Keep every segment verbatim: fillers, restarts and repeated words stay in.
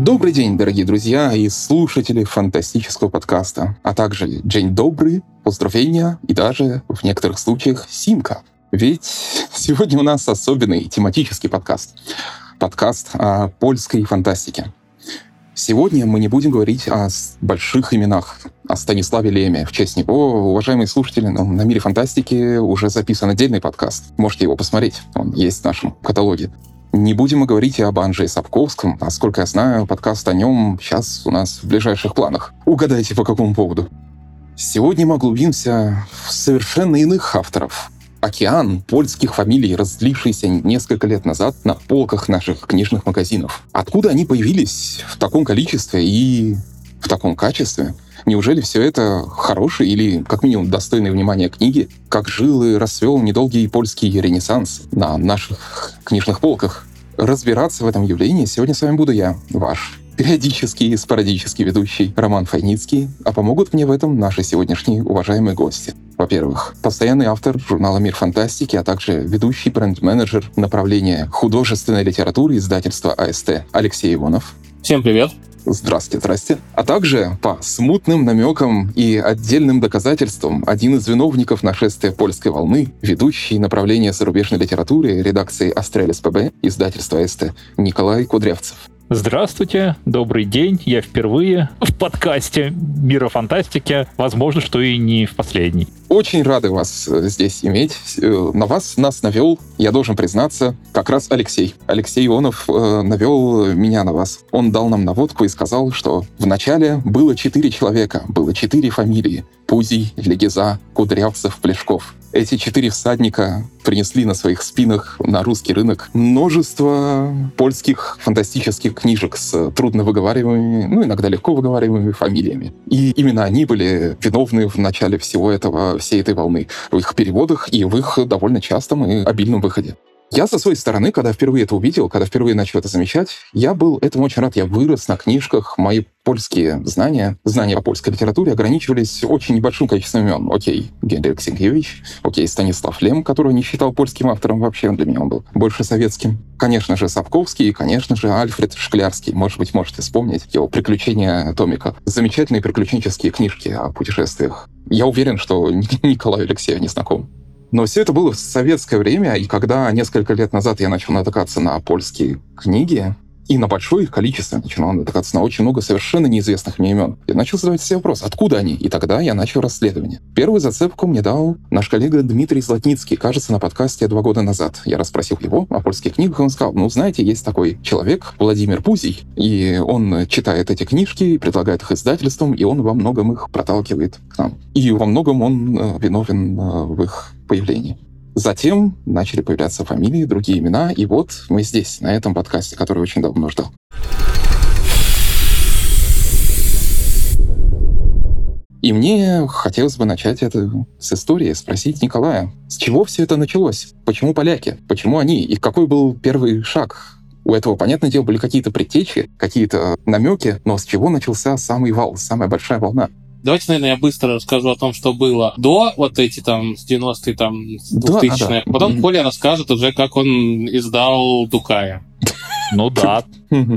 Добрый день, дорогие друзья и слушатели фантастического подкаста, а также день добрый, поздравления и даже, в некоторых случаях, симка. Ведь сегодня у нас особенный тематический подкаст. Подкаст о польской фантастике. Сегодня мы не будем говорить о больших именах, о Станиславе Леме. В честь него, уважаемые слушатели, на «Мире фантастики» уже записан отдельный подкаст. Можете его посмотреть, он есть в нашем каталоге. Не будем мы говорить и об Анджее Сапковском. Насколько я знаю, подкаст о нем сейчас у нас в ближайших планах. Угадайте, по какому поводу. Сегодня мы углубимся в совершенно иных авторов. Океан польских фамилий, разлившийся несколько лет назад на полках наших книжных магазинов. Откуда они появились в таком количестве и в таком качестве? Неужели все это хорошие или, как минимум, достойные внимания книги, как жил и расцвел недолгий польский ренессанс на наших книжных полках? Разбираться в этом явлении сегодня с вами буду я, ваш периодический и спорадический ведущий Роман Файницкий, а помогут мне в этом наши сегодняшние уважаемые гости. Во-первых, постоянный автор журнала «Мир фантастики», а также ведущий бренд-менеджер направления художественной литературы издательства АСТ Алексей Иванов. Всем привет! Здравствуйте, здрасте. А также, по смутным намекам и отдельным доказательствам, один из виновников нашествия польской волны, ведущий направление зарубежной литературы редакции «Астрелис ПБ» издательства АСТ Николай Кудрявцев. Здравствуйте, добрый день. Я впервые в подкасте «Мира фантастики», возможно, что и не в последний. Очень рады вас здесь иметь. На вас нас навел, я должен признаться, как раз Алексей. Алексей Ионов навел меня на вас. Он дал нам наводку и сказал, что вначале было четыре человека, было четыре фамилии. Пузий, Легеза, Кудрявцев, Плешков. Эти четыре всадника принесли на своих спинах на русский рынок множество польских фантастических книжек с трудновыговариваемыми, ну, иногда легко выговариваемыми фамилиями. И именно они были виновны в начале всего этого, всей этой волны, в их переводах и в их довольно частом и обильном выходе. Я со своей стороны, когда впервые это увидел, когда впервые начал это замечать, я был этому очень рад. Я вырос на книжках, мои польские знания, знания о польской литературе ограничивались очень небольшим количеством имен. Окей, Генрик Сенкевич, окей, Станислав Лем, которого не считал польским автором вообще, для меня он был больше советским. Конечно же, Сапковский и, конечно же, Альфред Шклярский. Может быть, можете вспомнить его «Приключения Томика». Замечательные приключенческие книжки о путешествиях. Я уверен, что Николаю Алексею не знаком. Но все это было в советское время, и когда несколько лет назад я начал натыкаться на польские книги, и на большое их количество, начинал натыкаться на очень много совершенно неизвестных мне имен, я начал задавать себе вопрос, откуда они? И тогда я начал расследование. Первую зацепку мне дал наш коллега Дмитрий Злотницкий, кажется, на подкасте два года назад. Я расспросил его о польских книгах, и он сказал, ну, знаете, есть такой человек, Владимир Пузий, и он читает эти книжки, предлагает их издательствам, и он во многом их проталкивает к нам. И во многом он э, виновен э, в их появлении. Затем начали появляться фамилии, другие имена, и вот мы здесь, на этом подкасте, который очень давно ждал. И мне хотелось бы начать это с истории, спросить Николая, с чего все это началось? Почему поляки? Почему они? И какой был первый шаг? У этого, понятное дело, были какие-то предтечи, какие-то намеки, но с чего начался самый вал, самая большая волна? Давайте, наверное, я быстро расскажу о том, что было до вот эти там с девяностых, там, с двухтысячных. Да, да, да. Потом Коля расскажет уже, как он издал Дукая. Ну да,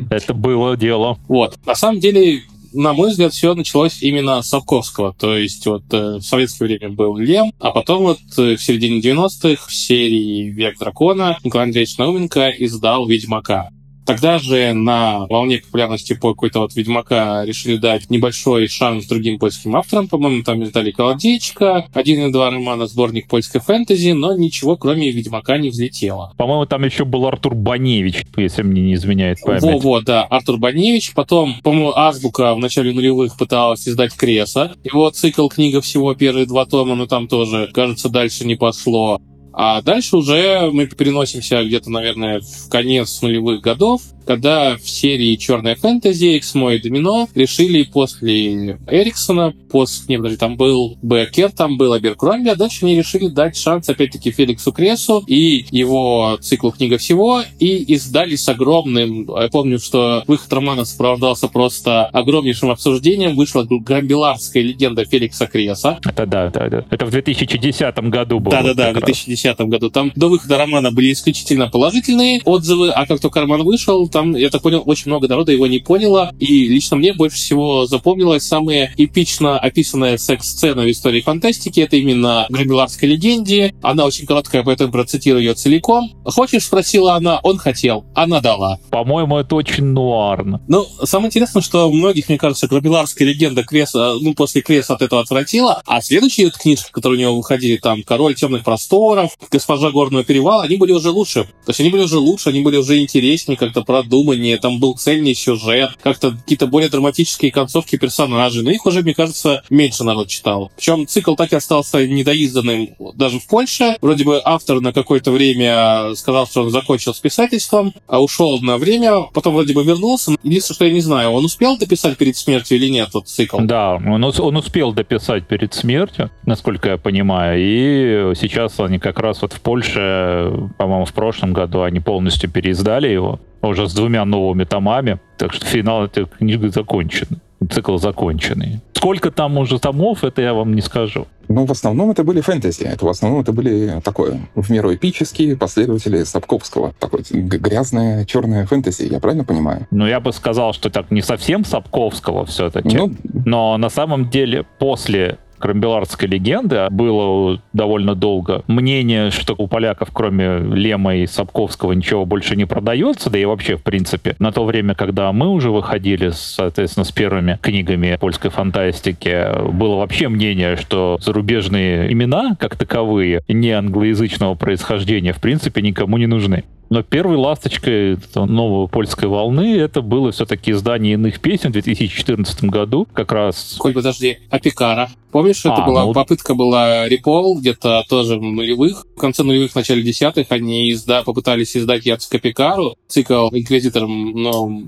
это было дело. Вот. На самом деле, на мой взгляд, все началось именно с Сапковского. То есть вот э, в советское время был Лем, а потом вот э, в середине девяностых в серии «Век дракона» Николай Андреевич Науменко издал «Ведьмака». Тогда же на волне популярности по какой-то вот «Ведьмака» решили дать небольшой шанс другим польским авторам. По-моему, там издали «Колодечко», один и два романа, сборник польской фэнтези, но ничего, кроме «Ведьмака», не взлетело. По-моему, там еще был Артур Баневич, если мне не изменяет память. Во-во, да, Артур Баневич. Потом, по-моему, «Азбука» в начале нулевых пыталась издать Креса. Его цикл книга всего первые два тома, но там тоже, кажется, дальше не пошло. А дальше уже мы переносимся где-то, наверное, в конец нулевых годов, когда в серии «Черная фэнтези», «Эксмо» и «Домино» решили после Эриксона, после, не, даже там был Беккер, там был Аберкромби, а дальше они решили дать шанс, опять-таки, Феликсу Кресу и его циклу «Книга всего», и издали с огромным... Я помню, что выход романа сопровождался просто огромнейшим обсуждением, вышла грабеларская легенда Феликса Креса. Это да, да, да. Это в две тысячи десятом году было. Да-да-да, в две тысячи десятом году. Там до выхода романа были исключительно положительные отзывы, а как только роман вышел, там сам, я так понял, очень много народа его не поняло, и лично мне больше всего запомнилась самая эпично описанная секс-сцена в истории фантастики, это именно в Гримеларской легенде, она очень короткая, поэтому процитирую ее целиком. «Хочешь?» — спросила она, он хотел, она дала. По-моему, это очень нуарно. Ну, самое интересное, что многих, мне кажется, Гримеларская легенда Креса, ну, после Креса от этого отвратила, а следующие вот книжки, которые у него выходили, там, «Король темных просторов», «Госпожа горного перевала», они были уже лучше. То есть они были уже лучше, они были уже интереснее, как-то продуманнее, там был цельный сюжет, как-то какие-то более драматические концовки персонажей, но их уже, мне кажется, меньше народ читал. Причем цикл так и остался недоизданным даже в Польше. Вроде бы автор на какое-то время сказал, что он закончил с писательством, а ушел на время, потом вроде бы вернулся. Единственное, что я не знаю, он успел дописать перед смертью или нет этот цикл? Да, он, он успел дописать перед смертью, насколько я понимаю, и сейчас они как раз вот в Польше, по-моему, в прошлом году они полностью переиздали его, уже с двумя новыми томами, так что финал этой книги закончен, цикл законченный. Сколько там уже томов, это я вам не скажу. Ну, в основном это были фэнтези, это в основном это были такое, в меру эпические последователи Сапковского, такое грязное черное фэнтези, я правильно понимаю? Ну, я бы сказал, что так не совсем Сапковского все-таки, ну... но на самом деле после Крамбеларской легенды было довольно долго мнение, что у поляков, кроме Лема и Сапковского, ничего больше не продается, да и вообще, в принципе, на то время, когда мы уже выходили, соответственно, с первыми книгами польской фантастики, было вообще мнение, что зарубежные имена, как таковые, не англоязычного происхождения, в принципе, никому не нужны. Но первой ласточкой новой польской волны это было все-таки издание «Иных песен» в две тысячи четырнадцатом году. Как раз... Коль, подожди, а Пекара? Помнишь, а, это была ну... попытка была Репол, где-то тоже в нулевых, в конце нулевых, в начале десятых, они изда... попытались издать Яцека Пекару, цикл «Инквизитором», но...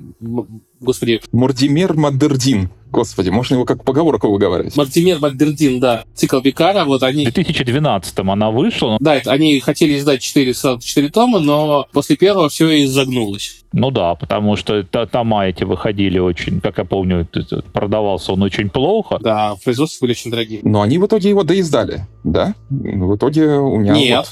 Господи. Мордимер Маддердин. Господи, можно его как поговорку выговаривать. Мордимер Маддердин, да. Цикл Пекара, вот они... В две тысячи двенадцатом она вышла. Но... Да, это, они хотели издать четыре, четыре тома, но после первого все и загнулось. Ну да, потому что тома эти выходили очень, как я помню, продавался он очень плохо. Да, производства были очень дорогие. Но они в итоге его доиздали, да? В итоге у меня... Нет. Вот...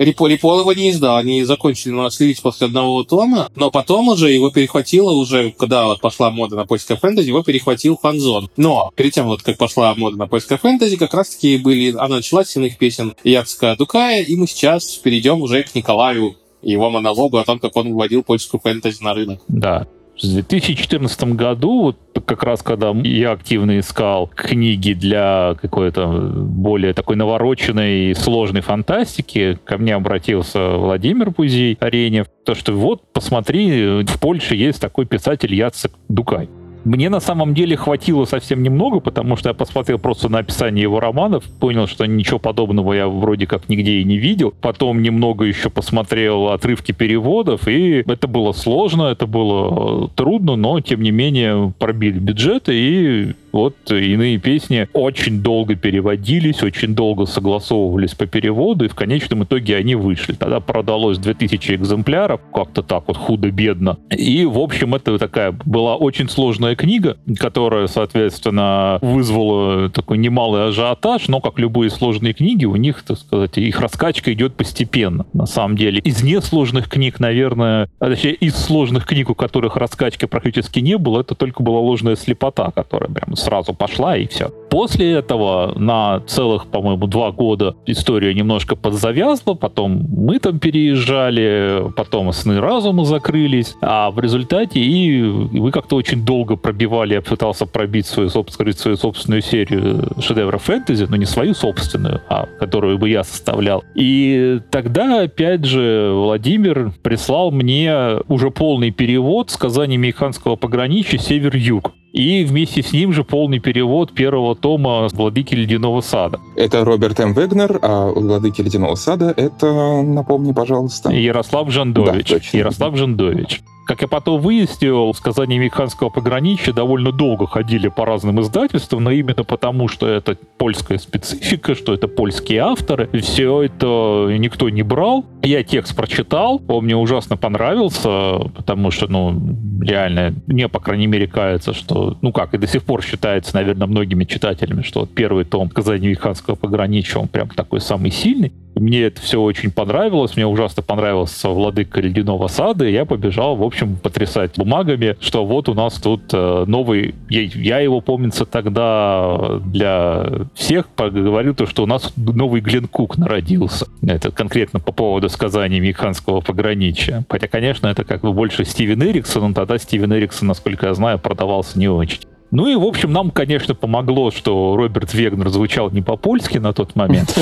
Репо, Репол его не издал, они закончили ну, слились после одного тома, но потом уже его перехватило уже, когда вот пошла мода на польское фэнтези, его перехватил Фанзон. Но перед тем, вот, как пошла мода на польское фэнтези, как раз-таки были, она началась с «Иных песен» Яцека Дукая, и мы сейчас перейдем уже к Николаю и его монологу о том, как он вводил польскую фэнтези на рынок. Да. В две тысячи четырнадцатом году, вот как раз когда я активно искал книги для какой-то более такой навороченной и сложной фантастики, ко мне обратился Владимир Пузий, Аренев, то что вот, посмотри, в Польше есть такой писатель Яцек Дукай. Мне на самом деле хватило совсем немного, потому что я посмотрел просто на описание его романов, понял, что ничего подобного я вроде как нигде и не видел. Потом немного еще посмотрел отрывки переводов, и это было сложно, это было трудно, но, тем не менее, пробили бюджеты, и вот «Иные песни» очень долго переводились, очень долго согласовывались по переводу, и в конечном итоге они вышли. Тогда продалось две тысячи экземпляров, как-то так вот худо-бедно. И, в общем, это такая была очень сложная книга, которая, соответственно, вызвала такой немалый ажиотаж, но, как любые сложные книги, у них, так сказать, их раскачка идет постепенно, на самом деле. Из несложных книг, наверное, а точнее, из сложных книг, у которых раскачки практически не было, это только была «Ложная слепота», которая прям сразу пошла, и все. После этого на целых, по-моему, два года история немножко подзавязла, потом мы там переезжали, потом «Сны разума» закрылись, а в результате и вы как-то очень долго пробивали, я пытался пробить свою, скрыть свою собственную серию шедевров фэнтези, но не свою собственную, а которую бы я составлял. И тогда, опять же, Владимир прислал мне уже полный перевод «Сказаниями ханского пограничья. Север-юг». И вместе с ним же полный перевод первого тома «Владыки ледяного сада». Это Роберт М. Вегнер, а «Владыки ледяного сада» — это, напомни, пожалуйста... Ярослав Гжендович. Да, Ярослав Гжендович. Как я потом выяснил, «Сказания мексиканского пограничья» довольно долго ходили по разным издательствам, но именно потому, что это польская специфика, что это польские авторы, все это никто не брал. Я текст прочитал, он мне ужасно понравился, потому что, ну, реально, мне, по крайней мере, кажется, что, ну как, и до сих пор считается, наверное, многими читателями, что вот первый том «Сказания мексиканского пограничья», он прям такой самый сильный. Мне это все очень понравилось, мне ужасно понравился владыка ледяного сада, и я побежал, в общем, потрясать бумагами, что вот у нас тут новый, я его, помнится, тогда для всех поговорил, то, что у нас новый Глен Кук народился. Это конкретно по поводу сказаний мексиканского пограничья. Хотя, конечно, это как бы больше Стивен Эриксон, но тогда Стивен Эриксон, насколько я знаю, продавался не очень. Ну и, в общем, нам, конечно, помогло, что Роберт Вегнер звучал не по-польски на тот момент.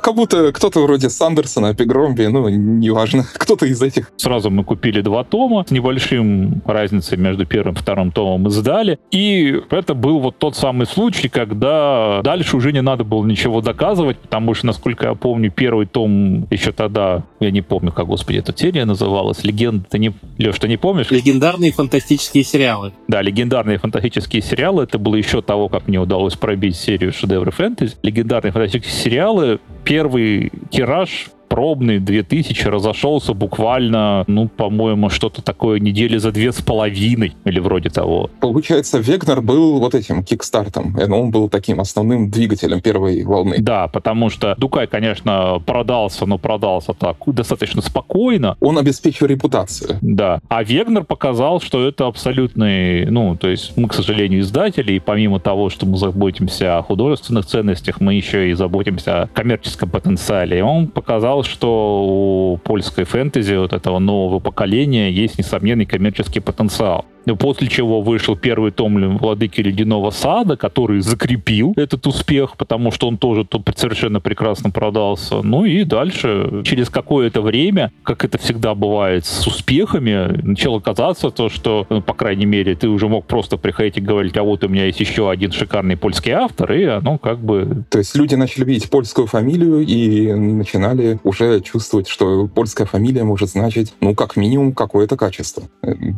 Как будто кто-то вроде Сандерсона, Абберкромби, ну, неважно, кто-то из этих. Сразу мы купили два тома, с небольшим разницей между первым и вторым томом издали. И это был вот тот самый случай, когда дальше уже не надо было ничего доказывать, потому что, насколько я помню, первый том еще тогда, я не помню, как, господи, эта серия называлась, «Легенда», ты не... Леш, ты не помнишь? «Легендарные фантастические сериалы». Да, легендарные фантастические сериалы. Это было еще того, как мне удалось пробить серию «Шедевры фэнтези». Легендарные фантастические сериалы. Первый тираж, пробный, две тысячи, разошелся буквально, ну, по-моему, что-то такое недели за две с половиной, или вроде того. Получается, Вегнер был вот этим кикстартом, он был таким основным двигателем первой волны. Да, потому что Дукай, конечно, продался, но продался так достаточно спокойно. Он обеспечил репутацию. Да, а Вегнер показал, что это абсолютный, ну, то есть мы, к сожалению, издатели, и помимо того, что мы заботимся о художественных ценностях, мы еще и заботимся о коммерческом потенциале. И он показал, что у польской фэнтези вот этого нового поколения есть несомненный коммерческий потенциал. После чего вышел первый том «Владыки ледяного сада», который закрепил этот успех, потому что он тоже совершенно прекрасно продался. Ну и дальше, через какое-то время, как это всегда бывает с успехами, начало казаться то, что, ну, по крайней мере, ты уже мог просто приходить и говорить, а вот у меня есть еще один шикарный польский автор, и оно как бы... То есть люди начали видеть польскую фамилию и начинали уже чувствовать, что польская фамилия может значить, ну, как минимум, какое-то качество,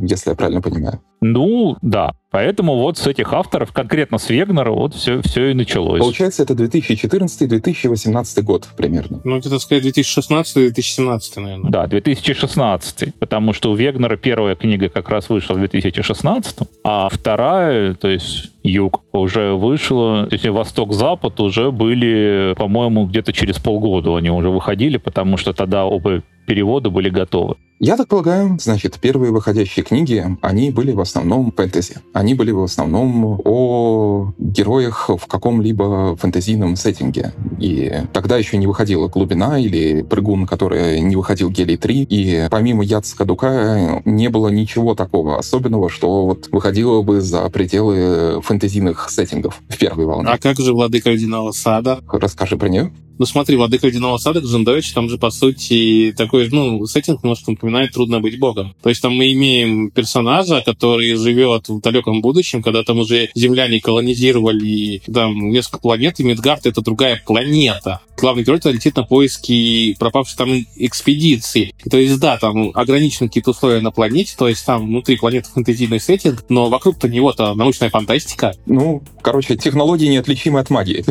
если я правильно понимаю. Ну, да. Поэтому вот с этих авторов, конкретно с Вегнера, вот все, все и началось. Получается, это две тысячи четырнадцатый - две тысячи восемнадцатый год примерно. Ну, где-то сказать две тысячи шестнадцатый - две тысячи семнадцатый, наверное. Да, две тысячи шестнадцатый, потому что у Вегнера первая книга как раз вышла в две тысячи шестнадцатом, а вторая, то есть юг, уже вышла, то есть восток-запад уже были, по-моему, где-то через полгода они уже выходили, потому что тогда оба переводы были готовы. Я так полагаю, значит, первые выходящие книги, они были в основном фэнтези. Они были в основном о героях в каком-либо фэнтезийном сеттинге. И тогда еще не выходила «Глубина» или «Прыгун», который не выходил «Гелий-три». И помимо Яцека Дукая не было ничего такого особенного, что вот выходило бы за пределы фэнтезийных сеттингов в первой волне. А как же «Владыка ледяного сада»? Расскажи про нее. Ну смотри, «Владыка ледяного сада» Гжендович, там же, по сути, такой, ну, сеттинг немножко напоминает «Трудно быть богом». То есть там мы имеем персонажа, который живет в далеком будущем, когда там уже земляне колонизировали там несколько планет, и Мидгард — это другая планета. Главный герой летит на поиски пропавшей там экспедиции. То есть, да, там ограничены какие-то условия на планете, то есть там внутри планеты фэнтезийный сеттинг, но вокруг-то него-то научная фантастика. Ну, короче, технологии неотличимы от магии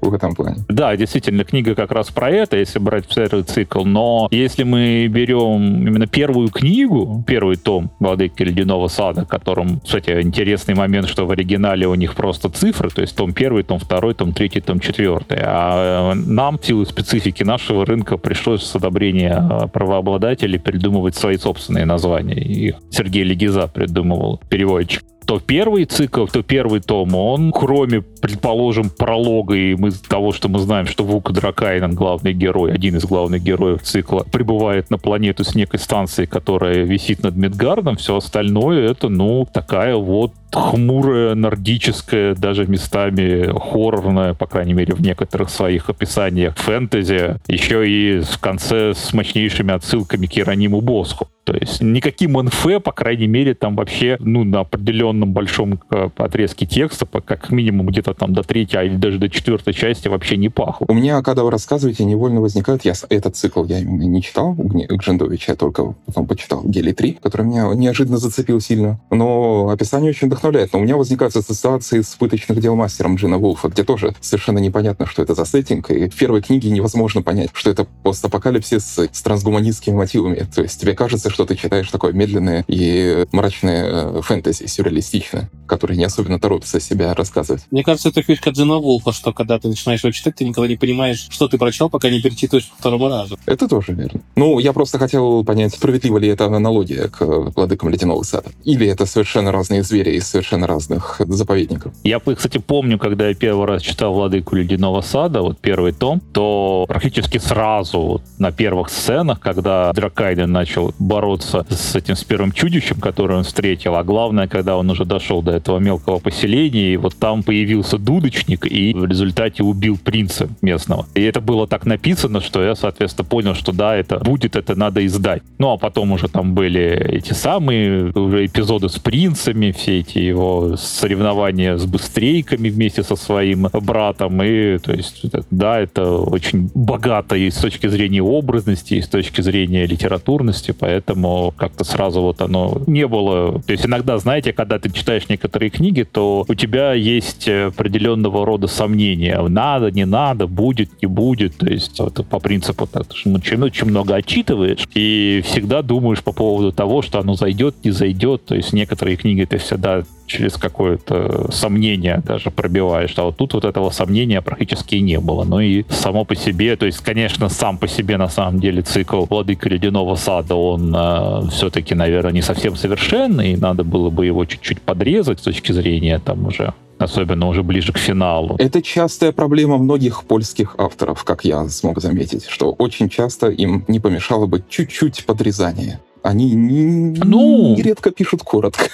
в этом плане. Да, действительно. Книга как раз про это, если брать первый цикл, но если мы берем именно первую книгу, первый том «Владыки ледяного сада», которым, кстати, интересный момент, что в оригинале у них просто цифры, то есть том первый, том второй, том третий, том четвертый, а нам, в силу специфики нашего рынка, пришлось с одобрения правообладателей придумывать свои собственные названия, и Сергей Легеза придумывал, переводчик. То первый цикл, то первый том, он, кроме, предположим, пролога и мы, того, что мы знаем, что Вука Дракайнен, главный герой, один из главных героев цикла, прибывает на планету с некой станцией, которая висит над Мидгардом, все остальное это, ну, такая вот хмурая, нордическая, даже местами хоррорная, по крайней мере, в некоторых своих описаниях фэнтези, еще и в конце с мощнейшими отсылками к Иерониму Босху. То есть никаким эн эф, по крайней мере, там вообще, ну, на определенном большом отрезке текста, как минимум где-то там до третьей, а даже до четвертой части вообще не пахло. У меня, когда вы рассказываете, невольно возникает, я этот цикл я именно не читал, Гжендовича, я только потом почитал «Гелий-три», который меня неожиданно зацепил сильно, но описание очень вдохновляет. Но у меня возникают ассоциации с «Пыточных дел мастером» Джина Вулфа, где тоже совершенно непонятно, что это за сеттинг, и в первой книге невозможно понять, что это постапокалипсис с трансгуманистскими мотивами. То есть тебе кажется, что ты читаешь такое медленное и мрачное фэнтези, сюрреалистическое. реалистично, которые не особенно торопятся себя рассказывать. Мне кажется, это фишка Джина Вулфа, что когда ты начинаешь его читать, ты никогда не понимаешь, что ты прочел, пока не перечитываешь по второму разу. Это тоже верно. Ну, я просто хотел понять, справедлива ли это аналогия к «Владыкам ледяного сада». Или это совершенно разные звери из совершенно разных заповедников. Я, кстати, помню, когда я первый раз читал «Владыку ледяного сада», вот первый том, то практически сразу вот, на первых сценах, когда Драккайден начал бороться с этим с первым чудищем, которое он встретил, а главное, когда он уже дошел до этого мелкого поселения, и вот там появился дудочник, и в результате убил принца местного. И это было так написано, что я, соответственно, понял, что да, это будет, это надо издать. Ну, а потом уже там были эти самые уже эпизоды с принцами, все эти его соревнования с быстрейками вместе со своим братом, и, то есть, да, это очень богато и с точки зрения образности, и с точки зрения литературности, поэтому как-то сразу вот оно не было. То есть иногда, знаете, когда ты читаешь некоторые книги, то у тебя есть определенного рода сомнения. Надо, не надо, будет, не будет. То есть вот, по принципу так, ну, чем, чем много отчитываешь, и всегда думаешь по поводу того, что оно зайдет, не зайдет. То есть некоторые книги ты всегда через какое-то сомнение даже пробиваешь. А вот тут вот этого сомнения практически не было. Ну и само по себе, то есть, конечно, сам по себе на самом деле цикл «Владыка ледяного сада», он э, все-таки, наверное, не совсем совершенный, и надо было бы его чуть-чуть подрезать с точки зрения там уже, особенно уже ближе к финалу. Это частая проблема многих польских авторов, как я смог заметить, что очень часто им не помешало бы чуть-чуть подрезание. Они не... ну... нередко пишут коротко.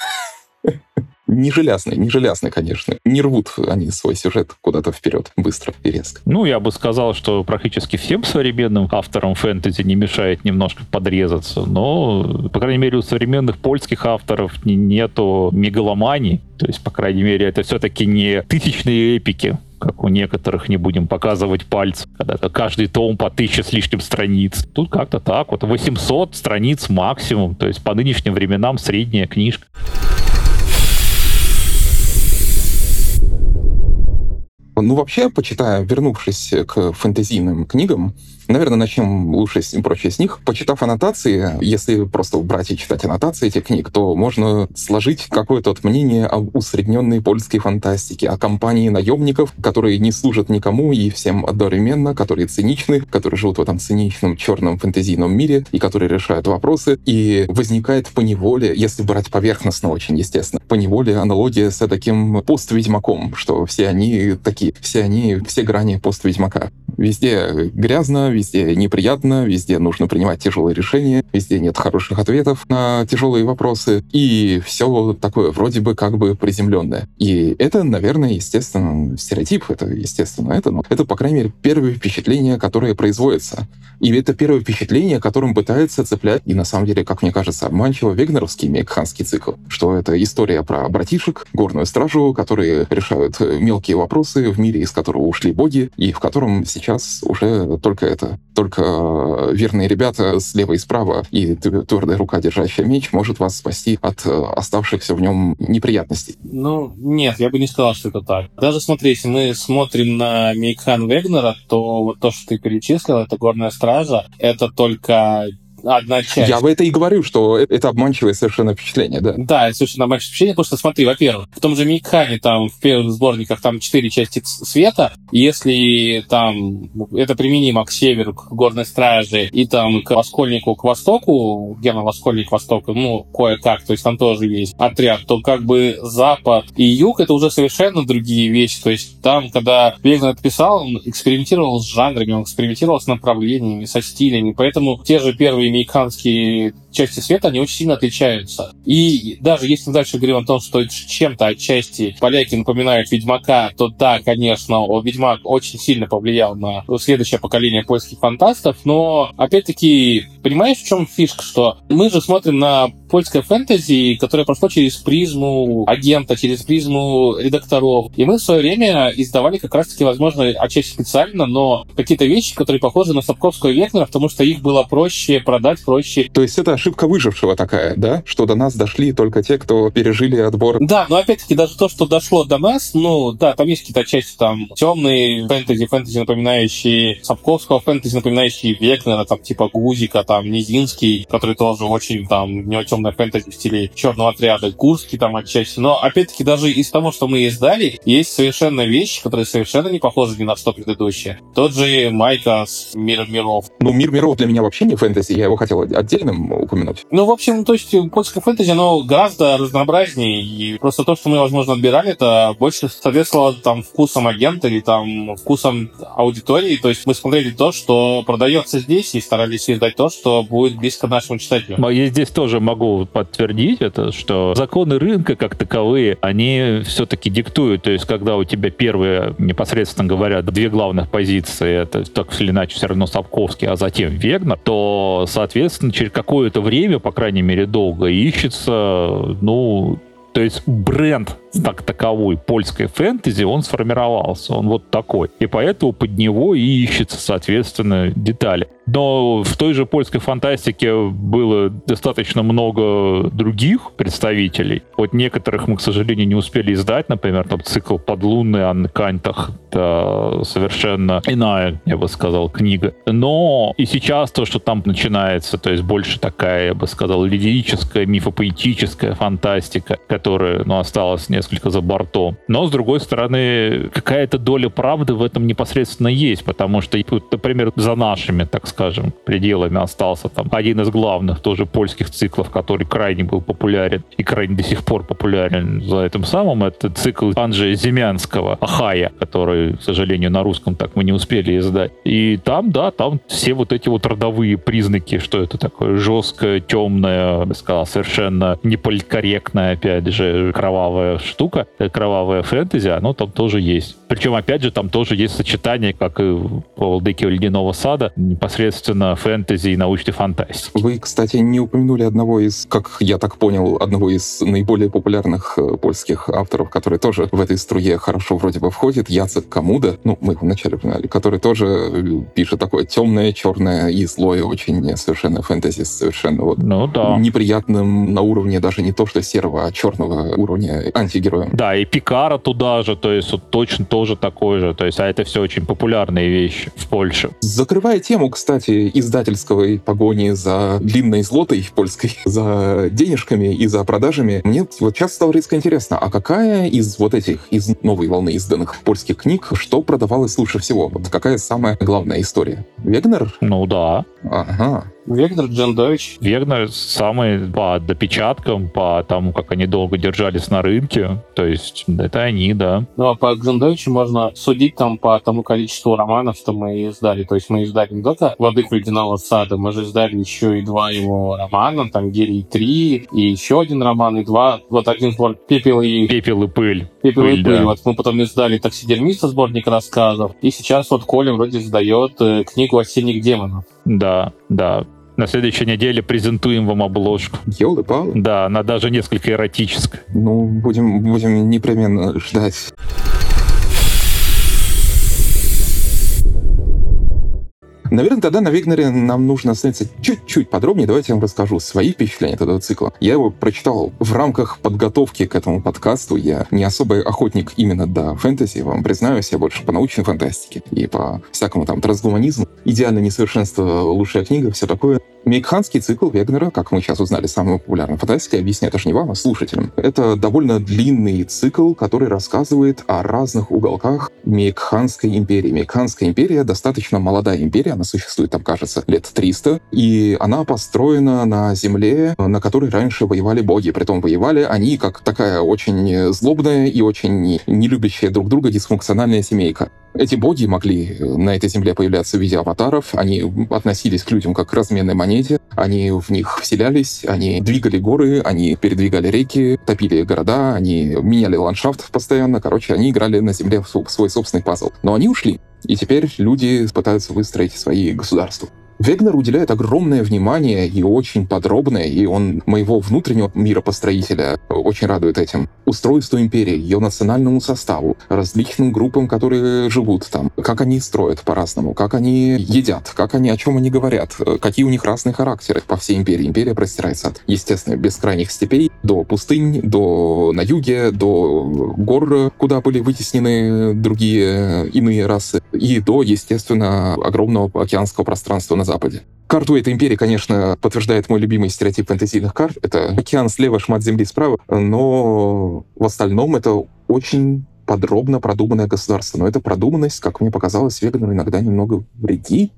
Не железный, не железный, конечно. Не рвут они свой сюжет куда-то вперед, быстро и резко. Ну, я бы сказал, что практически всем современным авторам фэнтези не мешает немножко подрезаться, но, по крайней мере, у современных польских авторов нету мегаломании, то есть, по крайней мере, это все-таки не тысячные эпики, как у некоторых, не будем показывать пальцы, когда-то каждый том по тысяче с лишним страниц. Тут как-то так вот, восемьсот страниц максимум, то есть по нынешним временам средняя книжка. Ну, вообще, почитая, вернувшись к фэнтезийным книгам, наверное, начнем лучше и прочее с них. Почитав аннотации, если просто брать и читать аннотации этих книг, то можно сложить какое-то мнение об усредненной польской фантастике, о компании наемников, которые не служат никому и всем одновременно, которые циничны, которые живут в этом циничном черном фэнтезийном мире и которые решают вопросы. И возникает поневоле, если брать поверхностно очень, естественно, поневоле аналогия с таким пост-ведьмаком, что все они такие, все они, все грани пост-ведьмака. Везде грязно, везде неприятно, везде нужно принимать тяжелые решения, везде нет хороших ответов на тяжелые вопросы, и все такое вроде бы как бы приземленное. И это, наверное, естественно, стереотип, это, естественно, это, но это, по крайней мере, первое впечатление, которое производится. И это первое впечатление, которым пытается цеплять, и на самом деле, как мне кажется, обманчиво вегнеровский мекханский цикл, что это история про братишек, горную стражу, которые решают мелкие вопросы в мире, из которого ушли боги, и в котором сейчас уже только это только верные ребята слева и справа и твердая рука, держащая меч, может вас спасти от оставшихся в нем неприятностей. Ну, нет, я бы не сказал, что это так. Даже, смотри, если мы смотрим на Мейкхан Вегнера, то вот то, что ты перечислил, это «Горная стража», это только... одна часть. Я в это и говорю, что это обманчивое совершенно впечатление, да. Да, это совершенно обманчивое впечатление, потому что, смотри, во-первых, в том же Мейкхане, там, в первых сборниках, там, четыре части света, если, там, это применимо к северу, к горной страже, и, там, к Воскольнику, к востоку, Герман Воскольник, востоку, ну, кое-как, то есть там тоже есть отряд, то, как бы, запад и юг, это уже совершенно другие вещи, то есть там, когда Вегнер писал, он экспериментировал с жанрами, он экспериментировал с направлениями, со стилями, поэтому те же первые американские части света, они очень сильно отличаются. И даже если мы дальше говорим о том, что чем-то отчасти поляки напоминают «Ведьмака», то да, конечно, «Ведьмак» очень сильно повлиял на следующее поколение польских фантастов, но, опять-таки, понимаешь, в чем фишка, что мы же смотрим на польское фэнтези, которое прошло через призму агента, через призму редакторов. И мы в свое время издавали как раз-таки, возможно, отчасти специально, но какие-то вещи, которые похожи на Сапковского и Вегнера, потому что их было проще продать, проще... То есть это ошибка выжившего такая, да? Что до нас дошли только те, кто пережили отбор. Да, но опять-таки даже то, что дошло до нас, ну да, там есть какие-то части там темные фэнтези, фэнтези, напоминающие Сапковского, фэнтези, напоминающие Вегнера, там типа Гузика, там Низинский, который тоже очень там, у него темный темной фэнтези в стиле «Черного отряда», «Курский» там отчасти. Но, опять-таки, даже из того, что мы издали, есть совершенно вещи, которые совершенно не похожи ни на что предыдущее. Тот же Майка с «Миром миров». Ну, «Мир миров» для меня вообще не фэнтези, я его хотел отдельным упомянуть. Ну, в общем, то есть польское фэнтези, оно гораздо разнообразнее, и просто то, что мы, возможно, отбирали, это больше соответствовало там вкусам агента или там вкусам аудитории. То есть мы смотрели то, что продается здесь, и старались издать то, что будет близко нашему читателю. Но я здесь тоже могу подтвердить это, что законы рынка как таковые, они все-таки диктуют. То есть когда у тебя первые, непосредственно говоря, две главных позиции, это так или иначе все равно Сапковский, а затем Вегнер, то, соответственно, через какое-то время, по крайней мере, долго ищется, ну... То есть бренд так таковой польской фэнтези, он сформировался, он вот такой. И поэтому под него и ищется, соответственно, детали. Но в той же польской фантастике было достаточно много других представителей. Вот некоторых мы, к сожалению, не успели издать. Например, там цикл «Подлунный» Анны Кантах. Это совершенно иная, я бы сказал, книга. Но и сейчас то, что там начинается, то есть больше такая, я бы сказал, лирическая, мифопоэтическая фантастика, которая, ну, осталась несколько за бортом. Но, с другой стороны, какая-то доля правды в этом непосредственно есть, потому что, например, за нашими, так скажем, пределами остался там один из главных тоже польских циклов, который крайне был популярен и крайне до сих пор популярен за этим самым. Это цикл Анджея Земянского «Ахая», который, к сожалению, на русском так мы не успели издать. И там, да, там все вот эти вот родовые признаки, что это такое жесткое, темное, я бы сказал, совершенно неполиткорректное, опять же, кровавая штука, кровавая фэнтези, оно там тоже есть. Причем, опять же, там тоже есть сочетание, как и в «Владыке ледяного сада», непосредственно фэнтези и научной фантастики. Вы, кстати, не упомянули одного из, как я так понял, одного из наиболее популярных польских авторов, который тоже в этой струе хорошо вроде бы входит, Яцек Комуда, ну, мы его вначале упоминали, который тоже пишет такое темное, черное и злое очень совершенно фэнтези, совершенно вот ну, да. неприятным на уровне даже не то, что серого, а черного уровня антигероя. Да, и Пекара туда же, то есть вот, точно тоже такой же, то есть, а это все очень популярные вещи в Польше. Закрывая тему, кстати, издательской погони за длинной злотой польской, за денежками и за продажами, мне вот сейчас стало резко интересно, а какая из вот этих, из новой волны изданных польских книг, что продавалось лучше всего? Вот какая самая главная история? Вегнер? Ну да. Ага. Вегнер, Гжендович. Вегнер самый по допечаткам, по тому, как они долго держались на рынке. То есть это они, да. Ну, а по Гжендовичу можно судить там по тому количеству романов, что мы издали. То есть мы издали не только «Владыку ледяного сада», мы же издали еще и два его романа, там «Гелий три», и еще один роман, и два, вот один сборник «Пепел и...» «Пепел и пыль». «Пепел пыль, и пыль». Да. Вот мы потом издали «Таксидермиста», сборник рассказов. И сейчас вот Коля вроде издает книгу «Осенних демонов». Да, да. На следующей неделе презентуем вам обложку. Ёлы-палы. Да, она даже несколько эротическая. Ну, будем, будем непременно ждать. Наверное, тогда на Вегнере нам нужно остановиться чуть-чуть подробнее. Давайте я вам расскажу свои впечатления от этого цикла. Я его прочитал в рамках подготовки к этому подкасту. Я не особый охотник именно до фэнтези, вам признаюсь, я больше по научной фантастике и по всякому там трансгуманизму. «Идеальное несовершенство», лучшая книга, все такое. Мейкханский цикл Вегнера, как мы сейчас узнали, самая популярная фантастика, объясняю даже не вам, а слушателям. Это довольно длинный цикл, который рассказывает о разных уголках Мейкханской империи. Мейкханская империя достаточно молодая империя, она существует там, кажется, лет триста, и она построена на земле, на которой раньше воевали боги. Притом воевали они как такая очень злобная и очень нелюбящая друг друга дисфункциональная семейка. Эти боги могли на этой земле появляться в виде аватаров, они относились к людям как к разменной монете, они в них вселялись, они двигали горы, они передвигали реки, топили города, они меняли ландшафт постоянно, короче, они играли на земле в свой собственный пазл. Но они ушли, и теперь люди пытаются выстроить свои государства. Вегнер уделяет огромное внимание и очень подробное, и он моего внутреннего миропостроителя очень радует этим. Устройству империи, ее национальному составу, различным группам, которые живут там, как они строят по-разному, как они едят, как они, о чем они говорят, какие у них разные характеры по всей империи. Империя простирается от, естественно, бескрайних степей до пустынь, до на юге, до гор, куда были вытеснены другие иные расы, и до, естественно, огромного океанского пространства на Западе. Карту этой империи, конечно, подтверждает мой любимый стереотип фэнтезийных карт. Это океан слева, шмат земли справа, но в остальном это очень подробно продуманное государство. Но эта продуманность, как мне показалось, Вегнеру иногда немного вредит.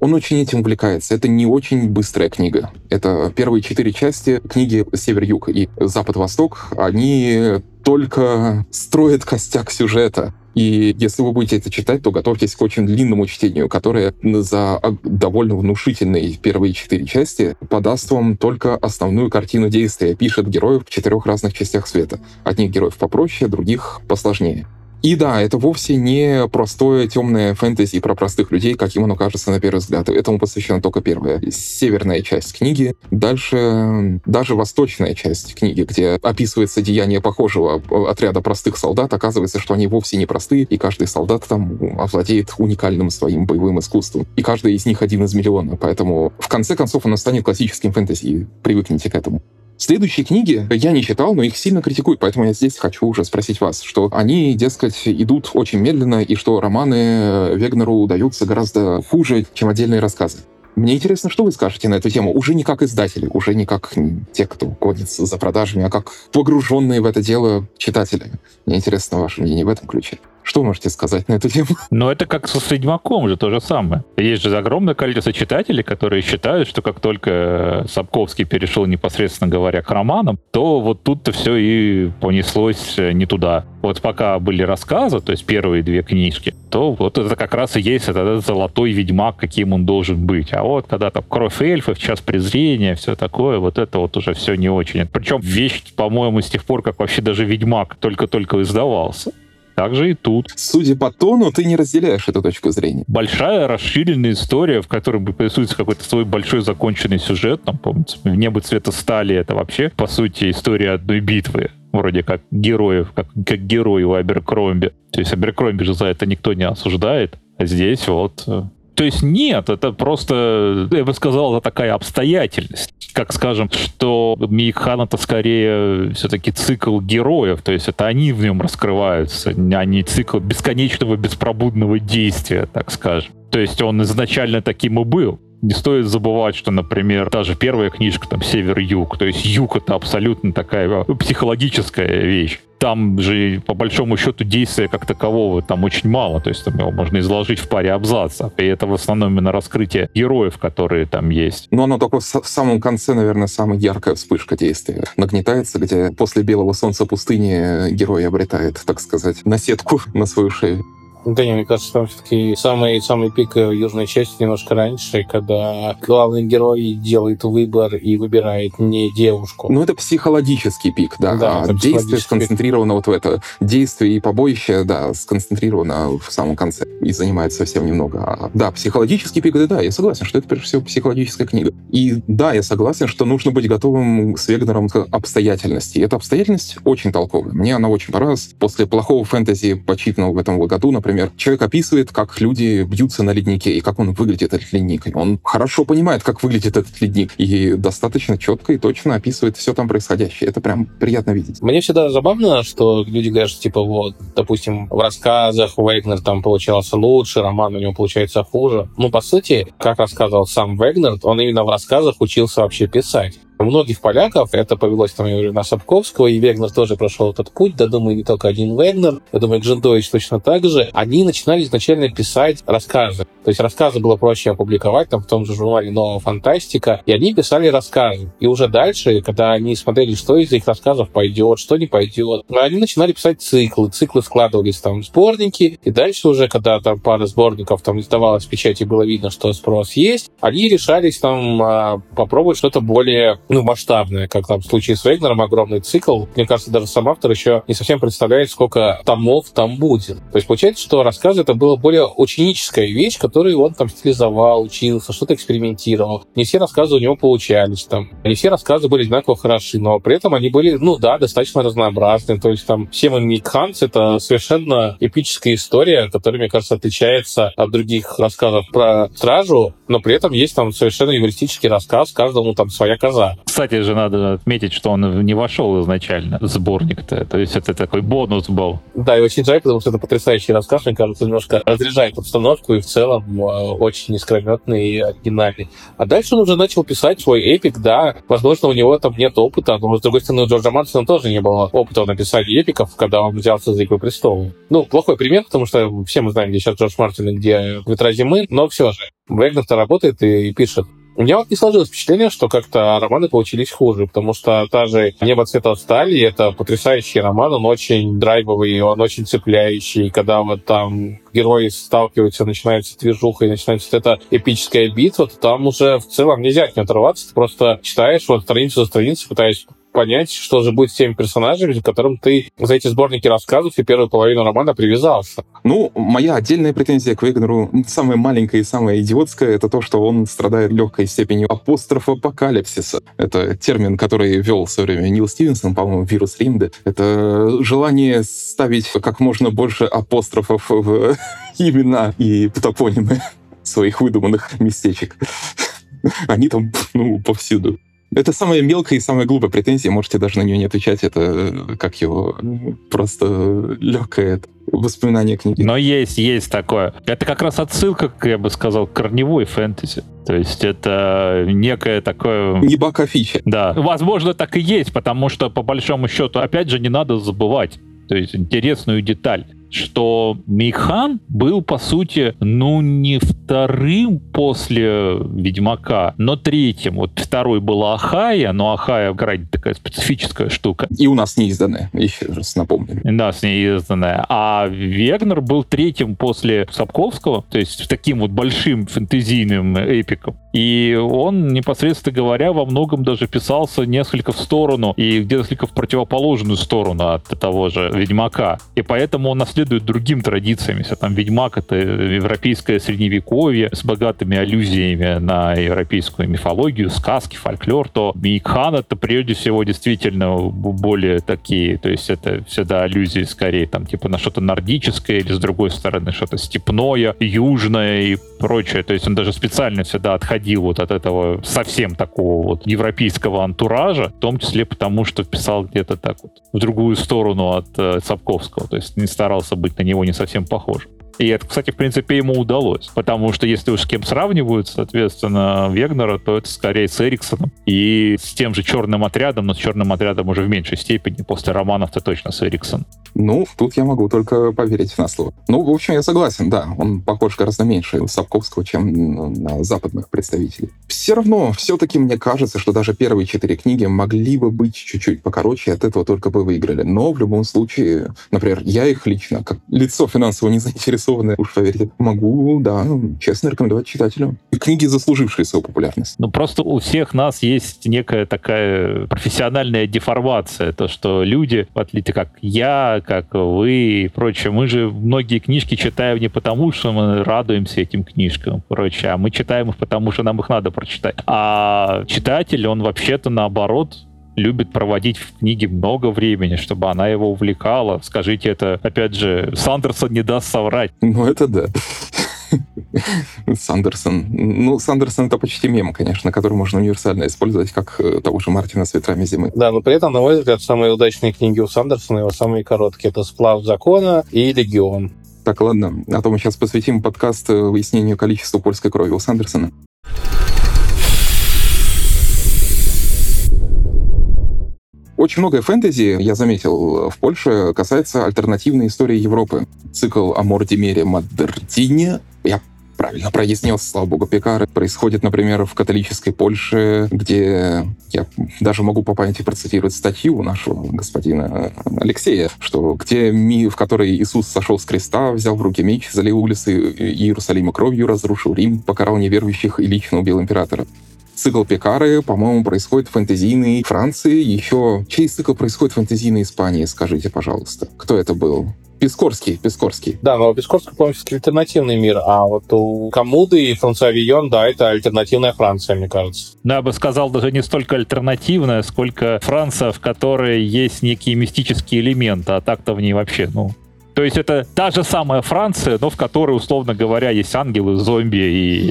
Он очень этим увлекается. Это не очень быстрая книга. Это первые четыре части книги «Север-Юг» и «Запад-Восток». Они только строят костяк сюжета. И если вы будете это читать, то готовьтесь к очень длинному чтению, которое за довольно внушительные первые четыре части подаст вам только основную картину действия, пишет героев в четырех разных частях света. Одних героев попроще, других посложнее. И да, это вовсе не простое темное фэнтези про простых людей, каким оно кажется на первый взгляд. Этому посвящена только первая, северная часть книги. Дальше даже восточная часть книги, где описывается деяние похожего отряда простых солдат, оказывается, что они вовсе не простые, и каждый солдат там овладеет уникальным своим боевым искусством. И каждый из них один из миллиона, поэтому в конце концов оно станет классическим фэнтези. Привыкните к этому. Следующие книги я не читал, но их сильно критикуют, поэтому я здесь хочу уже спросить вас, что они, дескать, идут очень медленно, и что романы Вегнеру даются гораздо хуже, чем отдельные рассказы. Мне интересно, что вы скажете на эту тему, уже не как издатели, уже не как те, кто гонится за продажами, а как погруженные в это дело читатели. Мне интересно ваше мнение в этом ключе. Что вы можете сказать на эту тему? Но это как со «Ведьмаком» же то же самое. Есть же огромное количество читателей, которые считают, что как только Сапковский перешел, непосредственно говоря, к романам, то вот тут-то все и понеслось не туда. Вот пока были рассказы, то есть первые две книжки, то вот это как раз и есть этот золотой ведьмак, каким он должен быть. А вот когда там «Кровь эльфов», «Час презрения», все такое, вот это вот уже все не очень. Причем вещь, по-моему, с тех пор, как вообще даже «Ведьмак» только-только издавался. Также и тут. Судя по тону, ты не разделяешь эту точку зрения. Большая расширенная история, в которой присутствует какой-то свой большой законченный сюжет. Там, помните, «В небо цвета стали» — это вообще, по сути, история одной битвы. Вроде как героев, как, как герои у Аберкромби. То есть Аберкромби же за это никто не осуждает. А здесь вот... То есть нет, это просто, я бы сказал, это такая обстоятельность. Как, скажем, что Мейкхан — это скорее все-таки цикл героев, то есть это они в нем раскрываются, а не цикл бесконечного, беспробудного действия, так скажем. То есть он изначально таким и был. Не стоит забывать, что, например, та же первая книжка, там, «Север-Юг», то есть юг — это абсолютно такая психологическая вещь. Там же, по большому счету, действия как такового там очень мало, то есть там его можно изложить в паре абзацев, и это в основном именно раскрытие героев, которые там есть. Но оно только в самом конце, наверное, самая яркая вспышка действия нагнетается, где после «Белого солнца пустыни» герой обретает, так сказать, наседку на свою шею. Да не, мне кажется, там все-таки самый, самый пик южной части немножко раньше, когда главный герой делает выбор и выбирает не девушку. Ну, это психологический пик, да, да а действие сконцентрировано пик. Вот в это. Действие и побоище, да, сконцентрировано в самом конце и занимает совсем немного. А, да, психологический пик, да, да, я согласен, что это, прежде всего, психологическая книга. И да, я согласен, что нужно быть готовым с Вегнером к обстоятельности. И эта обстоятельность очень толковая. Мне она очень понравилась. После плохого фэнтези, почитанного в этом году, например, Например, человек описывает, как люди бьются на леднике и как он выглядит, этот ледник. Он хорошо понимает, как выглядит этот ледник, и достаточно четко и точно описывает все там происходящее. Это прям приятно видеть. Мне всегда забавно, что люди говорят, что, типа, вот, допустим, в рассказах у Вегнера там получался лучше, роман у него получается хуже. Ну, по сути, как рассказывал сам Вегнер, он именно в рассказах учился вообще писать. У многих поляков это повелось, там, я говорю, на Сапковского, и Вегнер тоже прошел этот путь, да, думаю, не только один Вегнер, я думаю, Гжендович точно так же. Они начинали изначально писать рассказы. То есть рассказы было проще опубликовать, там, в том же журнале «Новая фантастика», и они писали рассказы. И уже дальше, когда они смотрели, что из их рассказов пойдет, что не пойдет, они начинали писать циклы, циклы складывались, там, в сборники, и дальше уже, когда там пара сборников, там, издавалась в печати, было видно, что спрос есть, они решались, там, попробовать что-то более... ну, масштабное, как там в случае с Вегнером, огромный цикл. Мне кажется, даже сам автор еще не совсем представляет, сколько томов там будет. То есть получается, что рассказы — это была более ученическая вещь, которую он там стилизовал, учился, что-то экспериментировал. Не все рассказы у него получались там. Не все рассказы были одинаково хороши, но при этом они были, ну да, достаточно разнообразны. То есть там «Семен Мейкханс» — это совершенно эпическая история, которая, мне кажется, отличается от других рассказов про стражу, но при этом есть там совершенно юмористический рассказ, каждому там своя коза. Кстати же, надо отметить, что он не вошел изначально в сборник-то. То есть это такой бонус был. Да, и очень жаль, потому что это потрясающий рассказ. Мне кажется, немножко разряжает обстановку и в целом очень искрометный и оригинальный. А дальше он уже начал писать свой эпик, да. Возможно, у него там нет опыта, но, с другой стороны, у Джорджа Мартина тоже не было опыта в написании эпиков, когда он взялся за «Игру престолов». Ну, плохой пример, потому что все мы знаем, где сейчас Джордж Мартин и где «Ветра зимы», но все же. Вегнер-то работает и пишет. У меня вот не сложилось впечатление, что как-то романы получились хуже, потому что та же «Небо цвета стали» — это потрясающий роман, он очень драйвовый, он очень цепляющий, когда вот там герои сталкиваются, начинается движуха и начинается вот эта эпическая битва, то там уже в целом нельзя от нее оторваться, ты просто читаешь вот страницу за страницей, пытаешься понять, что же будет с теми персонажами, к которым ты за эти сборники рассказов и первую половину романа привязался. Ну, моя отдельная претензия к Вегнеру, самая маленькая и самая идиотская, это то, что он страдает легкой степенью апострофа апокалипсиса. Это термин, который вел в свое время Нил Стивенсон, по-моему, «Вирус Римды». Это желание ставить как можно больше апострофов в имена и топонимы своих выдуманных местечек. Они там, ну, повсюду. Это самая мелкая и самая глупая претензия, можете даже на нее не отвечать, это как его просто легкое воспоминание книги. Но есть, есть такое. Это как раз отсылка, как я бы сказал, к корневой фэнтези. То есть это некое такое... Ебака фича. Да. Возможно, так и есть, потому что, по большому счету, опять же, не надо забывать, то есть интересную деталь, что Мейхан был, по сути, ну, не вторым после Ведьмака, но третьим. Вот второй была Ахайя, но Ахайя крайне такая специфическая штука. И у нас неизданная, еще раз напомню. Да, с неизданная. А Вегнер был третьим после Сапковского, то есть таким вот большим фэнтезийным эпиком. И он, непосредственно говоря, во многом даже писался несколько в сторону и несколько в противоположную сторону от того же Ведьмака. И поэтому он следует другим традициям. Если там Ведьмак — это европейское средневековье с богатыми аллюзиями на европейскую мифологию, сказки, фольклор, то Мейкхан — это прежде всего действительно более такие, то есть это всегда аллюзии скорее там типа на что-то нордическое или с другой стороны что-то степное, южное и прочее. То есть он даже специально всегда отходил вот от этого совсем такого вот европейского антуража, в том числе потому, что писал где-то так вот в другую сторону от э, Сапковского. То есть не старался быть на него не совсем похож. И это, кстати, в принципе, ему удалось. Потому что если уж с кем сравнивают, соответственно, Вегнера, то это скорее с Эриксоном и с тем же «Черным отрядом», но с «Черным отрядом» уже в меньшей степени. После романов-то точно с Эриксоном. Ну, тут я могу только поверить на слово. Ну, в общем, я согласен, да. Он похож гораздо меньше Сапковского, чем на западных представителей. Все равно, все-таки мне кажется, что даже первые четыре книги могли бы быть чуть-чуть покороче, от этого только бы выиграли. Но в любом случае, например, я их лично, как лицо финансово не заинтересован, уж поверьте, могу, да, честно рекомендовать читателю. Книги, заслужившие свою популярность. Ну, просто у всех нас есть некая такая профессиональная деформация, то, что люди, в отличие как я, как вы и прочее, мы же многие книжки читаем не потому, что мы радуемся этим книжкам, прочее, а мы читаем их потому, что нам их надо прочитать. А читатель, он вообще-то наоборот... любит проводить в книге много времени, чтобы она его увлекала. Скажите, это, опять же, Сандерсон не даст соврать. Ну, это да. Сандерсон. Ну, Сандерсон — это почти мем, конечно, который можно универсально использовать, как того же Мартина с «Ветрами зимы». Да, но при этом, на мой взгляд, самые удачные книги у Сандерсона, его самые короткие — это «Сплав закона» и «Легион». Так, ладно. А то мы сейчас посвятим подкаст выяснению количества польской крови у Сандерсона. Очень многое фэнтези, я заметил, в Польше касается альтернативной истории Европы. Цикл о Мордимере Маддердине, я правильно произнес, слава богу, Пекары, происходит, например, в католической Польше, где я даже могу по памяти процитировать статью нашего господина Алексея, что где миф, в которой Иисус сошел с креста, взял в руки меч, залил улицы Иерусалима кровью, разрушил Рим, покарал неверующих и лично убил императора. Цикл Пекары, по-моему, происходит в фэнтезийной Франции. Еще чей цикл происходит в фэнтезийной Испании, скажите, пожалуйста. Кто это был? Пискорский, Пискорский. Да, но у Пискорского, по-моему, альтернативный мир, а вот у Комуды и Франсуа Вийон, да, это альтернативная Франция, мне кажется. Ну, я бы сказал, даже не столько альтернативная, сколько Франция, в которой есть некие мистические элементы, а так-то в ней вообще, ну... То есть это та же самая Франция, но в которой, условно говоря, есть ангелы, зомби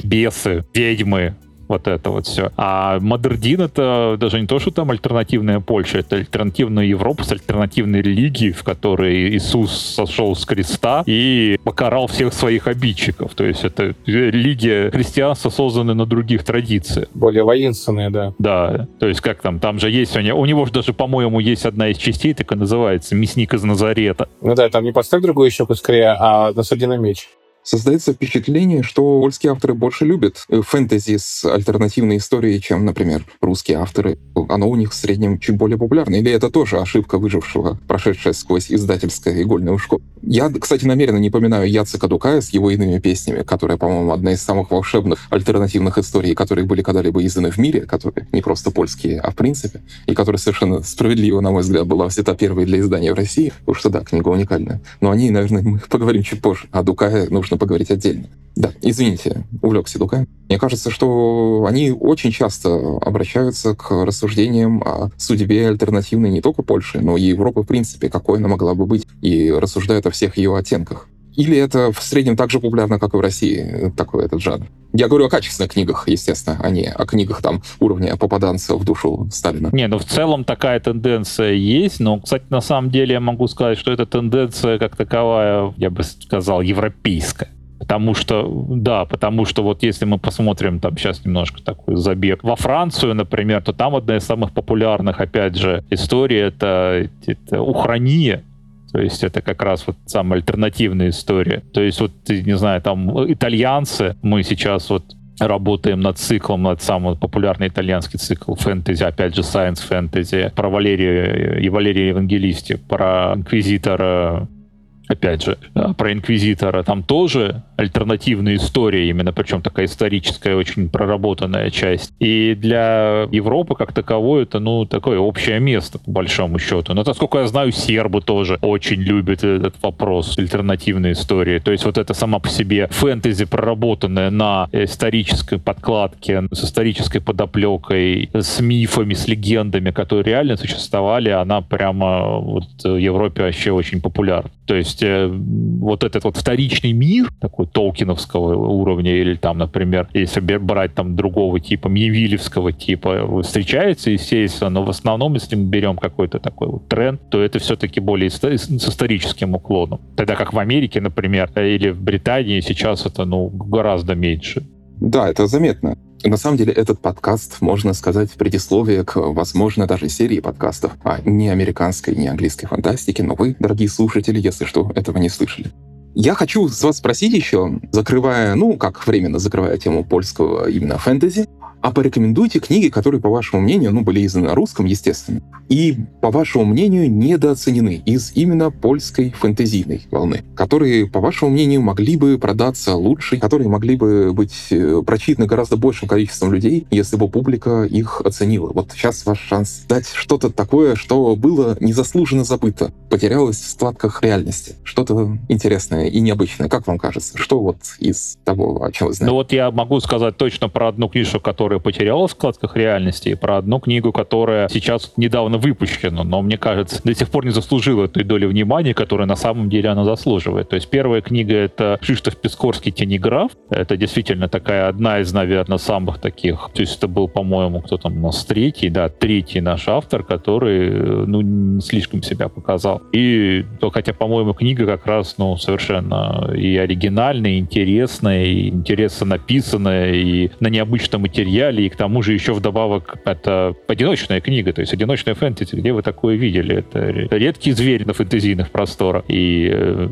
и бесы, ведьмы. вот это вот все. А Маддердин — это даже не то, что там альтернативная Польша, это альтернативная Европа с альтернативной религией, в которой Иисус сошел с креста и покарал всех своих обидчиков. То есть это религия христианства, созданная на других традициях. Более воинственная, да. Да, то есть как там, там же есть, у него, у него же даже, по-моему, есть одна из частей, так и называется, «Мясник из Назарета». Ну да, там не подставь другую щеку скорее, а насадиный меч. Создается впечатление, что польские авторы больше любят фэнтези с альтернативной историей, чем, например, русские авторы. Оно у них в среднем чуть более популярно. Или это тоже ошибка выжившего, прошедшая сквозь издательское игольное ушко? Я, кстати, намеренно не поминаю Яцека Дукая с его иными песнями, которая, по-моему, одна из самых волшебных альтернативных историй, которые были когда-либо изданы в мире, которые не просто польские, а в принципе, и которая совершенно справедливо, на мой взгляд, была взята первой для издания в России. Потому что да, книга уникальная. Но о ней, наверное, мы поговорим чуть позже. А Дукая нужно поговорить отдельно. Да, извините, увлекся Дукаем. Мне кажется, что они очень часто обращаются к рассуждениям о судьбе альтернативной не только Польши, но и Европы в принципе, какой она могла бы быть, и рассуждают о всех ее оттенках. Или это в среднем так же популярно, как и в России, такой этот жанр? Я говорю о качественных книгах, естественно, а не о книгах там уровня попаданца в душу Сталина. Не, ну в целом такая тенденция есть, но, кстати, на самом деле я могу сказать, что эта тенденция как таковая, я бы сказал, европейская. Потому что, да, потому что вот если мы посмотрим там сейчас немножко такой забег во Францию, например, то там одна из самых популярных, опять же, историй — это, это «Ухрония». То есть это как раз вот самая альтернативная история. То есть вот, не знаю, там итальянцы, мы сейчас вот работаем над циклом, над самым популярным итальянский цикл фэнтези, опять же, сайенс-фэнтези, про Валерия и Валерия Евангелисти, про инквизитора... Опять же, про инквизитора там тоже альтернативная история, именно, причем такая историческая, очень проработанная часть. И для Европы как таковой это, ну, такое общее место, по большому счету. Но, насколько я знаю, сербы тоже очень любят этот вопрос альтернативной истории. То есть вот это сама по себе фэнтези, проработанная на исторической подкладке, с исторической подоплекой, с мифами, с легендами, которые реально существовали, она прямо вот в Европе вообще очень популярна. То есть вот этот вот вторичный мир такой толкиновского уровня, или там, например, если брать там другого типа, мьявилевского типа, встречается, естественно, но в основном, если мы берем какой-то такой вот тренд, то это все-таки более с историческим уклоном. Тогда как в Америке, например, или в Британии сейчас это, ну, гораздо меньше. Да, это заметно. На самом деле, этот подкаст, можно сказать, предисловие к, возможно, даже серии подкастов о не американской, не английской фантастике, но вы, дорогие слушатели, если что, этого не слышали. Я хочу с вас спросить еще, закрывая, ну, как временно закрывая тему польского именно фэнтези, а порекомендуйте книги, которые, по вашему мнению, ну, были изданы на русском, естественно, и, по вашему мнению, недооценены из именно польской фэнтезийной волны, которые, по вашему мнению, могли бы продаться лучше, которые могли бы быть прочитаны гораздо большим количеством людей, если бы публика их оценила. Вот сейчас ваш шанс дать что-то такое, что было незаслуженно забыто, потерялось в складках реальности, что-то интересное и необычное. Как вам кажется, что вот из того, о чем вы знаете? Ну вот я могу сказать точно про одну книжку, которая которая потерялась в складках реальности, и про одну книгу, которая сейчас недавно выпущена, но, мне кажется, до сих пор не заслужила той доли внимания, которую на самом деле она заслуживает. То есть первая книга — это Кшиштоф Пискорский «Тенеграф». Это действительно такая одна из, наверное, самых таких... То есть это был, по-моему, кто там у нас третий, да, третий наш автор, который, ну, не слишком себя показал. И, хотя, по-моему, книга как раз, ну, совершенно и оригинальная, и интересная, и интересно написанная, и на необычном материале. И к тому же еще вдобавок это одиночная книга, то есть одиночная фэнтези. Где вы такое видели? Это редкий зверь на фэнтезийных просторах. И э,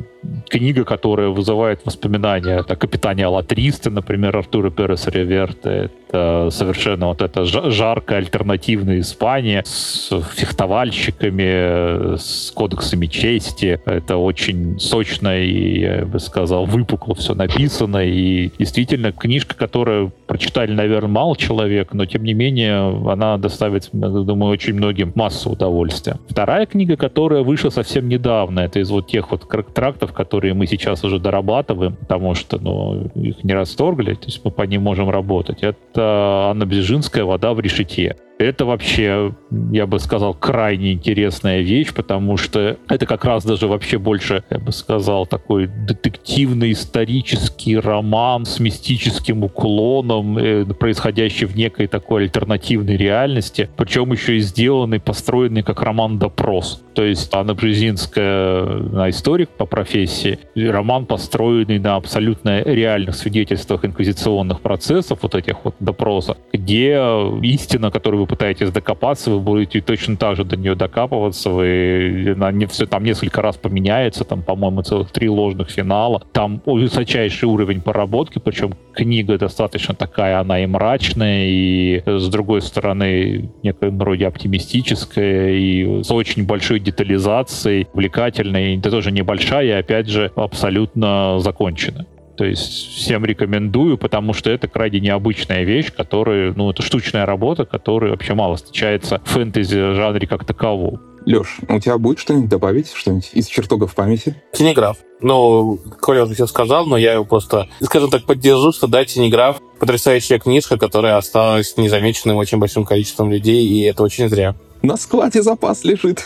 книга, которая вызывает воспоминания о капитане «Аллатристе», например, Артура Переса Реверте. Это совершенно вот эта жаркая альтернативная Испания с фехтовальщиками, с кодексами чести. Это очень сочно и, я бы сказал, выпукло все написано. И действительно книжка, которую прочитали, наверное, мало человек, но тем не менее она доставит, я думаю, очень многим массу удовольствия. Вторая книга, которая вышла совсем недавно, это из вот тех вот трактов, которые мы сейчас уже дорабатываем, потому что, ну, их не расторгли, то есть мы по ним можем работать. Это Анна Бежинская «Вода в решете». Это вообще, я бы сказал, крайне интересная вещь, потому что это как раз даже вообще больше, я бы сказал, такой детективно-исторический роман с мистическим уклоном, э, происходящий в некой такой альтернативной реальности, причем еще и сделанный, построенный как роман-допрос. То есть Анна Бежинская, историк по профессии, роман, построенный на абсолютно реальных свидетельствах инквизиционных процессов, вот этих вот допросов, где истина, которую вы пытаетесь докопаться, вы будете точно так же до нее докапываться, вы, она не, все там несколько раз поменяется, там, по-моему, целых три ложных финала, там высочайший уровень поработки, причем книга достаточно такая, она и мрачная, и, с другой стороны, некоем роде оптимистическая, и с очень большой детализацией, увлекательной, да тоже небольшая, и, опять же, абсолютно закончена. То есть всем рекомендую, потому что это крайне необычная вещь, которая, ну, это штучная работа, которая вообще мало встречается в фэнтези-жанре как такового. Лёш, у тебя будет что-нибудь добавить, что-нибудь из чертогов памяти? Тинеграф. Ну, Коля уже все сказал, но я его просто, скажем так, поддержу, что да, Тинеграф — потрясающая книжка, которая осталась незамеченной очень большим количеством людей, и это очень зря. На складе запас лежит.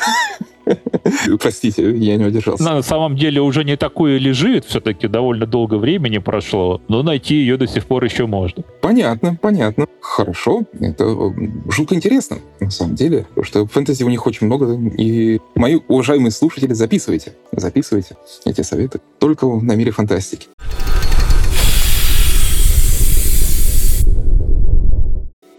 Простите, я не удержался. Она на самом деле уже не такое лежит, все-таки довольно долго времени прошло, но найти ее до сих пор еще можно. Понятно, понятно. Хорошо, это жутко интересно, на самом деле, потому что фэнтези у них очень много, и мои уважаемые слушатели, записывайте, записывайте эти советы только на мире фантастики.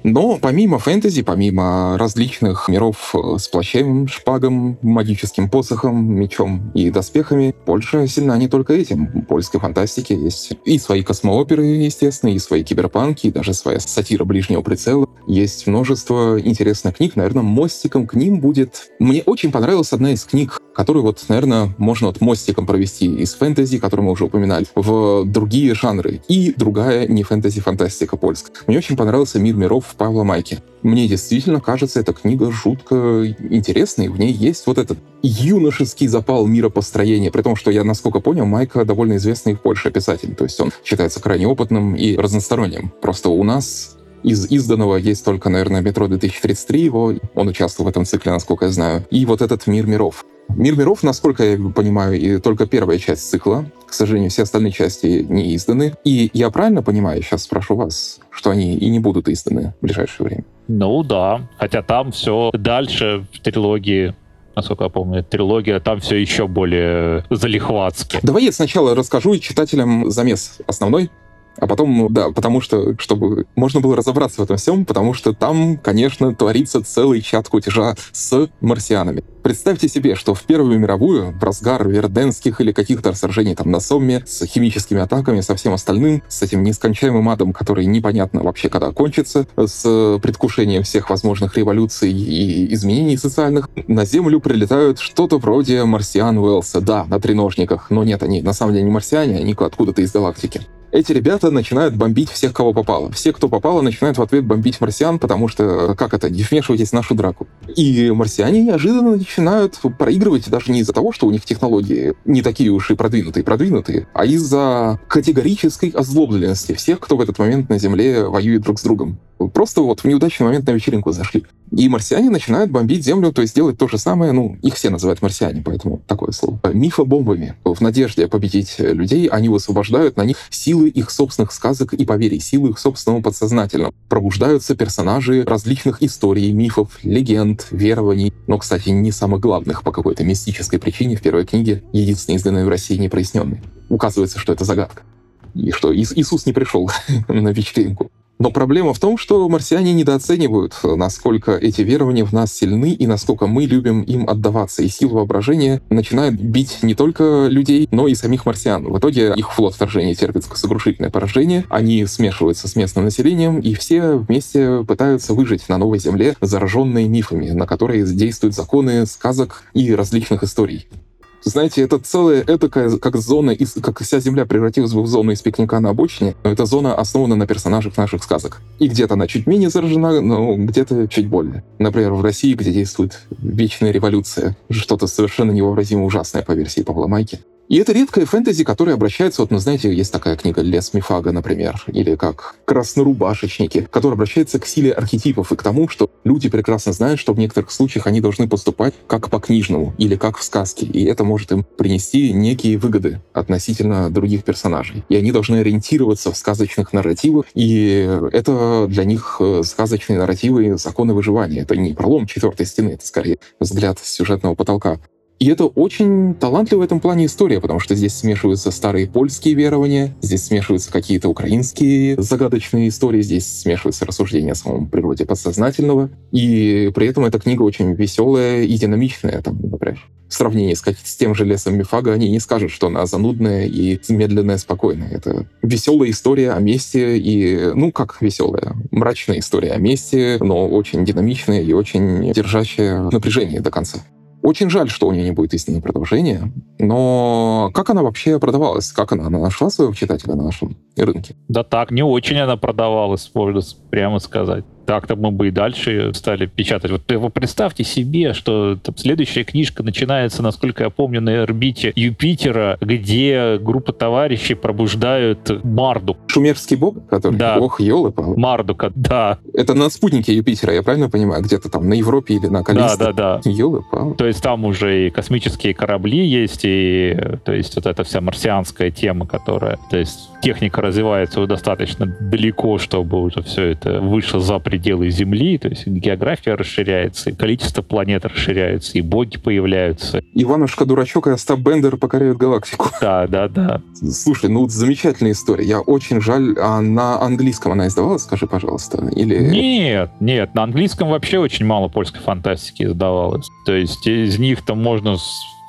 Но помимо фэнтези, помимо различных миров с плащем, шпагом, магическим посохом, мечом и доспехами, Польша сильна не только этим. В польской фантастике есть и свои космооперы, естественно, и свои киберпанки, и даже своя сатира ближнего прицела. Есть множество интересных книг. Наверное, мостиком к ним будет... Мне очень понравилась одна из книг, которую, вот, наверное, можно вот мостиком провести из фэнтези, которую мы уже упоминали, в другие жанры. И другая не фэнтези-фантастика польская. Мне очень понравился «Мир миров» Павла Майки. Мне действительно кажется, эта книга жутко интересной. В ней есть вот этот юношеский запал миропостроения, при том, что я, насколько понял, Майка довольно известный в Польше писатель. То есть он считается крайне опытным и разносторонним. Просто у нас... Из изданного есть только, наверное, «Метро две тысячи тридцать три», его, он участвовал в этом цикле, насколько я знаю, и вот этот «Мир миров». «Мир миров», насколько я понимаю, и только первая часть цикла, к сожалению, все остальные части не изданы, и я правильно понимаю, сейчас спрошу вас, что они и не будут изданы в ближайшее время? Ну да, хотя там все дальше в трилогии... Насколько я помню, трилогия, там все еще более залихватски. Давай я сначала расскажу читателям замес основной, а потом, да, потому что, чтобы можно было разобраться в этом всем, потому что там, конечно, творится целый чад кутежа с марсианами. Представьте себе, что в Первую мировую, в разгар верденских или каких-то сражений там на Сомме, с химическими атаками, со всем остальным, с этим нескончаемым адом, который непонятно вообще когда кончится, с предвкушением всех возможных революций и изменений социальных, на Землю прилетают что-то вроде марсиан Уэллса. Да, на треножниках, но нет, они на самом деле не марсиане, они откуда-то из галактики. Эти ребята начинают бомбить всех, кого попало. Все, кто попало, начинают в ответ бомбить марсиан, потому что, как это, не вмешивайтесь в нашу драку. И марсиане неожиданно начинают проигрывать даже не из-за того, что у них технологии не такие уж и продвинутые-продвинутые, а из-за категорической озлобленности всех, кто в этот момент на Земле воюет друг с другом. Просто вот в неудачный момент на вечеринку зашли. И марсиане начинают бомбить Землю, то есть делать то же самое, ну, их все называют марсиане, поэтому такое слово. Мифобомбами. В надежде победить людей они высвобождают на них силы их собственных сказок и поверий, силы их собственного подсознательного. Пробуждаются персонажи различных историй, мифов, легенд, верований, но, кстати, не самых главных по какой-то мистической причине в первой книге, единственной изданной в России непроясненной. Указывается, что это загадка. И что Иисус не пришел на вечеринку. Но проблема в том, что марсиане недооценивают, насколько эти верования в нас сильны и насколько мы любим им отдаваться. И сила воображения начинает бить не только людей, но и самих марсиан. В итоге их флот вторжения терпит сокрушительное поражение, они смешиваются с местным населением, и все вместе пытаются выжить на новой земле, зараженные мифами, на которые действуют законы сказок и различных историй. Знаете, это целая, это как зона, из, как вся Земля превратилась бы в зону из пикника на обочине, но эта зона основана на персонажах наших сказок. И где-то она чуть менее заражена, но где-то чуть более. Например, в России, где действует вечная революция, что-то совершенно невообразимо ужасное по версии Павла Майки. И это редкое фэнтези, которое обращается, вот, ну, знаете, есть такая книга «Лес Мифага», например, или как «Краснорубашечники», которая обращается к силе архетипов и к тому, что люди прекрасно знают, что в некоторых случаях они должны поступать как по-книжному или как в сказке, и это может им принести некие выгоды относительно других персонажей. И они должны ориентироваться в сказочных нарративах, и это для них сказочные нарративы — законы выживания. Это не пролом четвертой стены, это скорее взгляд с сюжетного потолка. И это очень талантливая в этом плане история, потому что здесь смешиваются старые польские верования, здесь смешиваются какие-то украинские загадочные истории, здесь смешиваются рассуждения о самом природе подсознательного. И при этом эта книга очень веселая и динамичная. Там, например, в сравнении с, с тем же «Лесом Мифага» они не скажут, что она занудная и медленная, спокойная. Это веселая история о месте и... Ну, как веселая? Мрачная история о месте, но очень динамичная и очень держащая напряжение до конца. Очень жаль, что у нее не будет истинного продолжения, но как она вообще продавалась? Как она, она нашла своего читателя на нашем рынке? Да так, не очень она продавалась, можно прямо сказать. Так-то мы бы и дальше стали печатать. Вот вы представьте себе, что там, следующая книжка начинается, насколько я помню, на орбите Юпитера, где группа товарищей пробуждают Мардук. Шумерский бог, который... Да. Ох, ёлы-палы. Мардука, да. Это на спутнике Юпитера, я правильно понимаю? Где-то там на Европе или на Каллисте? Да, да, да. Ёлы-палы. То есть там уже и космические корабли есть, и то есть вот эта вся марсианская тема, которая... То есть техника развивается достаточно далеко, чтобы уже все это вышло за пределы Земли, то есть география расширяется, и количество планет расширяется, и боги появляются. Иванушка-дурачок и Остап Бендер покоряют галактику. Да, да, да. Слушай, ну вот замечательная история. Я очень жаль, а на английском она издавалась, скажи, пожалуйста? Или... Нет, нет, на английском вообще очень мало польской фантастики издавалось. То есть из них там можно...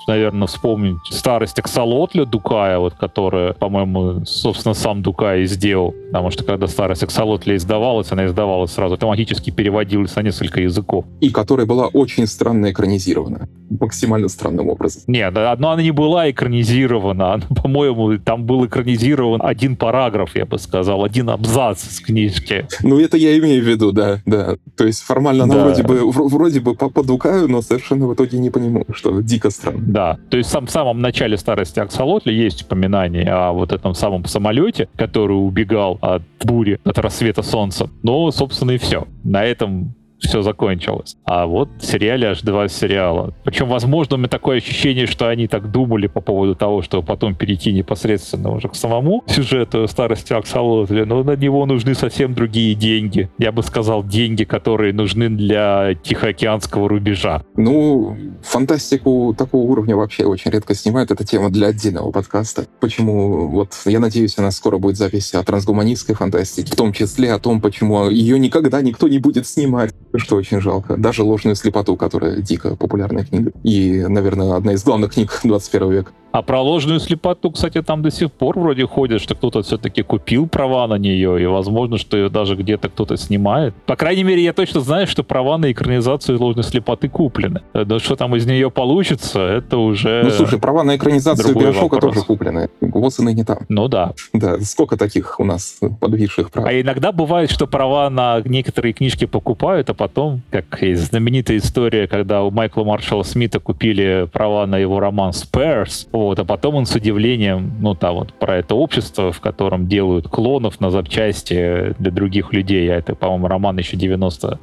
наверное, вспомнить старость Аксолотля Дукая, вот, которая, по-моему, собственно, сам Дукай и сделал. Потому что, когда старость Аксолотля издавалась, она издавалась сразу, автоматически переводилась на несколько языков. И которая была очень странно экранизирована. Максимально странным образом. Нет, одна она не была экранизирована. Она, по-моему, там был экранизирован один параграф, я бы сказал, один абзац из книжки. Ну, это я имею в виду, да. да. То есть формально да. она вроде бы, вроде бы по Дукаю, но совершенно в итоге не понимаю, что дико странно. Да, то есть в самом, самом начале старости Аксолотля есть упоминание о вот этом самом самолете, который убегал от бури, от рассвета солнца. Но, собственно, и все. На этом все закончилось. А вот в сериале аж два сериала. Причем, возможно, у меня такое ощущение, что они так думали по поводу того, чтобы потом перейти непосредственно уже к самому сюжету старости Аксолотля, но на него нужны совсем другие деньги. Я бы сказал, деньги, которые нужны для тихоокеанского рубежа. Ну, фантастику такого уровня вообще очень редко снимают. Это тема для отдельного подкаста. Почему? Вот я надеюсь, у нас скоро будет запись о трансгуманистской фантастике, в том числе о том, почему ее никогда никто не будет снимать. Что очень жалко. Даже «Ложную слепоту», которая дико популярная книга. И, наверное, одна из главных книг двадцать первого века. А про «Ложную слепоту», кстати, там до сих пор вроде ходят, что кто-то все-таки купил права на нее, и возможно, что ее даже где-то кто-то снимает. По крайней мере, я точно знаю, что права на экранизацию «Ложной слепоты» куплены. Но что там из нее получится, это уже... Ну, слушай, права на экранизацию «Биошока» тоже куплены. Госсены не там. Ну да. Да, сколько таких у нас подвисших прав. А иногда бывает, что права на некоторые книжки покупают, а потом, как и знаменитая история, когда у Майкла Маршалла Смита купили права на его роман «Спэрс», вот, а потом он с удивлением, ну, там вот про это общество, в котором делают клонов на запчасти для других людей, а это, по-моему, роман еще девяносто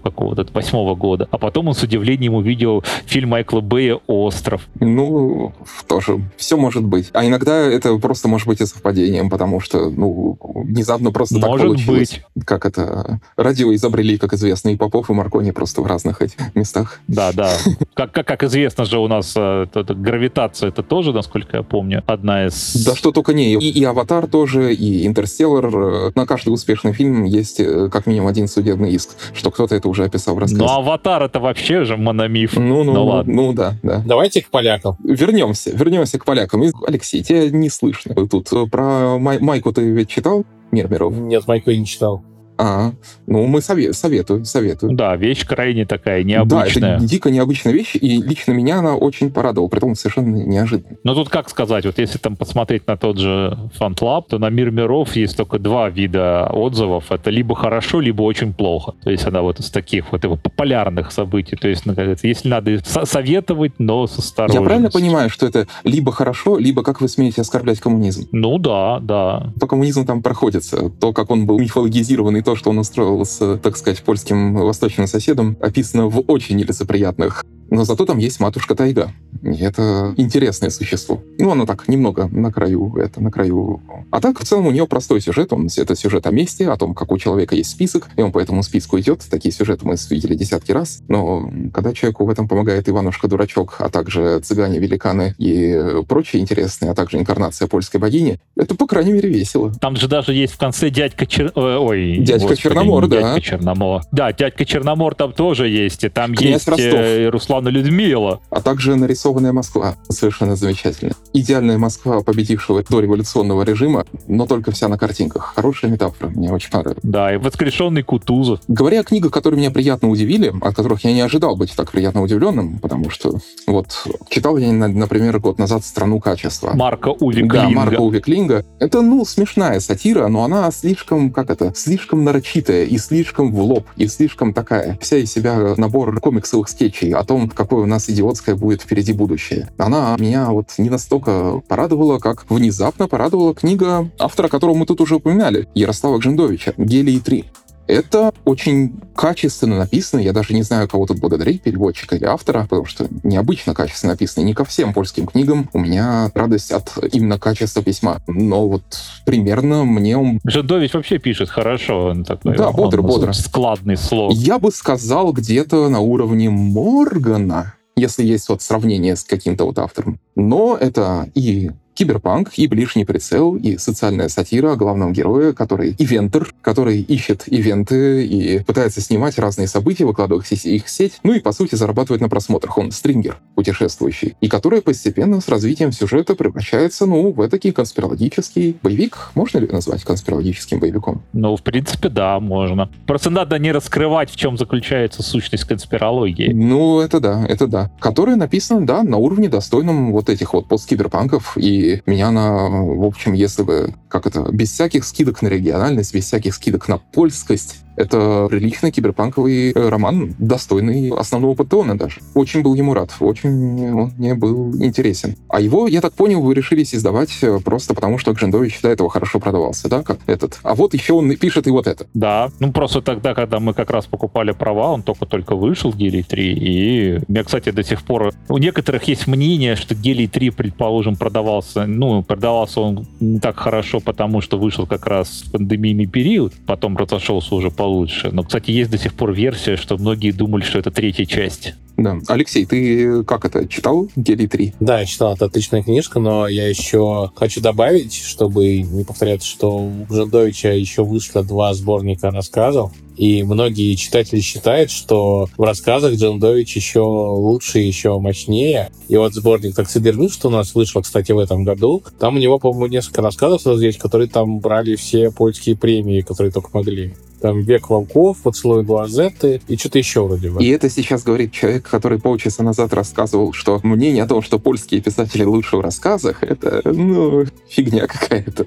восьмого года, а потом он с удивлением увидел фильм Майкла Бэя «Остров». Ну, тоже, все может быть. А иногда это просто может быть и совпадением, потому что, ну, внезапно просто может так получилось. Может быть. Как это, радио изобрели, как известно, и Попов, и Маркони просто в разных этих местах. Да, да. Как, как, как известно же у нас э, это, гравитация, это тоже, насколько я помню, одна из... Да что только не. И, и «Аватар» тоже, и «Интерстеллар». На каждый успешный фильм есть как минимум один судебный иск, что кто-то это уже описал в рассказе. Ну, «Аватар» — это вообще же мономиф. Ну, ну, ну, ладно. ну да, да. Давайте к полякам. Вернемся, вернемся к полякам. И, Алексей, тебя не слышно. Тут про Май- Майку ты ведь читал? «Мир миров». Нет, Майку я не читал. А, ну, мы сове- советую, советую. Да, вещь крайне такая необычная. Да, это дико необычная вещь, и лично меня она очень порадовала, притом совершенно неожиданно. Но тут как сказать, вот если там посмотреть на тот же FantLab, то на «Мир миров» есть только два вида отзывов. Это либо хорошо, либо очень плохо. То есть она вот из таких вот его популярных событий. То есть, если надо советовать, но с осторожностью. Я правильно понимаю, что это либо хорошо, либо как вы смеете оскорблять коммунизм? Ну да, да. То коммунизм там проходится. То, как он был мифологизирован, и то, что он устроил с, так сказать, польским восточным соседом, описано в очень нелицеприятных. Но зато там есть матушка Тайга. И это интересное существо. Ну, оно так, немного на краю, это на краю. А так, в целом, у нее простой сюжет. Он, это сюжет о мести, о том, как у человека есть список, и он по этому списку идет. Такие сюжеты мы видели десятки раз. Но когда человеку в этом помогает Иванушка-дурачок, а также цыгане-великаны и прочие интересные, а также инкарнация польской богини, это, по крайней мере, весело. Там же даже есть в конце дядька Чер... Ой, Дядька господи, Черномор, да. Дядька Черномор. Да, дядька Черномор там тоже есть. И там Князь есть Ростов. Руслана Людмила. А также нарисованная Москва. Совершенно замечательно. Идеальная Москва победившего дореволюционного режима, но только вся на картинках. Хорошая метафора, мне очень понравилась. Да, и воскрешенный Кутузов. Говоря о книгах, которые меня приятно удивили, от которых я не ожидал быть так приятно удивленным, потому что вот читал я, например, год назад «Страну качества». Марка Увиклинга. Да, Марка Увиклинга. Это, ну, смешная сатира, но она слишком, как это, слишком нарочитая, и слишком в лоб, и слишком такая. Вся из себя набор комиксовых скетчей о том, какое у нас идиотское будет впереди будущее. Она меня вот не настолько порадовала, как внезапно порадовала книга автора, которого мы тут уже упоминали, Ярослава Гжендовича «Гелий-три». Это очень качественно написано. Я даже не знаю, кого тут благодарить, переводчика или автора, потому что необычно качественно написано. И не ко всем польским книгам у меня радость от именно качества письма. Но вот примерно мне он... Жендович вообще пишет хорошо. Он такой, да, бодро-бодро. Складный слог. Я бы сказал, где-то на уровне Моргана, если есть вот сравнение с каким-то вот автором. Но это и... киберпанк, и ближний прицел, и социальная сатира главного героя, который ивентер, который ищет ивенты и пытается снимать разные события, выкладывая их в сеть, ну и, по сути, зарабатывает на просмотрах. Он стрингер путешествующий, и который постепенно с развитием сюжета превращается, ну, в этакий конспирологический боевик. Можно ли назвать конспирологическим боевиком? Ну, в принципе, да, можно. Просто надо не раскрывать, в чем заключается сущность конспирологии. Ну, это да, это да. Которая написана, да, на уровне достойном вот этих вот посткиберпанков и меня она, в общем, если бы, как это, без всяких скидок на региональность, без всяких скидок на польскость, это приличный киберпанковый роман, достойный основного пантеона даже. Очень был ему рад, очень он мне был интересен. А его, я так понял, вы решились издавать просто потому, что Гжендович до этого хорошо продавался, да, как этот. А вот еще он пишет и вот это. Да, ну просто тогда, когда мы как раз покупали права, он только-только вышел, «Гелий-три», и у меня, кстати, до сих пор... У некоторых есть мнение, что «Гелий-три», предположим, продавался, ну, продавался он не так хорошо, потому что вышел как раз в пандемийный период, потом разошелся уже по лучше. Но, кстати, есть до сих пор версия, что многие думали, что это третья часть. Да. Алексей, ты как это, читал «Гелий-три»? Да, я читал, это отличная книжка, но я еще хочу добавить, чтобы не повторять, что у Гжендовича еще вышло два сборника рассказов, и многие читатели считают, что в рассказах Гжендович еще лучше, еще мощнее. И вот сборник «Такси Дервиш», что у нас вышло, кстати, в этом году, там у него, по-моему, несколько рассказов здесь, которые там брали все польские премии, которые только могли. Там «Век волков», «Поцелуй Глазеты» и что-то еще вроде бы. И это сейчас говорит человек, который полчаса назад рассказывал, что мнение о том, что польские писатели лучше в рассказах, это, ну, фигня какая-то.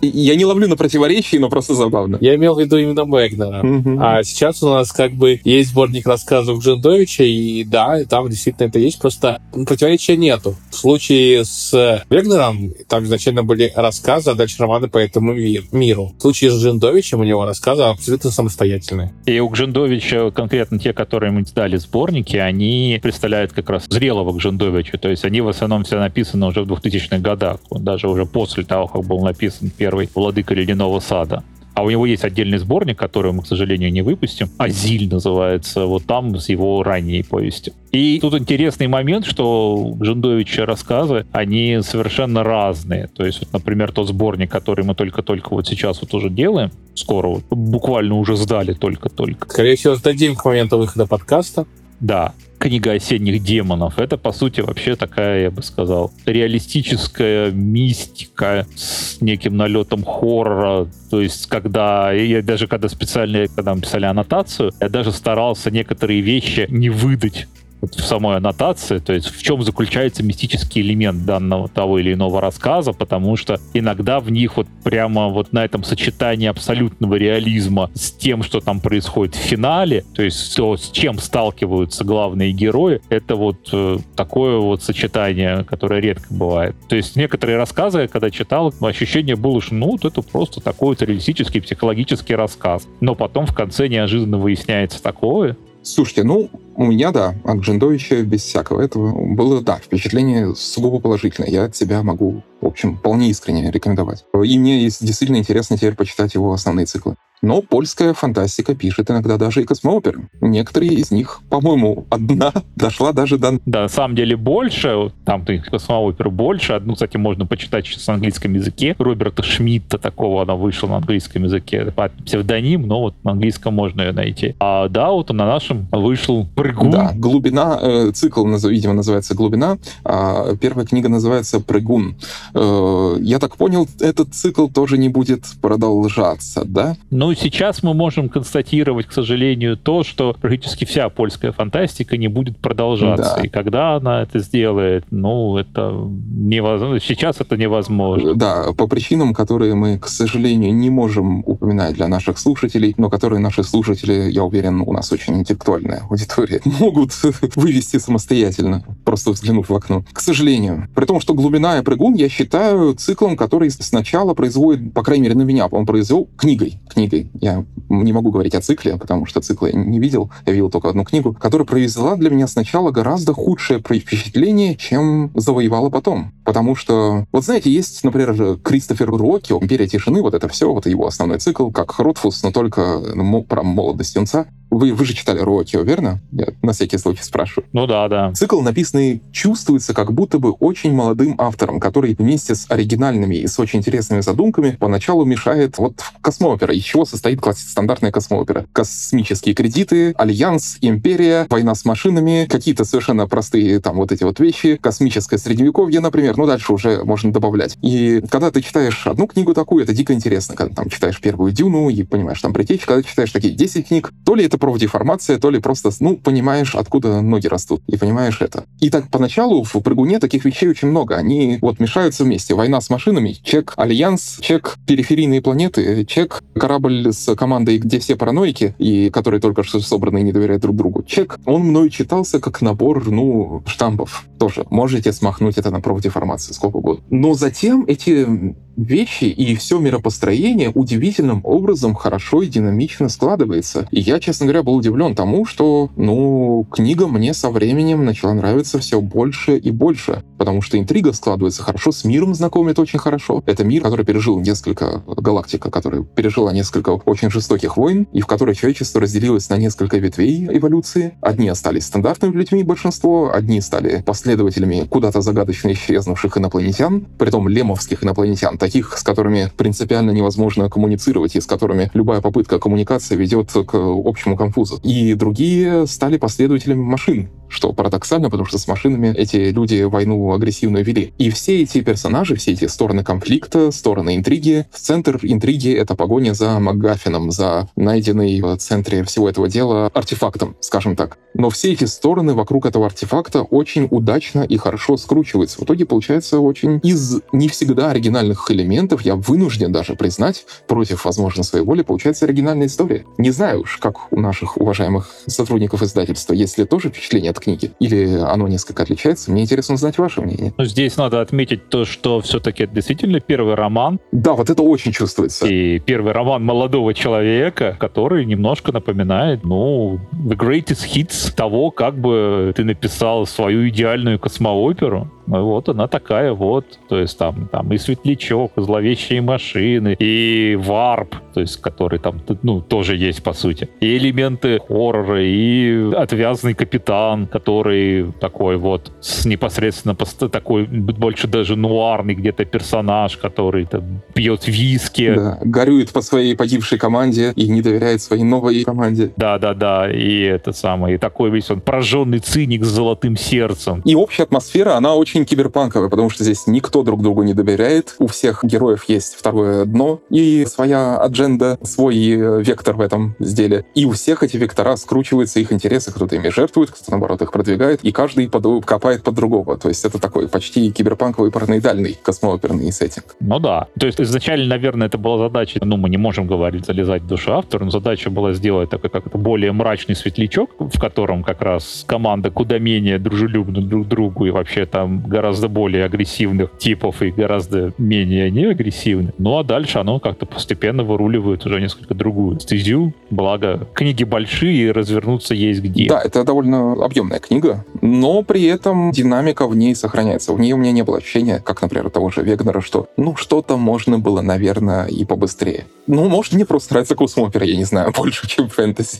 Я не ловлю на противоречии, но просто забавно. Я имел в виду именно Вегнера. Угу. А сейчас у нас как бы есть сборник рассказов Гжендовича, и да, там действительно это есть, просто противоречия нету. В случае с Вегнером там изначально были рассказы, а дальше романы по этому миру. В случае с Гжендовичем у него рассказы абсолютно самостоятельные. И у Гжендовича конкретно те, которые мы издали сборники, они представляют как раз зрелого Гжендовича. То есть они в основном все написаны уже в двухтысячных годах, даже уже после того, как был написан первый «Владыка ледяного сада». А у него есть отдельный сборник, который мы, к сожалению, не выпустим. «Азиль» называется. Вот там с его ранней повести. И тут интересный момент, что Гжендовича рассказы, они совершенно разные. То есть, вот, например, тот сборник, который мы только-только вот сейчас вот уже делаем, скоро вот, буквально уже сдали только-только. Скорее всего, сдадим к моменту выхода подкаста. Да. книга «Осенних демонов». Это, по сути, вообще такая, я бы сказал, реалистическая мистика с неким налетом хоррора. То есть, когда... Я даже когда специально когда мы писали аннотацию, я даже старался некоторые вещи не выдать в самой аннотации, то есть в чем заключается мистический элемент данного того или иного рассказа, потому что иногда в них вот прямо вот на этом сочетании абсолютного реализма с тем, что там происходит в финале, то есть то, с чем сталкиваются главные герои, это вот э, такое вот сочетание, которое редко бывает. То есть некоторые рассказы, когда читал, ощущение было, что ну вот это просто такой вот реалистический психологический рассказ. Но потом в конце неожиданно выясняется такое. Слушайте, ну, у меня, да, от Гжендовича без всякого этого было, да, впечатление сугубо положительное. Я от себя могу, в общем, вполне искренне рекомендовать. И мне действительно интересно теперь почитать его основные циклы. Но польская фантастика пишет иногда даже и космооперы. Некоторые из них, по-моему, одна дошла даже до... Да, на самом деле больше. Там-то их космоопер больше. Одну, кстати, можно почитать сейчас на английском языке. Роберта Шмидта такого, она вышла на английском языке. Это псевдоним, но вот на английском можно ее найти. А да, вот он на нашем вышел «Прыгун». Да, «Глубина». Э, цикл, видимо, называется «Глубина». А первая книга называется «Прыгун». Э, я так понял, этот цикл тоже не будет продолжаться, да? Ну, Ну, сейчас мы можем констатировать, к сожалению, то, что практически вся польская фантастика не будет продолжаться. Да. И когда она это сделает, ну, это невозможно. Сейчас это невозможно. Да, по причинам, которые мы, к сожалению, не можем упоминать для наших слушателей, но которые наши слушатели, я уверен, у нас очень интеллектуальная аудитория, могут вывести самостоятельно, просто взглянув в окно. К сожалению. При том, что «Глубина» и «Прыгун» я считаю циклом, который сначала производит, по крайней мере, на меня, он произвел книгой. Книгой. Я не могу говорить о цикле, потому что цикл я не видел. Я видел только одну книгу, которая произвела для меня сначала гораздо худшее впечатление, чем завоевала потом. Потому что, вот знаете, есть, например, Кристофер Руоки, «Империя тишины», вот это все, вот его основной цикл, как Хротфус, но только про молодость юнца. Вы, вы же читали Руокио, верно? Я на всякий случай спрашиваю. Ну да, да. Цикл, написанный, чувствуется как будто бы очень молодым автором, который вместе с оригинальными и с очень интересными задумками поначалу мешает вот в космоопера, из чего состоит стандартная космоопера. Космические кредиты, альянс, империя, война с машинами, какие-то совершенно простые там вот эти вот вещи, космическое средневековье, например, ну дальше уже можно добавлять. И когда ты читаешь одну книгу такую, это дико интересно, когда там читаешь первую «Дюну» и понимаешь там предтечь, когда читаешь такие десять книг, то ли это профдеформация, то ли просто, ну, понимаешь, откуда ноги растут, и понимаешь это. И так поначалу в «Прыгуне» таких вещей очень много. Они вот мешаются вместе. Война с машинами, чек альянс, чек периферийные планеты, чек корабль с командой, где все параноики, и которые только что собраны и не доверяют друг другу. Чек, он мною читался как набор, ну, штампов. Тоже можете смахнуть это на профдеформацию сколько угодно. Но затем эти вещи и все миропостроение удивительным образом хорошо и динамично складывается. И я, честно говоря, был удивлен тому, что, ну, книга мне со временем начала нравиться все больше и больше, потому что интрига складывается хорошо, с миром знакомит очень хорошо. Это мир, который пережил несколько галактика, который пережила несколько очень жестоких войн, и в которой человечество разделилось на несколько ветвей эволюции. Одни остались стандартными людьми, большинство, одни стали последователями куда-то загадочно исчезнувших инопланетян, притом лемовских инопланетян, таких, с которыми принципиально невозможно коммуницировать, и с которыми любая попытка коммуникации ведет к общему конфузу. И другие стали последователями машин, что парадоксально, потому что с машинами эти люди войну агрессивную вели. И все эти персонажи, все эти стороны конфликта, стороны интриги, центр интриги — это погоня за МакГаффином, за найденный в центре всего этого дела артефактом, скажем так. Но все эти стороны вокруг этого артефакта очень удачно и хорошо скручиваются. В итоге получается очень из не всегда оригинальных элементов, я вынужден даже признать, против, возможно, своей воли, получается оригинальная история. Не знаю уж, как у наших уважаемых сотрудников издательства, есть ли тоже впечатление от книги, или оно несколько отличается. Мне интересно узнать ваше мнение. Ну, здесь надо отметить то, что все-таки это действительно первый роман. Да, вот это очень чувствуется. И первый роман молодого человека, который немножко напоминает, ну, The Greatest Hits того, как бы ты написал свою идеальную космооперу. Вот она такая вот. То есть там, там и светлячок, и зловещие машины, и варп, то есть который там, ну, тоже есть по сути. И элементы хоррора, и отвязный капитан, который такой вот с непосредственно такой больше даже нуарный где-то персонаж, который там пьет виски. Да, горюет по своей погибшей команде и не доверяет своей новой команде. Да-да-да, и это самое. И такой весь он прожженный циник с золотым сердцем. И общая атмосфера, она очень киберпанковая, потому что здесь никто друг другу не доверяет, у всех героев есть второе дно и своя адженда, свой вектор в этом деле. И у всех эти вектора скручиваются, их интересы, кто-то ими жертвует, кто-то, наоборот, их продвигает, и каждый под... копает под другого. То есть это такой почти киберпанковый параноидальный космооперный сеттинг. Ну да. То есть изначально, наверное, это была задача, ну, мы не можем говорить, залезать в душу автора, но задача была сделать такой как-то более мрачный светлячок, в котором как раз команда куда менее дружелюбна друг другу и вообще там гораздо более агрессивных типов и гораздо менее неагрессивных. Ну а дальше оно как-то постепенно выруливает уже несколько другую стезю. Благо, книги большие, развернуться есть где. Да, это довольно объемная книга, но при этом динамика в ней сохраняется. В ней у меня не было ощущения, как, например, того же Вегнера, что ну что-то можно было, наверное, и побыстрее. Ну, может, мне просто нравится космоопера, я не знаю, больше, чем фэнтези.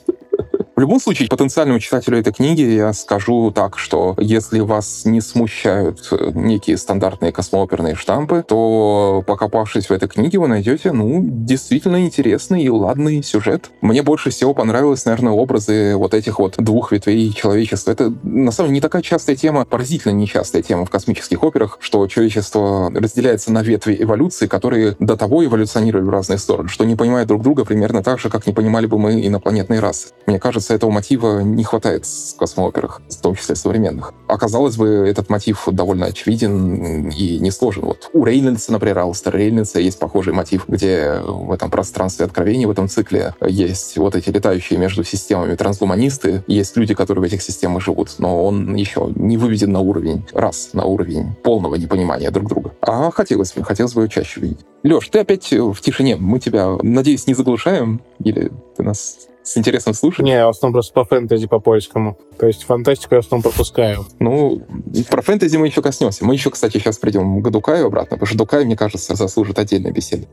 В любом случае, потенциальному читателю этой книги я скажу так, что если вас не смущают некие стандартные космооперные штампы, то, покопавшись в этой книге, вы найдете, ну, действительно интересный и ладный сюжет. Мне больше всего понравились, наверное, образы вот этих вот двух ветвей человечества. Это, на самом деле, не такая частая тема, поразительно нечастая тема в космических операх, что человечество разделяется на ветви эволюции, которые до того эволюционировали в разные стороны, что не понимают друг друга примерно так же, как не понимали бы мы инопланетные расы. Мне кажется, этого мотива не хватает в космооперах, в том числе современных. Оказалось бы, этот мотив довольно очевиден и несложен. Вот у Рейнольдса, например, Алстера Рейнольдса есть похожий мотив, где в этом пространстве откровений, в этом цикле есть вот эти летающие между системами трансгуманисты, есть люди, которые в этих системах живут, но он еще не выведен на уровень рас, на уровень полного непонимания друг друга. А хотелось бы, хотелось бы чаще видеть. Лёш, ты опять в тишине. Мы тебя, надеюсь, не заглушаем? Или ты нас... с интересом слушать? Не, я в основном просто по фэнтези, по польскому. То есть фантастику я в основном пропускаю. Ну, про фэнтези мы еще коснемся. Мы еще, кстати, сейчас придем к Дукаю обратно, потому что Дукай, мне кажется, заслужит отдельной беседы.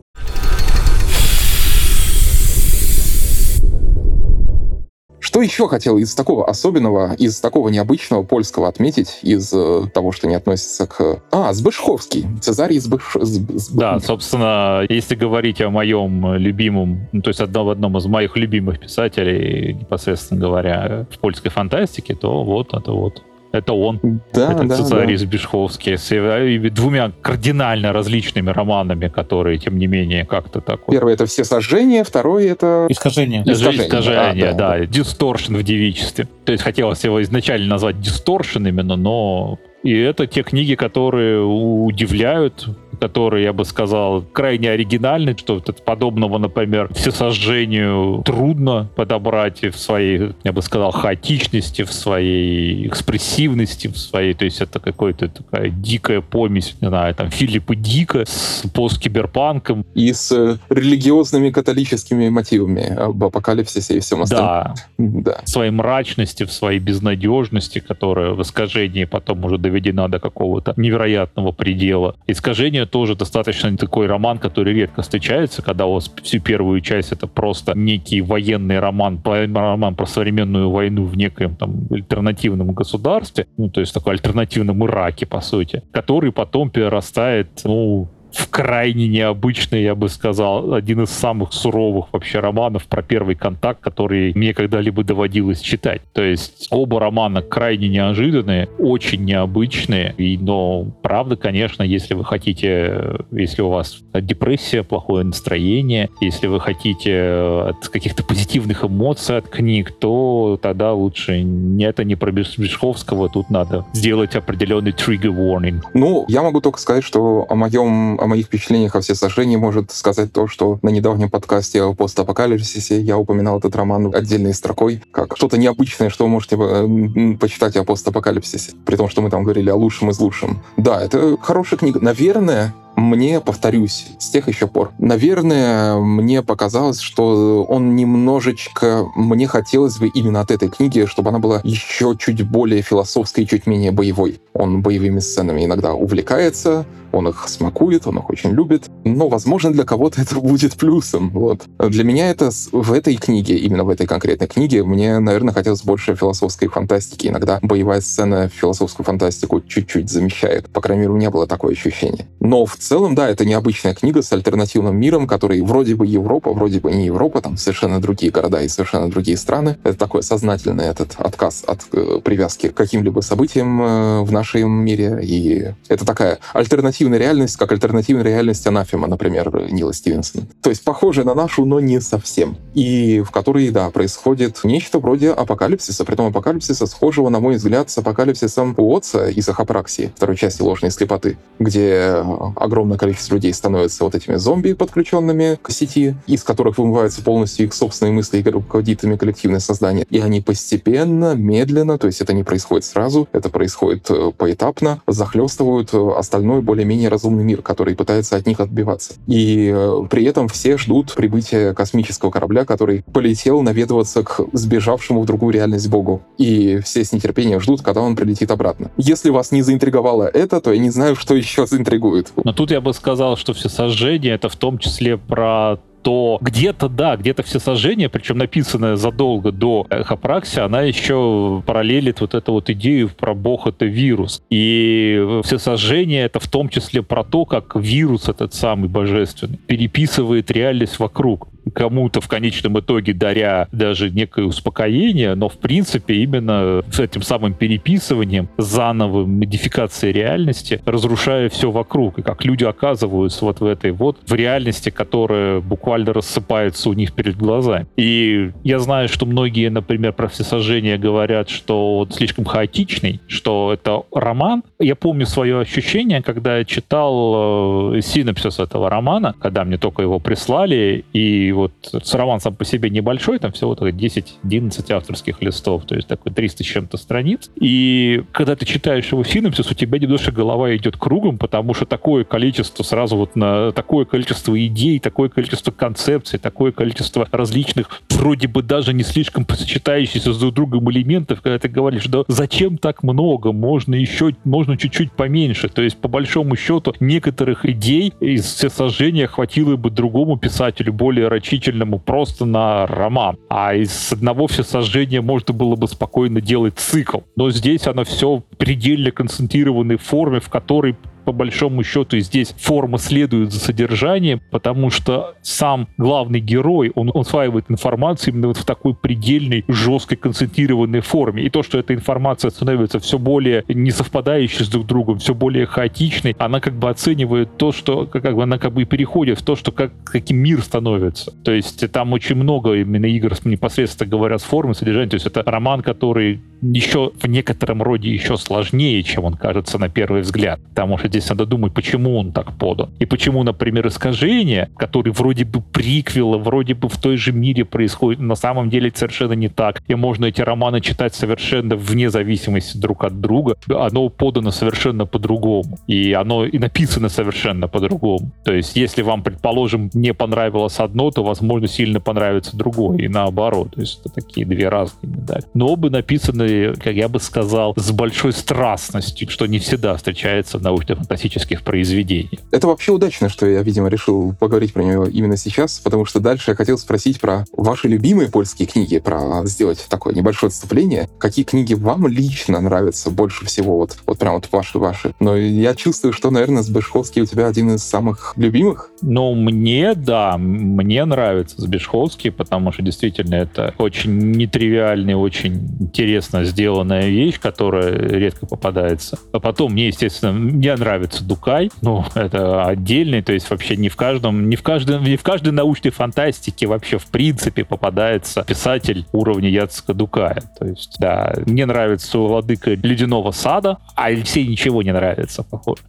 Что еще хотел из такого особенного, из такого необычного польского отметить, из э, того, что не относится к... А, Збешховский. Цезарь Збешховский. Зб... Да, собственно, если говорить о моем любимом, ну, то есть одном, одном из моих любимых писателей, непосредственно говоря, в польской фантастике, то вот это вот. Это он, да, это да, Цезарь да. Збешховский, с двумя кардинально различными романами, которые, тем не менее, как-то так... Первое — это «Все сожжения», второе — это... «Искажение». «Искажение», «Искажение», а, да, да, да, «Дисторшн» в девичестве. То есть хотелось его изначально назвать «Дисторшн» именно, но... И это те книги, которые удивляют, которые, я бы сказал, крайне оригинальны, что подобного, например, всесожжению трудно подобрать в своей, я бы сказал, хаотичности, в своей экспрессивности, в своей, то есть это какая-то такая дикая помесь, не знаю, там, Филиппа Дика с посткиберпанком. И с религиозными католическими мотивами об апокалипсисе и всем остальном. Да. В своей мрачности, в своей безнадежности, которая в искажении потом уже доведена до какого-то невероятного предела. Искажение тоже достаточно такой роман, который редко встречается, когда у вас всю первую часть это просто некий военный роман, роман про современную войну в некоем там альтернативном государстве, ну, то есть такой альтернативном Ираке, по сути, который потом перерастает, ну, в крайне необычный, я бы сказал, один из самых суровых вообще романов про первый контакт, который мне когда-либо доводилось читать. То есть оба романа крайне неожиданные, очень необычные, и, но правда, конечно, если вы хотите, если у вас депрессия, плохое настроение, если вы хотите от каких-то позитивных эмоций от книг, то тогда лучше не это не про Збешховского, тут надо сделать определенный trigger warning. Ну, я могу только сказать, что о моем о моих впечатлениях о всесожжении может сказать то, что на недавнем подкасте о постапокалипсисе я упоминал этот роман отдельной строкой, как что-то необычное, что вы можете э, почитать о постапокалипсисе, при том, что мы там говорили о лучшем из лучшем. Да, это хорошая книга. Наверное, мне, повторюсь, с тех еще пор. Наверное, мне показалось, что он немножечко... Мне хотелось бы именно от этой книги, чтобы она была еще чуть более философской и чуть менее боевой. Он боевыми сценами иногда увлекается, он их смакует, он их очень любит. Но, возможно, для кого-то это будет плюсом. Вот. Для меня это в этой книге, именно в этой конкретной книге, мне, наверное, хотелось больше философской фантастики. Иногда боевая сцена философскую фантастику чуть-чуть замещает. По крайней мере, у меня было такое ощущение. Но в целом, да, это необычная книга с альтернативным миром, который вроде бы Европа, вроде бы не Европа, там совершенно другие города и совершенно другие страны. Это такой сознательный этот отказ от э, привязки к каким-либо событиям э, в нашем мире. И это такая альтернативная реальность, как альтернативная реальность «Анафема», например, Нила Стивенсона. То есть похожая на нашу, но не совсем. И в которой, да, происходит нечто вроде апокалипсиса, притом апокалипсиса, схожего, на мой взгляд, с апокалипсисом Уотса из «Ахапраксии», второй части «Ложной слепоты», где огромное количество людей становятся вот этими зомби, подключенными к сети, из которых вымываются полностью их собственные мысли и руководит ими коллективное сознание. И они постепенно, медленно, то есть это не происходит сразу, это происходит поэтапно, захлестывают остальной более-менее разумный мир, который пытается от них отбиваться. И при этом все ждут прибытия космического корабля, который полетел наведываться к сбежавшему в другую реальность Богу. И все с нетерпением ждут, когда он прилетит обратно. Если вас не заинтриговало это, то я не знаю, что еще заинтригует. Но тут я бы сказал, что всесожжение — это в том числе про... то где-то, да, где-то всесожжение, причем написанное задолго до «Эхопраксии», она еще параллелит вот эту вот идею про «Бог — это вирус». И всесожжение — это в том числе про то, как вирус этот самый божественный переписывает реальность вокруг, кому-то в конечном итоге даря даже некое успокоение, но в принципе именно с этим самым переписыванием, заново модификацией реальности, разрушая все вокруг. И как люди оказываются вот в этой вот, в реальности, которая буквально рассыпается у них перед глазами. И я знаю, что многие, например, про всесожжение говорят, что он слишком хаотичный, что это роман. Я помню свое ощущение, когда я читал э, синопсис этого романа, когда мне только его прислали, и вот роман сам по себе небольшой, там всего десять-одиннадцать авторских листов, то есть такой триста с чем-то страниц. И когда ты читаешь его синопсис, у тебя немножко голова идет кругом, потому что такое количество сразу вот на такое количество идей, такое количество концепций, такое количество различных, вроде бы даже не слишком сочетающихся с друг другом элементов, когда ты говоришь, да зачем так много, можно еще, можно чуть-чуть поменьше. То есть, по большому счету, некоторых идей из всесожжения хватило бы другому писателю, более рачительному, просто на роман. А из одного всесожжения можно было бы спокойно делать цикл. Но здесь оно все в предельно концентрированной форме, в которой по большому счету здесь форма следует за содержанием, потому что сам главный герой, он усваивает информацию именно вот в такой предельной, жесткой, концентрированной форме. И то, что эта информация становится все более несовпадающей с друг другом, все более хаотичной, она как бы оценивает то, что как бы она как бы и переходит в то, что как, каким мир становится. То есть там очень много именно игр непосредственно говоря с формой, содержанием. То есть это роман, который еще в некотором роде еще сложнее, чем он кажется на первый взгляд. Потому что здесь надо думать, почему он так подан. И почему, например, искажение, которое вроде бы приквела, вроде бы в той же мире происходит, на самом деле совершенно не так. И можно эти романы читать совершенно вне зависимости друг от друга. Оно подано совершенно по-другому. И оно и написано совершенно по-другому. То есть, если вам, предположим, не понравилось одно, то, возможно, сильно понравится другое. И наоборот. То есть, это такие две разные медали. Но оба написаны, как я бы сказал, с большой страстностью, что не всегда встречается в научных фантастических произведений. Это вообще удачно, что я, видимо, решил поговорить про него именно сейчас, потому что дальше я хотел спросить про ваши любимые польские книги, про сделать такое небольшое отступление. Какие книги вам лично нравятся больше всего? Вот, вот прям вот ваши-ваши. Но я чувствую, что, наверное, Збешховский у тебя один из самых любимых. Ну, мне, да, мне нравится Збешховский, потому что действительно это очень нетривиальная, очень интересно сделанная вещь, которая редко попадается. А потом мне, естественно, мне нравится Дукай, ну, это отдельный, то есть вообще не в каждом, не в каждом, не в каждой научной фантастике вообще в принципе попадается писатель уровня Яцека Дукая. То есть, да, мне нравится «Владыка ледяного сада», а Алексею ничего не нравится, похоже.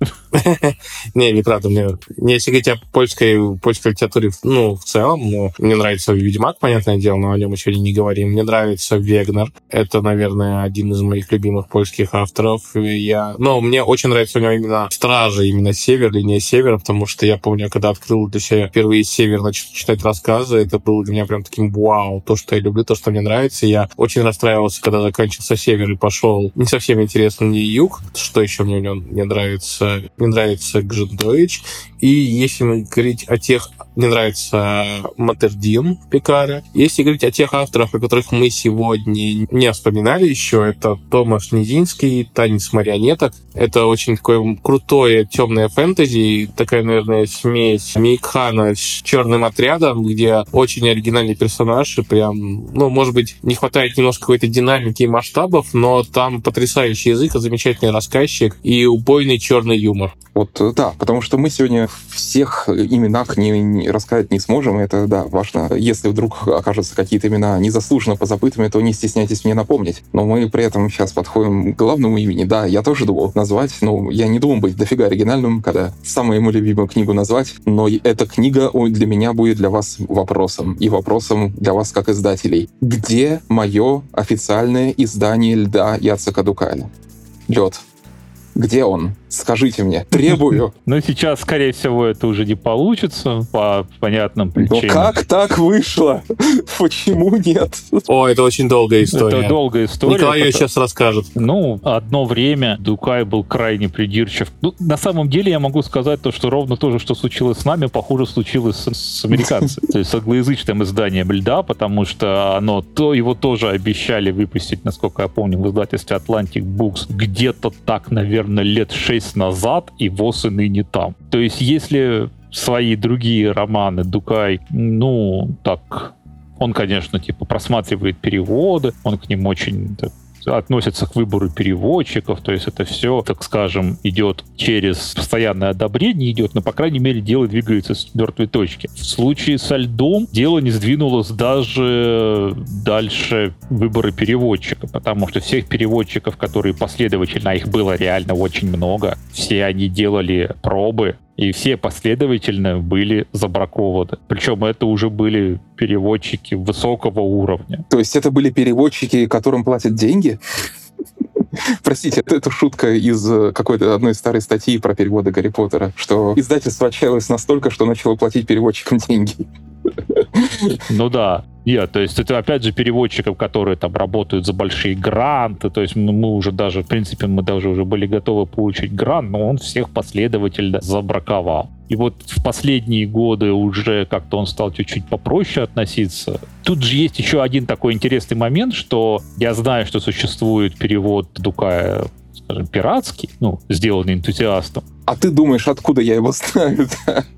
Не, неправда, мне... Если говорить о польской польской литературе, ну, в целом, мне нравится «Ведьмак», понятное дело, но о нем еще не говорим. Мне нравится Вегнер. Это, наверное, один из моих любимых польских авторов. Я... Но мне очень нравится у него именно стражи именно север, линия севера, потому что я помню, когда открыл для себя впервые север, начал читать рассказы, это было для меня прям таким вау, то, что я люблю, то, что мне нравится. Я очень расстраивался, когда заканчивался север и пошел не совсем интересно мне юг, что еще мне в нем не нравится. Мне нравится Гжендович. И если мы говорить о тех... Мне нравится Маддердин Пекара. Если говорить о тех авторах, о которых мы сегодня не вспоминали еще, это Томаш Низинский, «Танец марионеток». Это очень такое крутое темное фэнтези, такая, наверное, смесь Мейкхана с «Черным отрядом», где очень оригинальный персонаж, и прям, ну, может быть, не хватает немножко какой-то динамики и масштабов, но там потрясающий язык, замечательный рассказчик и убойный черный юмор. Вот, да, потому что мы сегодня всех именах не... рассказать не сможем, это, да, важно. Если вдруг окажутся какие-то имена незаслуженно позабытыми, то не стесняйтесь мне напомнить. Но мы при этом сейчас подходим к главному имени. Да, я тоже думал назвать, но я не думал быть дофига оригинальным, когда самую ему любимую книгу назвать, но эта книга для меня будет для вас вопросом. И вопросом для вас как издателей. Где мое официальное издание «Льда» Яцека Дукая? Лед. Где он? Скажите мне. Требую. Ну, сейчас, скорее всего, это уже не получится по понятным причинам. Ну, как так вышло? Почему нет? О, это очень долгая история. Это долгая история. Николай ее сейчас расскажет. Ну, одно время Дукай был крайне придирчив. Ну, на самом деле, я могу сказать то, что ровно то же, что случилось с нами, похоже, случилось с, с американцами. То есть с англоязычным изданием «Льда», потому что оно, то, его тоже обещали выпустить, насколько я помню, в издательстве Atlantic Books где-то так, наверное, лет шесть назад, и вот и ныне там. То есть, если свои другие романы Дукай, ну, так, он, конечно, типа, просматривает переводы, он к ним очень... относятся к выбору переводчиков, то есть это все, так скажем, идет через постоянное одобрение идет, но, по крайней мере, дело двигается с мертвой точки. В случае со «Льдом» дело не сдвинулось даже дальше выбора переводчика, потому что всех переводчиков, которые последовательно, их было реально очень много, все они делали пробы, и все последовательно были забракованы. Причем это уже были переводчики высокого уровня. То есть это были переводчики, которым платят деньги? Простите, это шутка из какой-то одной старой статьи про переводы Гарри Поттера, что издательство отчаялось настолько, что начало платить переводчикам деньги. Ну да. Yeah, то есть это, опять же, переводчиков, которые там работают за большие гранты, то есть мы уже даже, в принципе, мы даже уже были готовы получить грант, но он всех последовательно забраковал. И вот в последние годы уже как-то он стал чуть-чуть попроще относиться. Тут же есть еще один такой интересный момент, что я знаю, что существует перевод Дукая, скажем, пиратский, ну, сделанный энтузиастом. А ты думаешь, откуда я его знаю?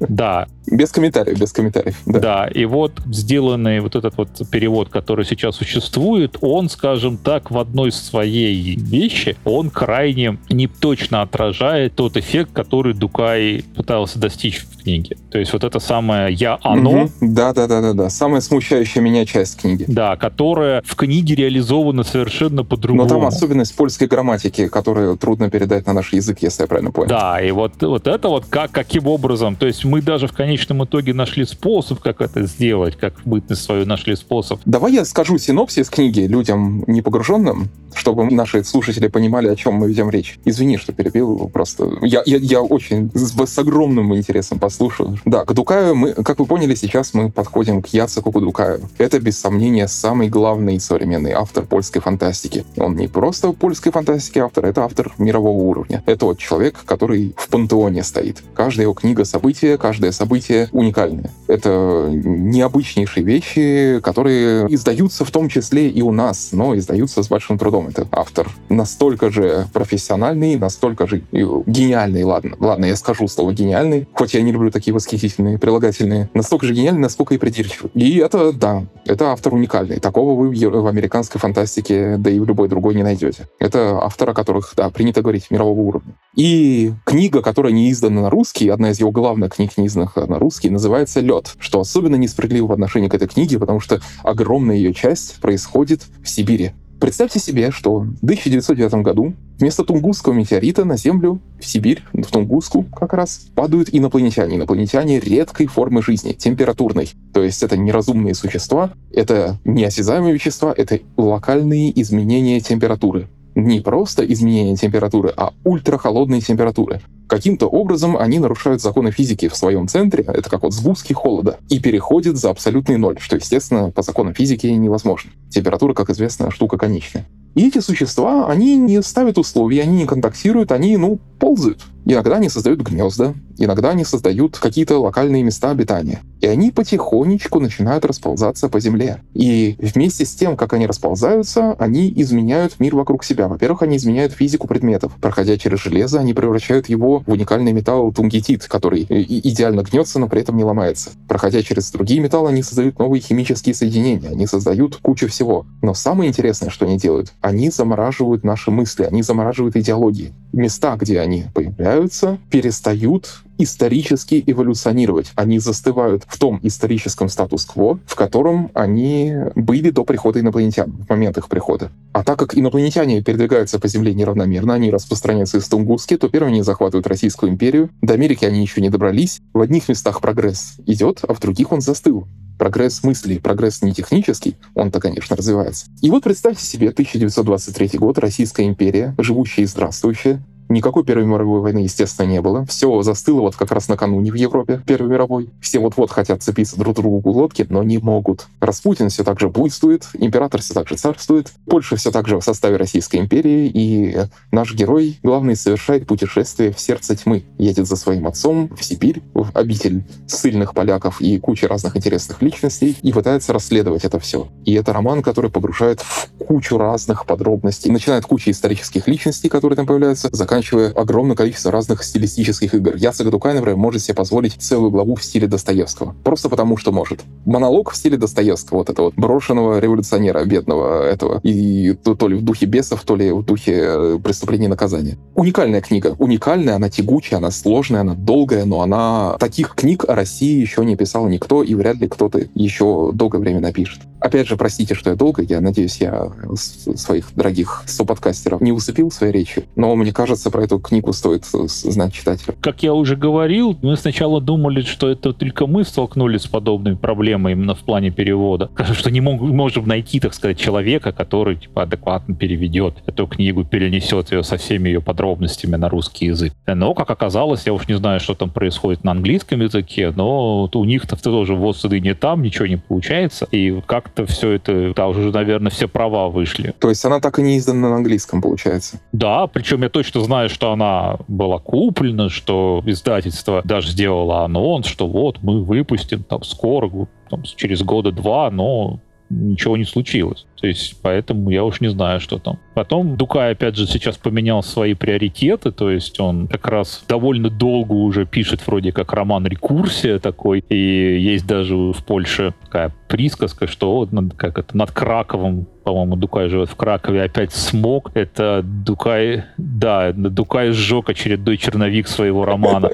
Да. Без комментариев, без комментариев. Да. да, и вот сделанный вот этот вот перевод, который сейчас существует, он, скажем так, в одной своей вещи, он крайне неточно отражает тот эффект, который Дукай пытался достичь в книге. То есть вот это самое «я-оно». Да-да-да-да, угу. да, самая смущающая меня часть книги. Да, которая в книге реализована совершенно по-другому. Но там особенность польской грамматики, которую трудно передать на наш язык, если я правильно понял. Да, и вот, вот это вот как, каким образом, то есть мы даже в конечном итоге нашли способ, как это сделать, как в бытность свою нашли способ. Давай я скажу синопсис книги людям непогруженным, чтобы наши слушатели понимали, о чем мы ведем речь. Извини, что перебил, просто я, я, я очень с, с огромным интересом послушаю. Да, к Дукаю мы, как вы поняли, сейчас мы подходим к Яцеку Дукаю. Это, без сомнения, самый главный современный автор польской фантастики. Он не просто польской фантастики автор, это автор мирового уровня. Это вот человек, который в пантеоне стоит. Каждая его книга — событие, каждое событие уникальное. Это необычнейшие вещи, которые издаются в том числе и у нас, но издаются с большим трудом. Это автор настолько же профессиональный, настолько же гениальный, ладно, ладно, я скажу слово «гениальный», хоть я не люблю такие восхитительные прилагательные, настолько же гениальный, насколько и придирчивый. И это, да, это автор уникальный. Такого вы в американской фантастике, да и в любой другой, не найдете. Это автор, о которых, да, принято говорить, мирового уровня. И книга Книга, которая не издана на русский, одна из его главных книг, не изданных на русский, называется «Лед», что особенно несправедливо в отношении к этой книге, потому что огромная ее часть происходит в Сибири. Представьте себе, что в тысяча девятьсот девятом году вместо тунгусского метеорита на Землю, в Сибирь, в Тунгуску как раз, падают инопланетяне. Инопланетяне редкой формы жизни, температурной. То есть это неразумные существа, это неосязаемые вещества, это локальные изменения температуры. Не просто изменение температуры, а ультрахолодной температуры. Каким-то образом они нарушают законы физики в своем центре, это как вот сгустки холода, и переходят за абсолютный ноль, что, естественно, по законам физики невозможно. Температура, как известно, штука конечная. И эти существа, они не ставят условий, они не контактируют, они, ну, ползают. Иногда они создают гнезда, иногда они создают какие-то локальные места обитания. И они потихонечку начинают расползаться по земле. И вместе с тем, как они расползаются, они изменяют мир вокруг себя. Во-первых, они изменяют физику предметов. Проходя через железо, они превращают его в уникальный металл тунгетит, который идеально гнется, но при этом не ломается. Проходя через другие металлы, они создают новые химические соединения, они создают кучу всего. Но самое интересное, что они делают, они замораживают наши мысли, они замораживают идеологии. Места, где они появляются, перестают исторически эволюционировать. Они застывают в том историческом статус-кво, в котором они были до прихода инопланетян, в момент их прихода. А так как инопланетяне передвигаются по Земле неравномерно, они распространяются из Тунгуски, то первыми они захватывают Российскую империю. До Америки они еще не добрались. В одних местах прогресс идет, а в других он застыл. Прогресс мысли, прогресс не технический, он-то, конечно, развивается. И вот представьте себе тысяча девятьсот двадцать третий год, Российская империя, живущая и здравствующая. Никакой Первой мировой войны, естественно, не было. Все застыло вот как раз накануне в Европе Первой мировой. Все вот-вот хотят цепиться друг другу глотки, но не могут. Распутин все так же буйствует, император все так же царствует, Польша все так же в составе Российской империи, и наш герой, главный, совершает путешествие в сердце тьмы. Едет за своим отцом в Сибирь, в обитель ссыльных поляков и кучи разных интересных личностей, и пытается расследовать это все. И это роман, который погружает в кучу разных подробностей. Начинает куча исторических личностей, которые там появляются, заканчивая огромное количество разных стилистических игр. Яцек Дукай, например, может себе позволить целую главу в стиле Достоевского. Просто потому, что может. Монолог в стиле Достоевского, вот этого вот брошенного революционера, бедного этого. И то, то ли в духе бесов, то ли в духе преступления и наказания. Уникальная книга. Уникальная, она тягучая, она сложная, она долгая, но она... Таких книг о России еще не писал никто, и вряд ли кто-то еще долгое время напишет. Опять же, простите, что я долго, я надеюсь, я своих дорогих соподкастеров не усыпил своей речью, но мне кажется, про эту книгу стоит знать читателю. Как я уже говорил, мы сначала думали, что это только мы столкнулись с подобной проблемой именно в плане перевода, что не мог, можем найти, так сказать, человека, который типа адекватно переведет эту книгу, перенесет ее со всеми ее подробностями на русский язык. Но, как оказалось, я уж не знаю, что там происходит на английском языке, но у них-то тоже вот сюда не там, ничего не получается, и как-то все это, да, уже, наверное, все права вышли. То есть она так и не издана на английском, получается? Да, причем я точно знаю, что она была куплена, что издательство даже сделало анонс, что вот мы выпустим там скоро, там, через года два, но ничего не случилось. То есть, поэтому я уж не знаю, что там. Потом Дукай, опять же, сейчас поменял свои приоритеты, то есть он как раз довольно долго уже пишет вроде как роман «Рекурсия» такой, и есть даже в Польше такая присказка, что над, как это, над Краковом, по-моему, Дукай живет в Кракове, опять смог. Это Дукай, да, Дукай сжег очередной черновик своего романа.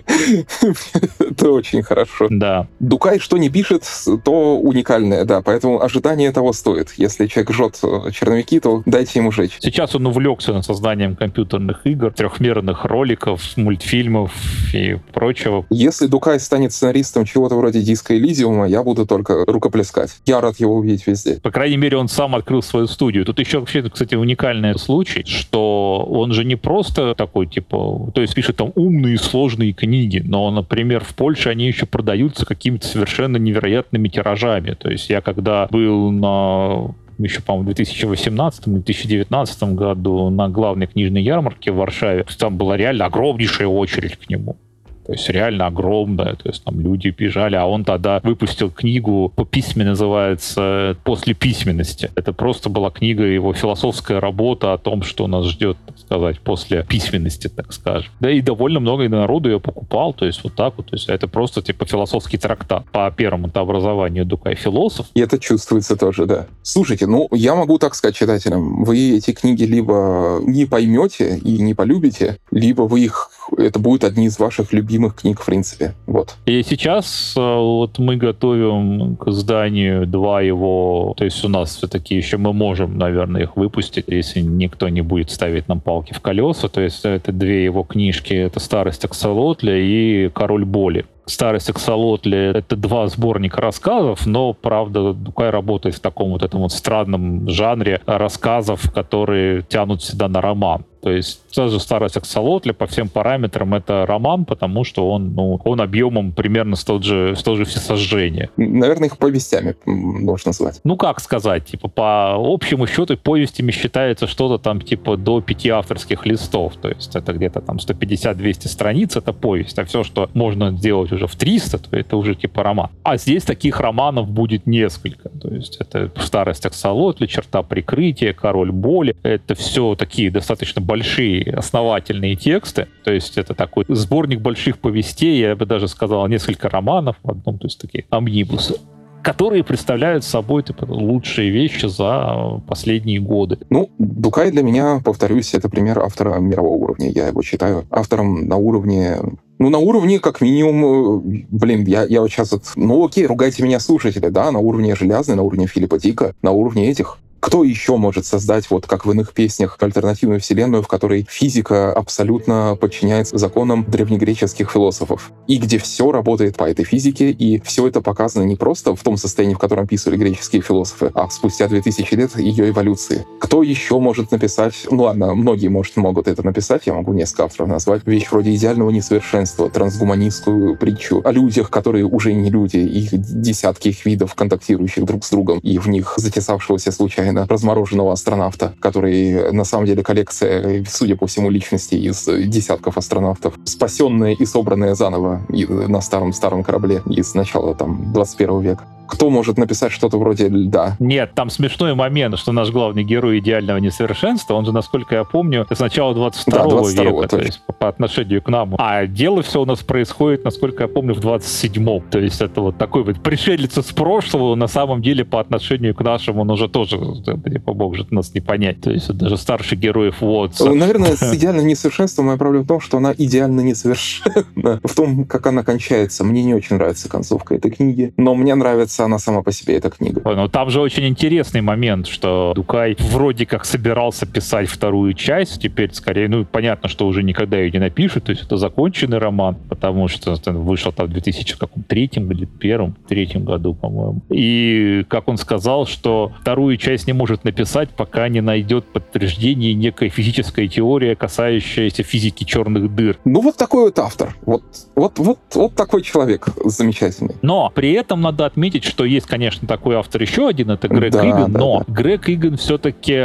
Это очень хорошо. Да. Дукай что не пишет, то уникальное, да, поэтому ожидание того стоит. Если человек жжет черновики, то дайте ему жечь. Сейчас он увлекся над созданием компьютерных игр, трехмерных роликов, мультфильмов и прочего. Если Дукай станет сценаристом чего-то вроде «Диска Элизиума», я буду только рукоплескать. Я рад его увидеть везде. По крайней мере, он сам открыл свою студию. Тут еще вообще, кстати, уникальный случай, что он же не просто такой, типа, то есть пишет там умные и сложные книги, но, например, в Польше они еще продаются какими-то совершенно невероятными тиражами. То есть я когда был на... еще, по-моему, в две тысячи восемнадцатом или две тысячи девятнадцатом году на главной книжной ярмарке в Варшаве. Там была реально огромнейшая очередь к нему. То есть реально огромная. То есть там люди бежали, а он тогда выпустил книгу по письме, называется «После письменности». Это просто была книга, его философская работа о том, что нас ждет, так сказать, после письменности, так скажем. Да и довольно много народу ее покупал, то есть вот так вот. То есть это просто типа философский трактат по первому-то образованию Дукай философ. И это чувствуется тоже, да. Слушайте, ну я могу так сказать читателям, вы эти книги либо не поймете и не полюбите, либо вы их, это будут одни из ваших любимых книг, в принципе. Вот. И сейчас вот мы готовим к изданию два его... То есть у нас все-таки еще мы можем, наверное, их выпустить, если никто не будет ставить нам палки в колеса. То есть это две его книжки. Это «Старость Аксолотля» и «Король боли». Старый сексолотли — это два сборника рассказов, но, правда, Дукай работает в таком вот этом вот странном жанре рассказов, которые тянут всегда на роман. То есть даже старый сексолотли по всем параметрам это роман, потому что он, ну, он объемом примерно с тот же, с тот же всесожжение. Наверное, их повестями можно назвать. Ну, как сказать, типа по общему счету повестями считается что-то там типа до пяти авторских листов. То есть это где-то там сто пятьдесят - двести страниц — это повесть, а все, что можно делать уже в триста, то это уже типа роман. А здесь таких романов будет несколько. То есть это старый сексолотли, черта прикрытия, король боли. Это все такие достаточно большие большие основательные тексты, то есть это такой сборник больших повестей, я бы даже сказал, несколько романов в одном, то есть такие амнибусы, которые представляют собой типа лучшие вещи за последние годы. Ну, Дукай для меня, повторюсь, это пример автора мирового уровня. Я его считаю автором на уровне... Ну, на уровне, как минимум, блин, я, я вот сейчас... Вот, ну, окей, ругайте меня, слушатели, да, на уровне Железной, на уровне Филиппа Дика, на уровне этих... Кто еще может создать, вот как в иных песнях, альтернативную вселенную, в которой физика абсолютно подчиняется законам древнегреческих философов, и где все работает по этой физике, и все это показано не просто в том состоянии, в котором писали греческие философы, а спустя две тысячи лет ее эволюции? Кто еще может написать, ну ладно, многие, может, могут это написать, я могу несколько авторов назвать, вещь вроде идеального несовершенства, трансгуманистскую притчу о людях, которые уже не люди, их десятки их видов, контактирующих друг с другом, и в них затесавшегося случайно размороженного астронавта, который на самом деле коллекция, судя по всему, личностей из десятков астронавтов, спасенные и собранные заново на старом-старом корабле из начала там двадцать первого века. Кто может написать что-то вроде льда? Нет, там смешной момент, что наш главный герой идеального несовершенства, он же, насколько я помню, с начала двадцать второго века, то есть по отношению к нам. А дело все у нас происходит, насколько я помню, в двадцать седьмом. То есть это вот такой вот пришелец из прошлого, на самом деле по отношению к нашему он уже тоже, типа, бог же нас не понять. То есть даже старше героев Уотса. Наверное, с идеальным несовершенством моя проблема в том, что она идеально несовершенна. В том, как она кончается. Мне не очень нравится концовка этой книги, но мне нравится она сама по себе, эта книга. Но там же очень интересный момент, что Дукай вроде как собирался писать вторую часть, теперь скорее, ну, понятно, что уже никогда ее не напишут, то есть это законченный роман, потому что он вышел там в две тысячи третьем или две тысячи первом, две тысячи третьем году, по-моему. И, как он сказал, что вторую часть не может написать, пока не найдет подтверждение некая физическая теория, касающаяся физики черных дыр. Ну, вот такой вот автор. Вот, вот, вот, вот такой человек замечательный. Но при этом надо отметить, что есть, конечно, такой автор еще один, это Грег да, Иган, да, но да. Грег Иган все-таки,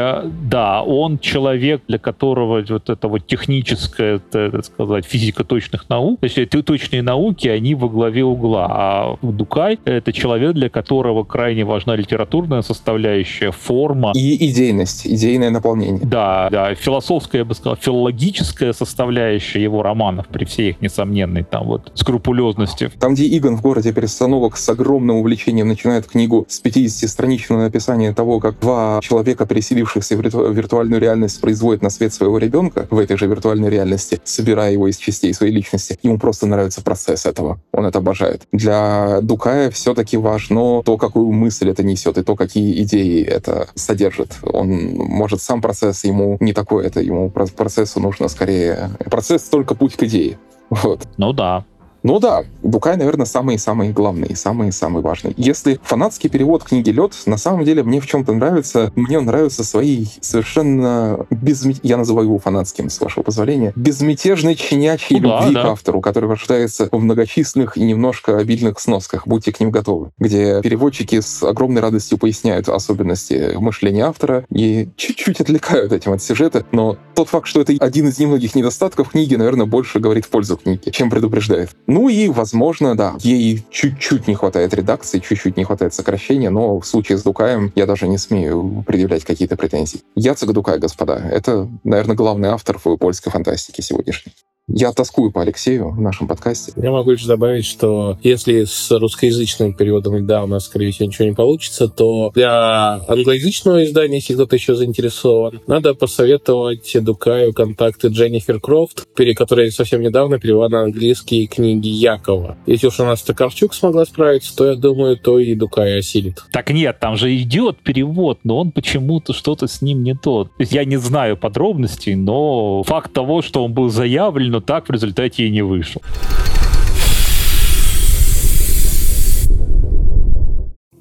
да, он человек, для которого вот эта вот техническая, так сказать, физика точных наук, то есть точные науки, они во главе угла, а Дукай — это человек, для которого крайне важна литературная составляющая, форма. И идейность, идейное наполнение. Да, да, философская, я бы сказал, филологическая составляющая его романов, при всей их несомненной там вот скрупулезности. Там, где Иган в городе перестановок с огромным увлечением начинает книгу с пятидесятистраничного описания того, как два человека, переселившихся в вирту- виртуальную реальность, производят на свет своего ребенка в этой же виртуальной реальности, собирая его из частей своей личности. Ему просто нравится процесс этого. Он это обожает. Для Дукая все-таки важно то, какую мысль это несет, и то, какие идеи это содержит. Он, может, сам процесс ему не такой, это ему процессу нужно скорее... Процесс только путь к идее. Вот. Ну да. Ну да, Дукай, наверное, самый-самый главный, самый-самый важный. Если фанатский перевод книги «Лед», на самом деле мне в чем-то нравится. Мне он нравится своей совершенно безмятежной, я называю его фанатским, с вашего позволения, безмятежной чинячей да, любви да. к автору, который рождается в многочисленных и немножко обильных сносках. Будьте к ним готовы. Где переводчики с огромной радостью поясняют особенности мышления автора и чуть-чуть отвлекают этим от сюжета. Но тот факт, что это один из немногих недостатков книги, наверное, больше говорит в пользу книги, чем предупреждает. Ну и, возможно, да, ей чуть-чуть не хватает редакции, чуть-чуть не хватает сокращения, но в случае с Дукаем я даже не смею предъявлять какие-то претензии. Яцек Дукай, господа, это, наверное, главный автор в польской фантастике сегодняшней. Я тоскую по Алексею в нашем подкасте. Я могу лишь добавить, что если с русскоязычным переводом «Льда» у нас, скорее всего, ничего не получится, то для англоязычного издания, если кто-то еще заинтересован, надо посоветовать Дукаю контакты Дженнифер Крофт, которая совсем недавно перевела на английские книги Якова. Если уж у нас Токарчук смогла справиться, то, я думаю, то и Дукай осилит. Так нет, там же идет перевод, но он почему-то что-то с ним не то. То есть я не знаю подробностей, но факт того, что он был заявлен, так в результате и не вышел.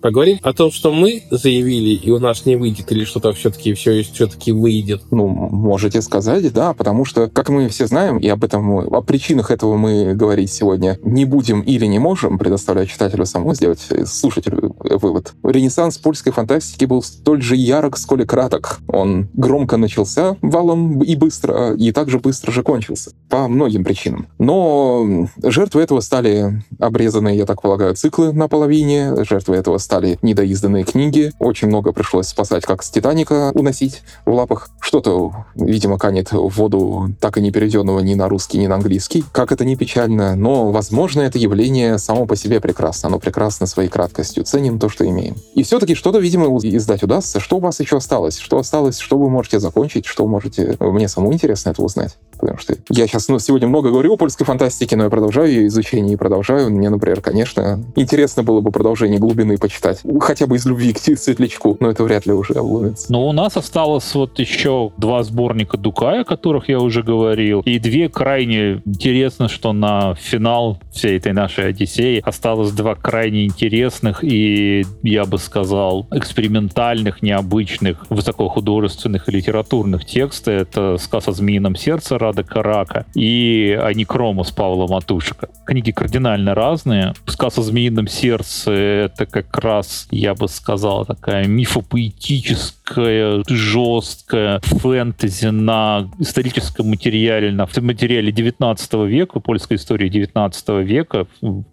поговорим о том, что мы заявили, и у нас не выйдет, или что-то все-таки все есть, все-таки выйдет? Ну, можете сказать, да, потому что, как мы все знаем, и об этом, о причинах этого мы говорить сегодня не будем или не можем, предоставляя читателю самому сделать, слушателю вывод. Ренессанс польской фантастики был столь же ярок, сколь и краток. Он громко начался валом и быстро, и также быстро же кончился. По многим причинам. Но жертвой этого стали обрезанные, я так полагаю, циклы наполовине, жертвой этого стали недоизданные книги. Очень много пришлось спасать, как с «Титаника» уносить в лапах. Что-то, видимо, канет в воду так и не переведенного ни на русский, ни на английский. Как это ни печально, но, возможно, это явление само по себе прекрасно. Оно прекрасно своей краткостью. Ценим то, что имеем. И все-таки что-то, видимо, издать удастся. Что у вас еще осталось? Что осталось? Что вы можете закончить? Что можете... Мне самому интересно это узнать. Потому что я сейчас ну, сегодня много говорю о польской фантастике, но я продолжаю ее изучение и продолжаю. Мне, например, конечно, интересно было бы продолжение глубины почитать. Хотя бы из любви к Светлячку, но это вряд ли уже обломится. Но у нас осталось вот еще два сборника Дукая, о которых я уже говорил, и две крайне... Интересно, что на финал всей этой нашей «Одиссеи» осталось два крайне интересных и, я бы сказал, экспериментальных, необычных, высокохудожественных и литературных текста. Это «Сказ о змеином сердце» Рада Крака и «Аникромус» Павла Матушека. Книги кардинально разные. «Сказ о змеином сердце» — это как раз, я бы сказал, такая мифопоэтическая, жесткая фэнтези на историческом материале, на материале девятнадцатого века, польской истории девятнадцатого века.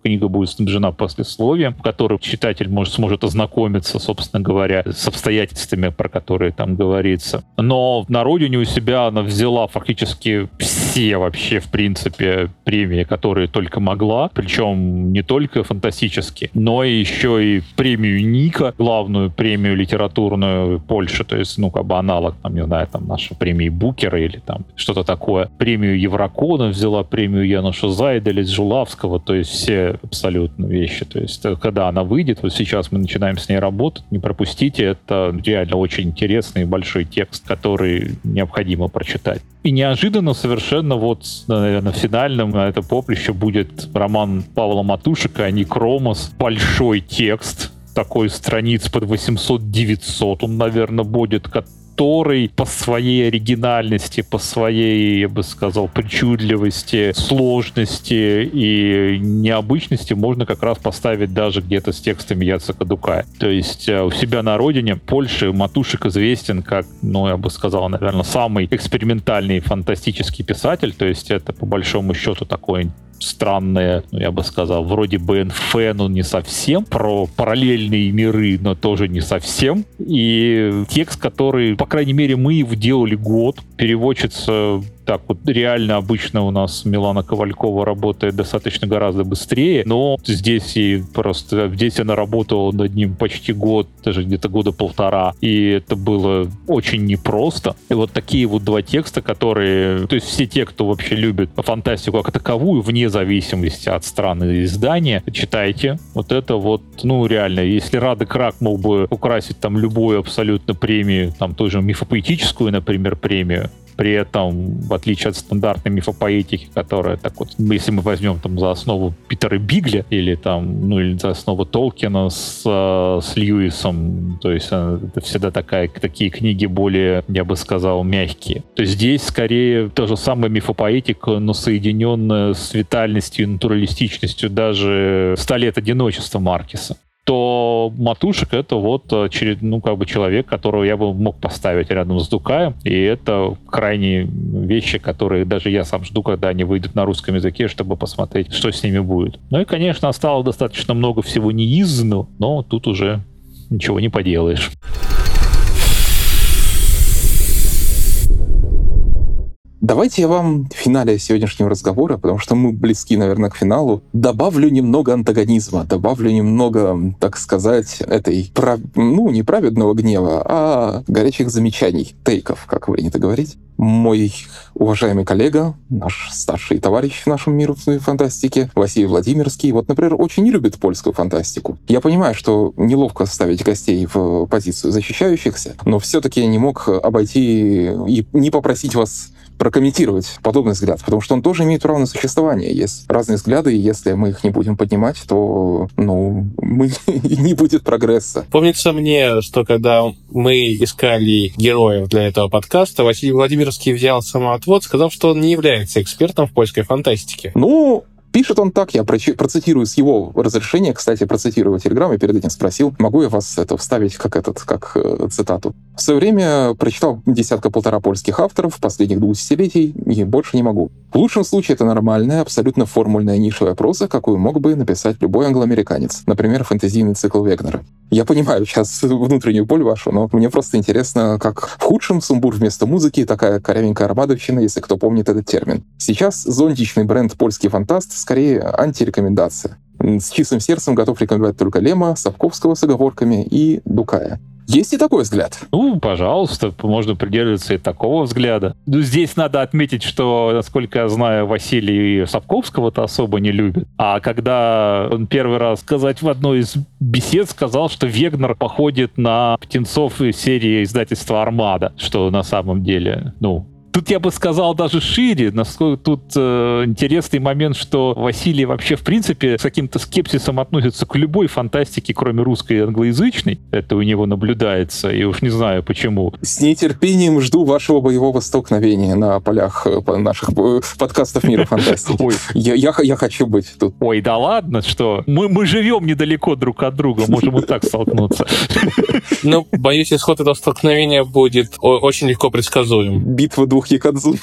Книга будет снабжена послесловием, в котором читатель может, сможет ознакомиться, собственно говоря, с обстоятельствами, про которые там говорится. Но на родине у себя она взяла фактически все вообще, в принципе, премии, которые только могла. Причем не только фантастические, но еще и премию Ника, главную премию литературную Польши, то есть, ну, как бы аналог, там, не знаю, там, нашей премии Букера или там что-то такое. Премию Еврокона взяла, премию Януша Зайделя, Жулавского, то есть все абсолютно вещи. То есть когда она выйдет, вот сейчас мы начинаем с ней работать, не пропустите, это реально очень интересный и большой текст, который необходимо прочитать. И неожиданно совершенно вот, наверное, финальным на это поприще будет роман Павла Матушека «Аникромос». Большой текст, такой страниц под восемьсот-девятьсот он, наверное, будет, как который по своей оригинальности, по своей, я бы сказал, причудливости, сложности и необычности можно как раз поставить даже где-то с текстами Яцека Дукая. То есть у себя на родине Польши Матушек известен как, ну, я бы сказал, наверное, самый экспериментальный фантастический писатель. То есть это, по большому счету, такой странное, ну, я бы сказал, вроде БНФ, но не совсем. Про параллельные миры, но тоже не совсем. И текст, который, по крайней мере, мы его делали год. Переводчица... Так вот, реально обычно у нас Милана Ковалькова работает достаточно гораздо быстрее, но здесь и просто, здесь она работала над ним почти год, даже где-то года полтора, и это было очень непросто. И вот такие вот два текста, которые, то есть все те, кто вообще любит фантастику как таковую, вне зависимости от страны издания, читайте. Вот это вот, ну реально, если Рада Крак мог бы украсить там любую абсолютно премию, там тоже мифопоэтическую, например, премию, при этом, в отличие от стандартной мифопоэтики, которая так вот, если мы возьмем там за основу Питера Бигля или там, ну или за основу Толкина с, с Льюисом, то есть это всегда такая, такие книги более, я бы сказал, мягкие. То есть здесь скорее та же самая мифопоэтика, но соединенная с витальностью и натуралистичностью даже «Ста лет одиночества» Маркеса. То Матушек — это вот ну, как бы человек, которого я бы мог поставить рядом с Дукаем, и это крайние вещи, которые даже я сам жду, когда они выйдут на русском языке, чтобы посмотреть, что с ними будет. Ну и, конечно, осталось достаточно много всего неизданного, но тут уже ничего не поделаешь. Давайте я вам в финале сегодняшнего разговора, потому что мы близки, наверное, к финалу, добавлю немного антагонизма, добавлю немного, так сказать, этой, прав... ну, не праведного гнева, а горячих замечаний, тейков, как принято говорить. Мой уважаемый коллега, наш старший товарищ в нашем мировой фантастике, Василий Владимирский, вот, например, очень не любит польскую фантастику. Я понимаю, что неловко ставить гостей в позицию защищающихся, но все-таки я не мог обойти и не попросить вас прокомментировать подобный взгляд, потому что он тоже имеет право на существование. Есть разные взгляды, и если мы их не будем поднимать, то, ну, мы не будет прогресса. Помнится мне, что когда мы искали героев для этого подкаста, Василий Владимировский взял самоотвод, сказав, что он не является экспертом в польской фантастике. Ну... Пишет он так, я процитирую с его разрешения, кстати, процитирую Телеграм, и перед этим спросил, могу я вас это вставить как, этот, как э, цитату. В свое время прочитал десятка-полтора польских авторов последних двух десятилетий и больше не могу. В лучшем случае это нормальная, абсолютно формульная нишевая проза, какую мог бы написать любой англоамериканец, например, фэнтезийный цикл Вегнера. Я понимаю сейчас внутреннюю боль вашу, но мне просто интересно, как в худшем сумбур вместо музыки, такая корявенькая армадовщина, если кто помнит этот термин. Сейчас зонтичный бренд «Польский фантаст» скорее антирекомендация. С чистым сердцем готов рекомендовать только Лема, Сапковского с оговорками и Дукая. Есть и такой взгляд. Ну, пожалуйста, можно придерживаться и такого взгляда. Здесь надо отметить, что, насколько я знаю, Василий Сапковского-то особо не любит. А когда он первый раз, сказать, в одной из бесед сказал, что Вегнер походит на Птенцов из серии издательства «Армада», что на самом деле, ну... Тут я бы сказал даже шире, насколько тут э, интересный момент, что Василий вообще в принципе с каким-то скепсисом относится к любой фантастике, кроме русской и англоязычной. Это у него наблюдается, и уж не знаю почему. С нетерпением жду вашего боевого столкновения на полях наших подкастов мира фантастики. Я хочу быть тут. Ой, да ладно, что? Мы живем недалеко друг от друга, можем и так столкнуться. Ну, боюсь, исход этого столкновения будет очень легко предсказуем. Битва двух Якадзу.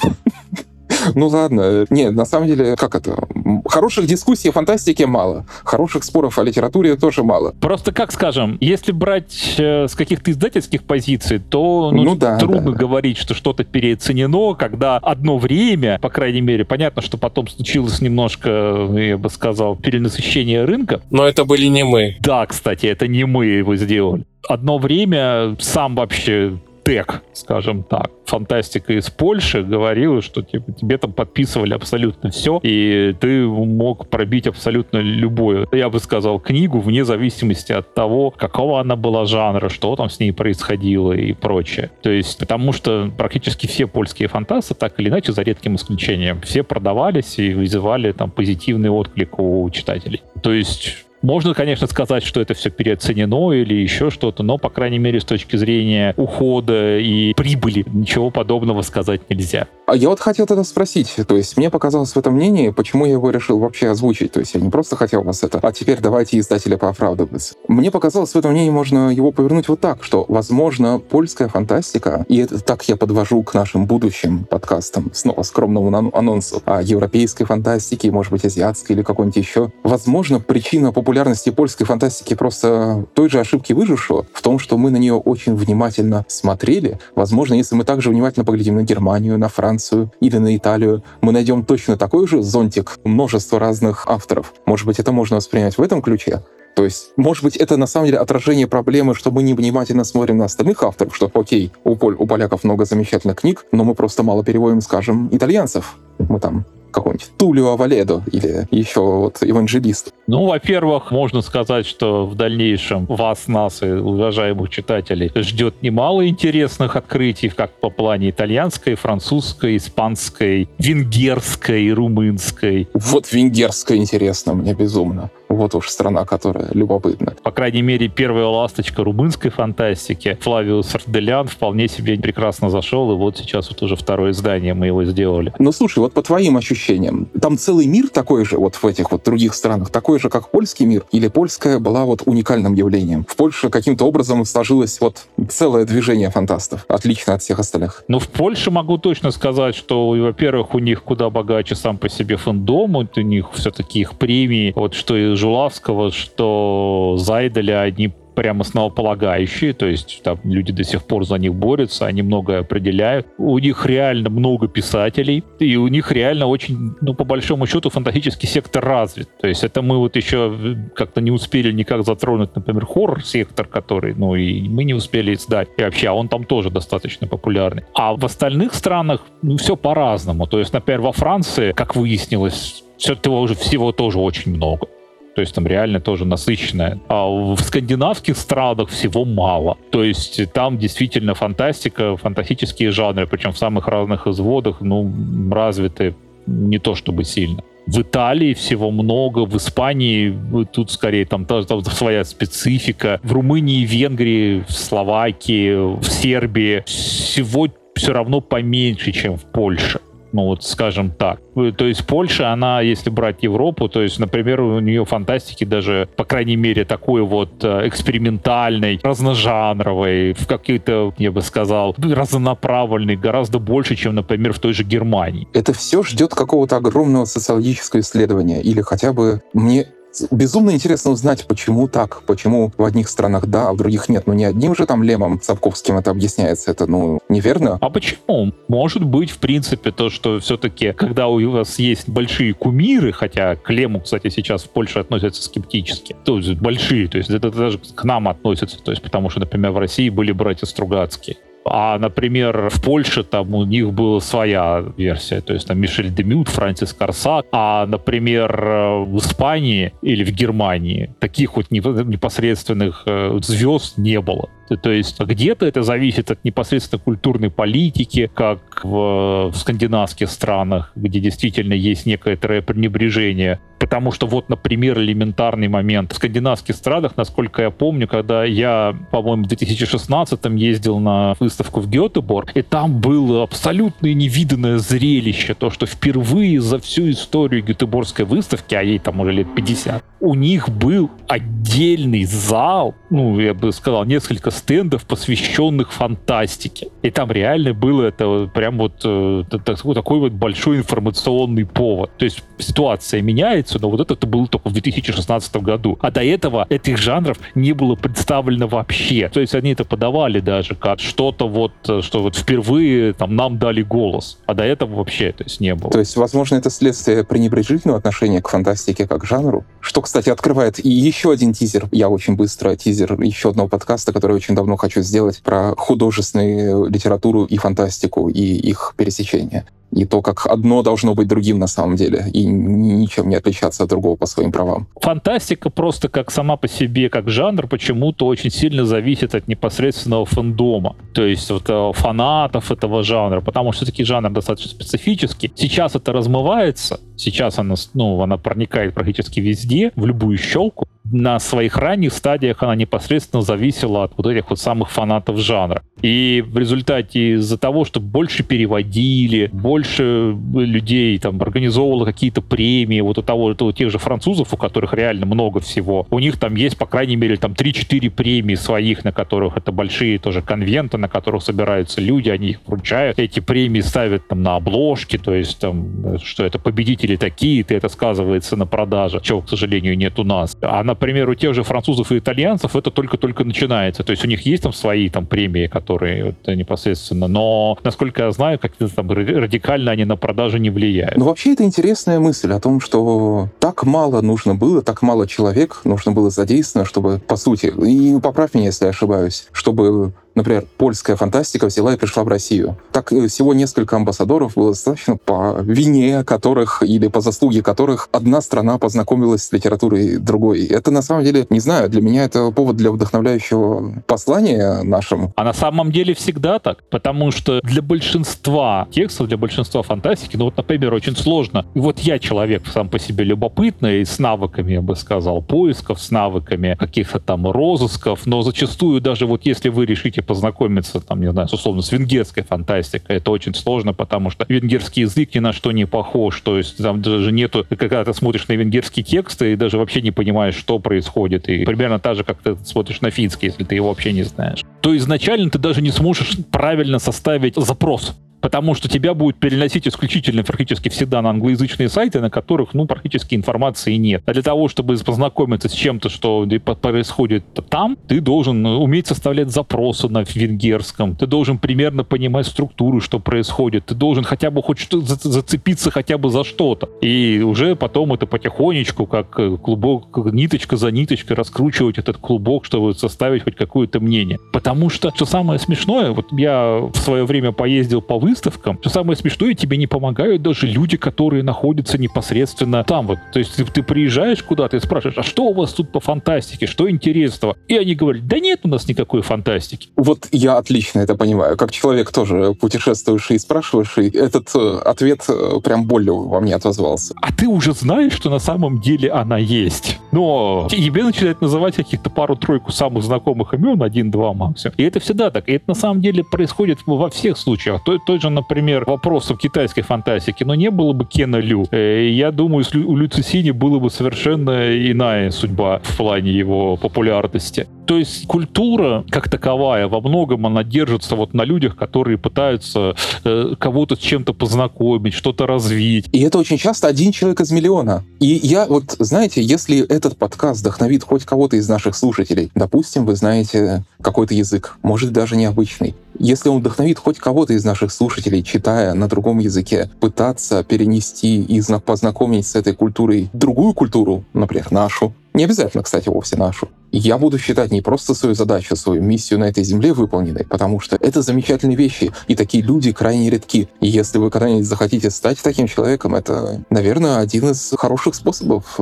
Ну ладно. Не, на самом деле, как это? Хороших дискуссий о фантастике мало. Хороших споров о литературе тоже мало. Просто, как скажем, если брать э, с каких-то издательских позиций, то ну, ну, да, трудно да. говорить, что что-то переоценено, когда одно время, по крайней мере, понятно, что потом случилось немножко, я бы сказал, перенасыщение рынка. Но это были не мы. Да, кстати, это не мы его сделали. Одно время сам вообще... Тек, скажем так, фантастика из Польши говорила, что типа, тебе там подписывали абсолютно все, и ты мог пробить абсолютно любую, я бы сказал, книгу, вне зависимости от того, какого она была жанра, что там с ней происходило и прочее. То есть, потому что практически все польские фантасты, так или иначе, за редким исключением, все продавались и вызывали там позитивный отклик у читателей. То есть... Можно, конечно, сказать, что это все переоценено или еще что-то, но, по крайней мере, с точки зрения ухода и прибыли ничего подобного сказать нельзя. А я вот хотел тогда спросить, то есть мне показалось в этом мнении, почему я его решил вообще озвучить, то есть я не просто хотел вас это, а теперь давайте издателя пооправдываться. Мне показалось в этом мнении можно его повернуть вот так, что, возможно, польская фантастика, и это так я подвожу к нашим будущим подкастам, снова скромному анонсу, о европейской фантастике, может быть, азиатской или какой-нибудь еще, возможно, причина популярности популярности польской фантастики просто той же ошибки выжившего в том, что мы на нее очень внимательно смотрели. Возможно, если мы также внимательно поглядим на Германию, на Францию или на Италию, мы найдем точно такой же зонтик множества разных авторов. Может быть, это можно воспринять в этом ключе? То есть, может быть, это на самом деле отражение проблемы, что мы невнимательно смотрим на остальных авторов, что, окей, у, поль, у поляков много замечательных книг, но мы просто мало переводим, скажем, итальянцев. Мы там какой-нибудь Тулио Аваледо или еще вот Евангелист. Ну, во-первых, можно сказать, что в дальнейшем вас, нас и уважаемых читателей ждет немало интересных открытий, как по плане итальянской, французской, испанской, венгерской, румынской. Вот венгерская интересна мне безумно. Вот уж страна, которая любопытна. По крайней мере, первая ласточка румынской фантастики. Флавиус Арделян вполне себе прекрасно зашел, и вот сейчас вот уже второе издание мы его сделали. Ну, слушай, вот по твоим ощущениям, там целый мир такой же, вот в этих вот других странах, такой же, как польский мир, или польская была вот уникальным явлением? В Польше каким-то образом сложилось вот целое движение фантастов, отлично от всех остальных. Ну, в Польше могу точно сказать, что, во-первых, у них куда богаче сам по себе фандом, у них все-таки их премии, вот что и Жулавского, что Зайделя, одни прям основополагающие, то есть там люди до сих пор за них борются, они многое определяют. У них реально много писателей, и у них реально очень, ну, по большому счету, фантастический сектор развит. То есть это мы вот еще как-то не успели никак затронуть, например, хоррор-сектор, который, ну, и мы не успели издать. И вообще, он там тоже достаточно популярный. А в остальных странах, ну, все по-разному. То есть, например, во Франции, как выяснилось, все этого уже всего тоже очень много. То есть там реально тоже насыщенная. А в скандинавских странах всего мало. То есть там действительно фантастика, фантастические жанры, причем в самых разных изводах, ну, развиты не то чтобы сильно. В Италии всего много, в Испании тут скорее там, там, там своя специфика. В Румынии, Венгрии, в Словакии, в Сербии всего все равно поменьше, чем в Польше. Ну вот, скажем так. То есть Польша, она, если брать Европу, то есть, например, у нее фантастики даже, по крайней мере, такой вот экспериментальной, разножанровой, в какие-то, я бы сказал, разнонаправленной, гораздо больше, чем, например, в той же Германии. Это все ждет какого-то огромного социологического исследования, или хотя бы мне... Безумно интересно узнать, почему так, почему в одних странах да, а в других нет. Ну, не одним же там Лемом Сапковским это объясняется, это, ну, неверно. А почему? Может быть, в принципе, то, что все-таки, когда у вас есть большие кумиры, хотя к Лему, кстати, сейчас в Польше относятся скептически, то есть большие, то есть это даже к нам относятся, то есть потому что, например, в России были братья Стругацкие. А, например, в Польше там у них была своя версия, то есть там Мишель Демют, Франсис Корсак, а, например, в Испании или в Германии таких вот непосредственных звезд не было. То есть где-то это зависит от непосредственно культурной политики, как в, в скандинавских странах, где действительно есть некоторое пренебрежение. Потому что вот, например, элементарный момент. В скандинавских странах, насколько я помню, когда я, по-моему, в две тысячи шестнадцатом ездил на выставку в Гетеборг, и там было абсолютно невиданное зрелище, то, что впервые за всю историю Гетеборгской выставки, а ей там уже лет пятьдесят, у них был отдельный зал, ну, я бы сказал, несколько стендов, посвященных фантастике. И там реально было это прям вот э, такой вот большой информационный повод. То есть ситуация меняется, но вот это было только в две тысячи шестнадцатом году. А до этого этих жанров не было представлено вообще. То есть они это подавали даже как что-то вот, что вот впервые там нам дали голос. А до этого вообще то есть не было. То есть, возможно, это следствие пренебрежительного отношения к фантастике как к жанру. Что, кстати, открывает и еще один тизер. Я очень быстро тизер еще одного подкаста, который очень давно хочу сделать, про художественную литературу и фантастику, и их пересечения. И то, как одно должно быть другим на самом деле, и ничем не отличаться от другого по своим правам. Фантастика просто как сама по себе, как жанр, почему-то очень сильно зависит от непосредственного фэндома, то есть вот, фанатов этого жанра, потому что все-таки жанр достаточно специфический. Сейчас это размывается, сейчас она, ну, она проникает практически везде, в любую щелку. На своих ранних стадиях она непосредственно зависела от вот этих вот самых фанатов жанра. И в результате из-за того, что больше переводили, больше людей там организовывало какие-то премии, вот у того, у тех же французов, у которых реально много всего, у них там есть, по крайней мере, там три-четыре премии своих, на которых это большие тоже конвенты, на которых собираются люди, они их вручают. Эти премии ставят там на обложки, то есть там, что это победители такие-то, это сказывается на продаже, чего, к сожалению, нет у нас. А, например, у тех же французов и итальянцев это только-только начинается. То есть у них есть там свои там премии, которые вот, непосредственно, но, насколько я знаю, как-то там радикально они на продажу не влияют. Ну, вообще, это интересная мысль о том, что так мало нужно было, так мало человек нужно было задействовано, чтобы, по сути, и поправь меня, если я ошибаюсь, чтобы... Например, польская фантастика взяла и пришла в Россию. Так всего несколько амбассадоров было достаточно, по вине которых или по заслуге которых одна страна познакомилась с литературой другой. Это, на самом деле, не знаю, для меня это повод для вдохновляющего послания нашему. А на самом деле всегда так, потому что для большинства текстов, для большинства фантастики, ну вот, например, очень сложно. И вот я человек сам по себе любопытный, с навыками, я бы сказал, поисков, с навыками каких-то там розысков, но зачастую даже вот если вы решите познакомиться, там, не знаю, условно, с венгерской фантастикой. Это очень сложно, потому что венгерский язык ни на что не похож. То есть там даже нету... Когда ты смотришь на венгерские тексты и даже вообще не понимаешь, что происходит. И примерно так же, как ты смотришь на финский, если ты его вообще не знаешь. То изначально ты даже не сможешь правильно составить запрос. Потому что тебя будут переносить исключительно практически всегда на англоязычные сайты, на которых, ну, практически информации нет. А для того, чтобы познакомиться с чем-то, что происходит там, ты должен уметь составлять запросы на венгерском, ты должен примерно понимать структуру, что происходит, ты должен хотя бы хоть что-то зацепиться хотя бы за что-то. И уже потом это потихонечку, как клубок, как ниточка за ниточкой раскручивать этот клубок, чтобы составить хоть какое-то мнение. Потому что, что самое смешное, вот я в свое время поездил по выставке, выставкам. Что самое смешное, тебе не помогают даже люди, которые находятся непосредственно там вот. То есть ты, ты приезжаешь куда-то и спрашиваешь, а что у вас тут по фантастике, что интересного? И они говорят, да нет у нас никакой фантастики. Вот я отлично это понимаю. Как человек тоже путешествуешь и спрашиваешь, и этот ответ прям болью во мне отозвался. А ты уже знаешь, что на самом деле она есть. Но тебе начинают называть каких-то пару-тройку самых знакомых имен, один-два максимум. И это всегда так. И это на самом деле происходит во всех случаях. Тот, тот же, например, вопрос в китайской фантастике. Но не было бы Кена Лю. Я думаю, у Лю Цисини было бы совершенно иная судьба в плане его популярности. То есть культура, как таковая, во многом она держится вот на людях, которые пытаются э, кого-то с чем-то познакомить, что-то развить. И это очень часто один человек из миллиона. И я вот, знаете, если этот подкаст вдохновит хоть кого-то из наших слушателей, допустим, вы знаете какой-то язык, может, даже необычный, если он вдохновит хоть кого-то из наших слушателей, читая на другом языке, пытаться перенести и познакомить с этой культурой другую культуру, например, нашу, не обязательно, кстати, вовсе нашу, я буду считать не просто свою задачу, свою миссию на этой земле выполненной, потому что это замечательные вещи, и такие люди крайне редки. И если вы когда-нибудь захотите стать таким человеком, это, наверное, один из хороших способов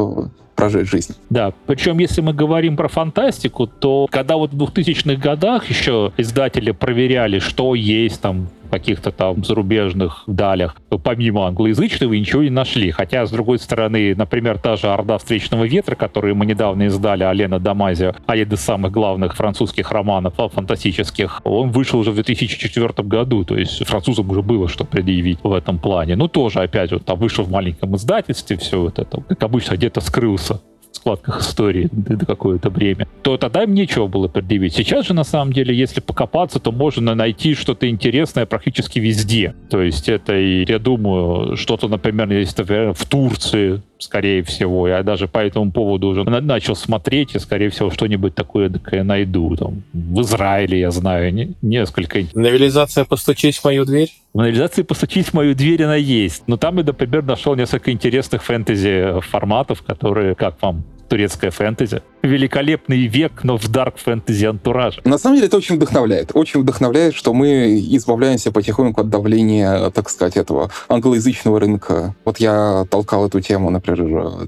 прожить жизнь. Да, причем если мы говорим про фантастику, то когда вот в двухтысячных годах еще издатели проверяли, что есть там каких-то там зарубежных далях, помимо англоязычного, ничего не нашли. Хотя, с другой стороны, например, та же «Орда встречного ветра», которую мы недавно издали, Алена Дамазио, один из самых главных французских романов фантастических, он вышел уже в две тысячи четвёртом году, то есть французам уже было что предъявить в этом плане. Ну, тоже, опять, вот там вышел в маленьком издательстве, все вот это, как обычно, где-то скрылся в складках истории до какое-то время, то тогда им нечего было предъявить. Сейчас же, на самом деле, если покопаться, то можно найти что-то интересное практически везде. То есть это, и, я думаю, что-то, например, есть например, в Турции, скорее всего. Я даже по этому поводу уже начал смотреть, и, скорее всего, что-нибудь такое найду. Там, в Израиле, я знаю, несколько. Новелизация «Постучись в мою дверь»? В новелизации «Постучись в мою дверь» она есть. Но там я, например, нашел несколько интересных фэнтези-форматов, которые, как вам, турецкая фэнтези. Великолепный век, но в дарк-фэнтези антураж. На самом деле это очень вдохновляет. Очень вдохновляет, что мы избавляемся потихоньку от давления, так сказать, этого англоязычного рынка. Вот я толкал эту тему, например,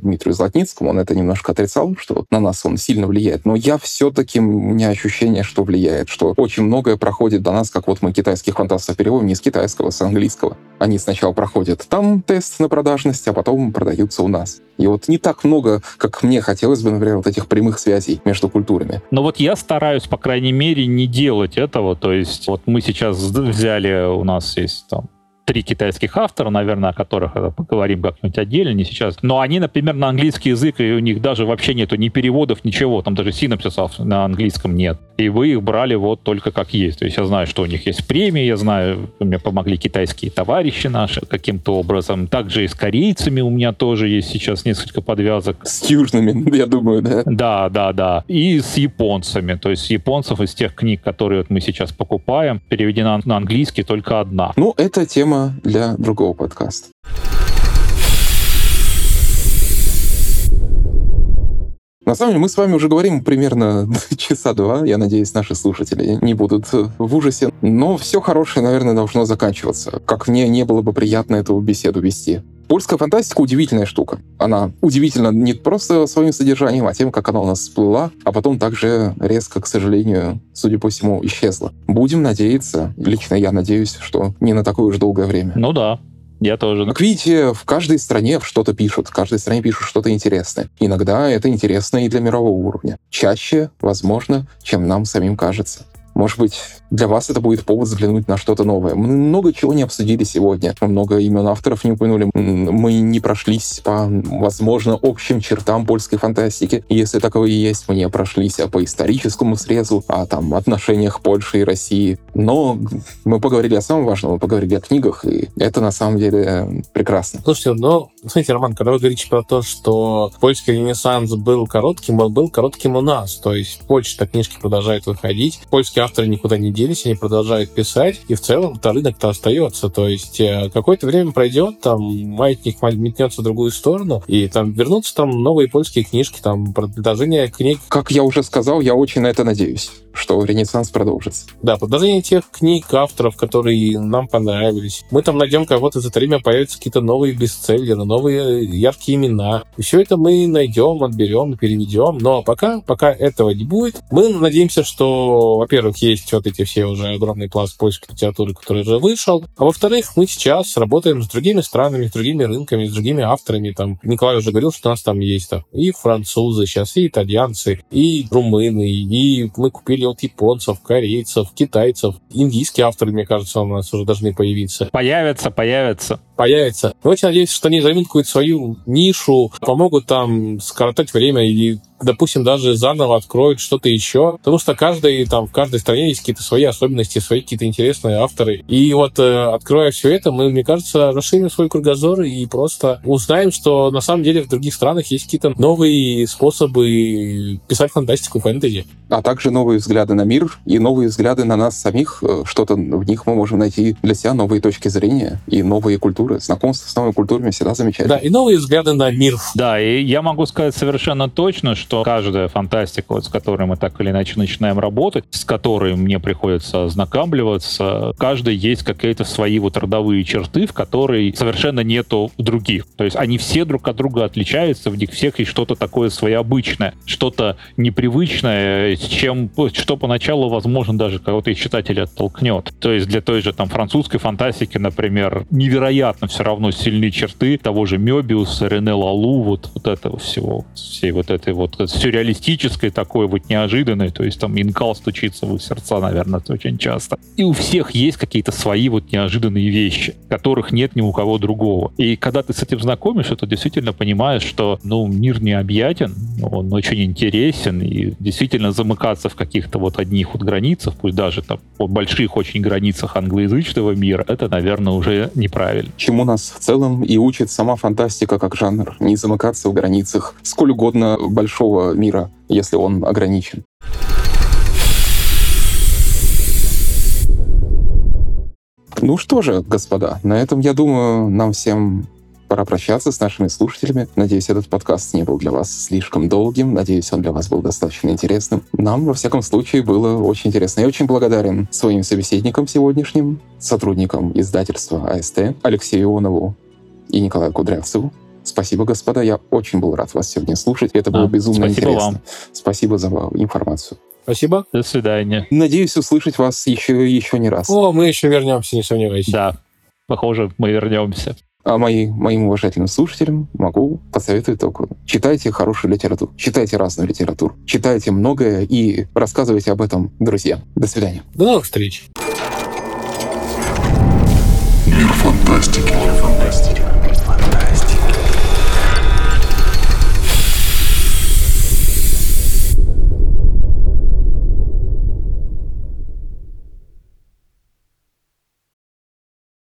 Дмитрию Злотницкому, он это немножко отрицал, что на нас он сильно влияет, но я все-таки, у меня ощущение, что влияет, что очень многое проходит до нас, как вот мы китайских фантастов переводим не с китайского, а с английского. Они сначала проходят там тест на продажность, а потом продаются у нас. И вот не так много, как мне хотелось бы, например, вот этих прямых связей между культурами. Но вот я стараюсь, по крайней мере, не делать этого. То есть вот мы сейчас взяли, у нас есть там три китайских автора, наверное, о которых поговорим как-нибудь отдельно, не сейчас. Но они, например, на английский язык, и у них даже вообще нету ни переводов, ничего. Там даже синопсисов на английском нет. И вы их брали вот только как есть. То есть я знаю, что у них есть премии, я знаю, мне помогли китайские товарищи наши каким-то образом. Также и с корейцами у меня тоже есть сейчас несколько подвязок. С южными, я думаю, да? Да, да, да. И с японцами. То есть японцев из тех книг, которые вот мы сейчас покупаем, переведена на английский только одна. Ну, это тема для другого подкаста. На самом деле, мы с вами уже говорим примерно часа два. Я надеюсь, наши слушатели не будут в ужасе. Но все хорошее, наверное, должно заканчиваться. Как мне не было бы приятно эту беседу вести. Польская фантастика — удивительная штука. Она удивительна не просто своим содержанием, а тем, как она у нас всплыла, а потом также резко, к сожалению, судя по всему, исчезла. Будем надеяться, лично я надеюсь, что не на такое уж долгое время. Ну да. Я тоже. Как видите, в каждой стране что-то пишут, в каждой стране пишут что-то интересное. Иногда это интересно и для мирового уровня. Чаще, возможно, чем нам самим кажется. Может быть, для вас это будет повод взглянуть на что-то новое. Мы много чего не обсудили сегодня. Мы много имен авторов не упомянули. Мы не прошлись по, возможно, общим чертам польской фантастики. Если такое и есть, мы не прошлись а по историческому срезу, о там, отношениях Польши и России. Но мы поговорили о самом важном, мы поговорили о книгах, и это на самом деле прекрасно. Слушайте, ну, смотрите, Роман, когда вы говорите про то, что польский ренессанс был коротким, он был коротким у нас. То есть в Польше-то книжки продолжают выходить. Польский авторы никуда не делись, они продолжают писать, и в целом то рынок-то остается. То есть какое-то время пройдет, там маятник метнется в другую сторону, и там вернутся там новые польские книжки, там продолжение книг. Как я уже сказал, я очень на это надеюсь. что Ренессанс продолжится. Да, под названием тех книг, авторов, которые нам понравились. Мы там найдем кого-то, за это время появятся какие-то новые бестселлеры, новые яркие имена. И все это мы найдем, отберем, переведем. Но пока, пока этого не будет, мы надеемся, что, во-первых, есть вот эти все уже огромный пласт польской литературы, который уже вышел. А во-вторых, мы сейчас работаем с другими странами, с другими рынками, с другими авторами. Там Николай уже говорил, что у нас там есть там и французы сейчас, и итальянцы, и румыны, и мы купили от японцев, корейцев, китайцев. Индийские авторы, мне кажется, у нас уже должны появиться. Появятся, появятся. Появятся. Я очень надеюсь, что они займут какую-то свою нишу, помогут там скоротать время и, допустим, даже заново откроют что-то еще. Потому что каждый, там, в каждой стране есть какие-то свои особенности, свои какие-то интересные авторы. И вот, открывая все это, мы, мне кажется, расширим свой кругозор и просто узнаем, что на самом деле в других странах есть какие-то новые способы писать фантастику, фэнтези. А также новые взгляды на мир и новые взгляды на нас самих. Что-то в них мы можем найти для себя, новые точки зрения и новые культуры. Знакомство с новыми культурами всегда замечательно. Да, и новые взгляды на мир. Да, и я могу сказать совершенно точно, что каждая фантастика, вот, с которой мы так или иначе начинаем работать, с которой мне приходится ознакомливаться, каждой есть какие-то свои вот родовые черты, в которые совершенно нету других. То есть они все друг от друга отличаются, в них всех есть что-то такое своеобычное, что-то непривычное, чем, что поначалу, возможно, даже кого-то из читателей оттолкнет. То есть для той же там французской фантастики, например, невероятно все равно сильные черты того же Мёбиуса, Рене Лалу, вот, вот этого всего, всей вот этой вот сюрреалистической такой вот неожиданной, то есть там инкал стучится в их сердца, наверное, это очень часто. И у всех есть какие-то свои вот неожиданные вещи, которых нет ни у кого другого. И когда ты с этим знакомишься, то действительно понимаешь, что, ну, мир необъятен, он очень интересен, и действительно замыкаться в каких-то вот одних вот границах, пусть даже там вот больших очень границах англоязычного мира, это, наверное, уже неправильно. Чему нас в целом и учит сама фантастика как жанр, не замыкаться в границах, сколь угодно большого мира, если он ограничен. Ну что же, господа, на этом, я думаю, нам всем пора прощаться с нашими слушателями. Надеюсь, этот подкаст не был для вас слишком долгим. Надеюсь, он для вас был достаточно интересным. Нам, во всяком случае, было очень интересно. Я очень благодарен своим собеседникам сегодняшним, сотрудникам издательства АСТ, Алексею Иванову и Николаю Кудрявцеву. Спасибо, господа. Я очень был рад вас сегодня слушать. Это было а, безумно спасибо интересно. Вам. Спасибо за информацию. Спасибо. До свидания. Надеюсь услышать вас еще, еще не раз. О, мы еще вернемся, не сомневаюсь. Да, похоже, мы вернемся. А мои, моим уважительным слушателям могу посоветовать только: читайте хорошую литературу, читайте разную литературу, читайте многое и рассказывайте об этом друзьям. До свидания. До новых встреч. Мир фантастики.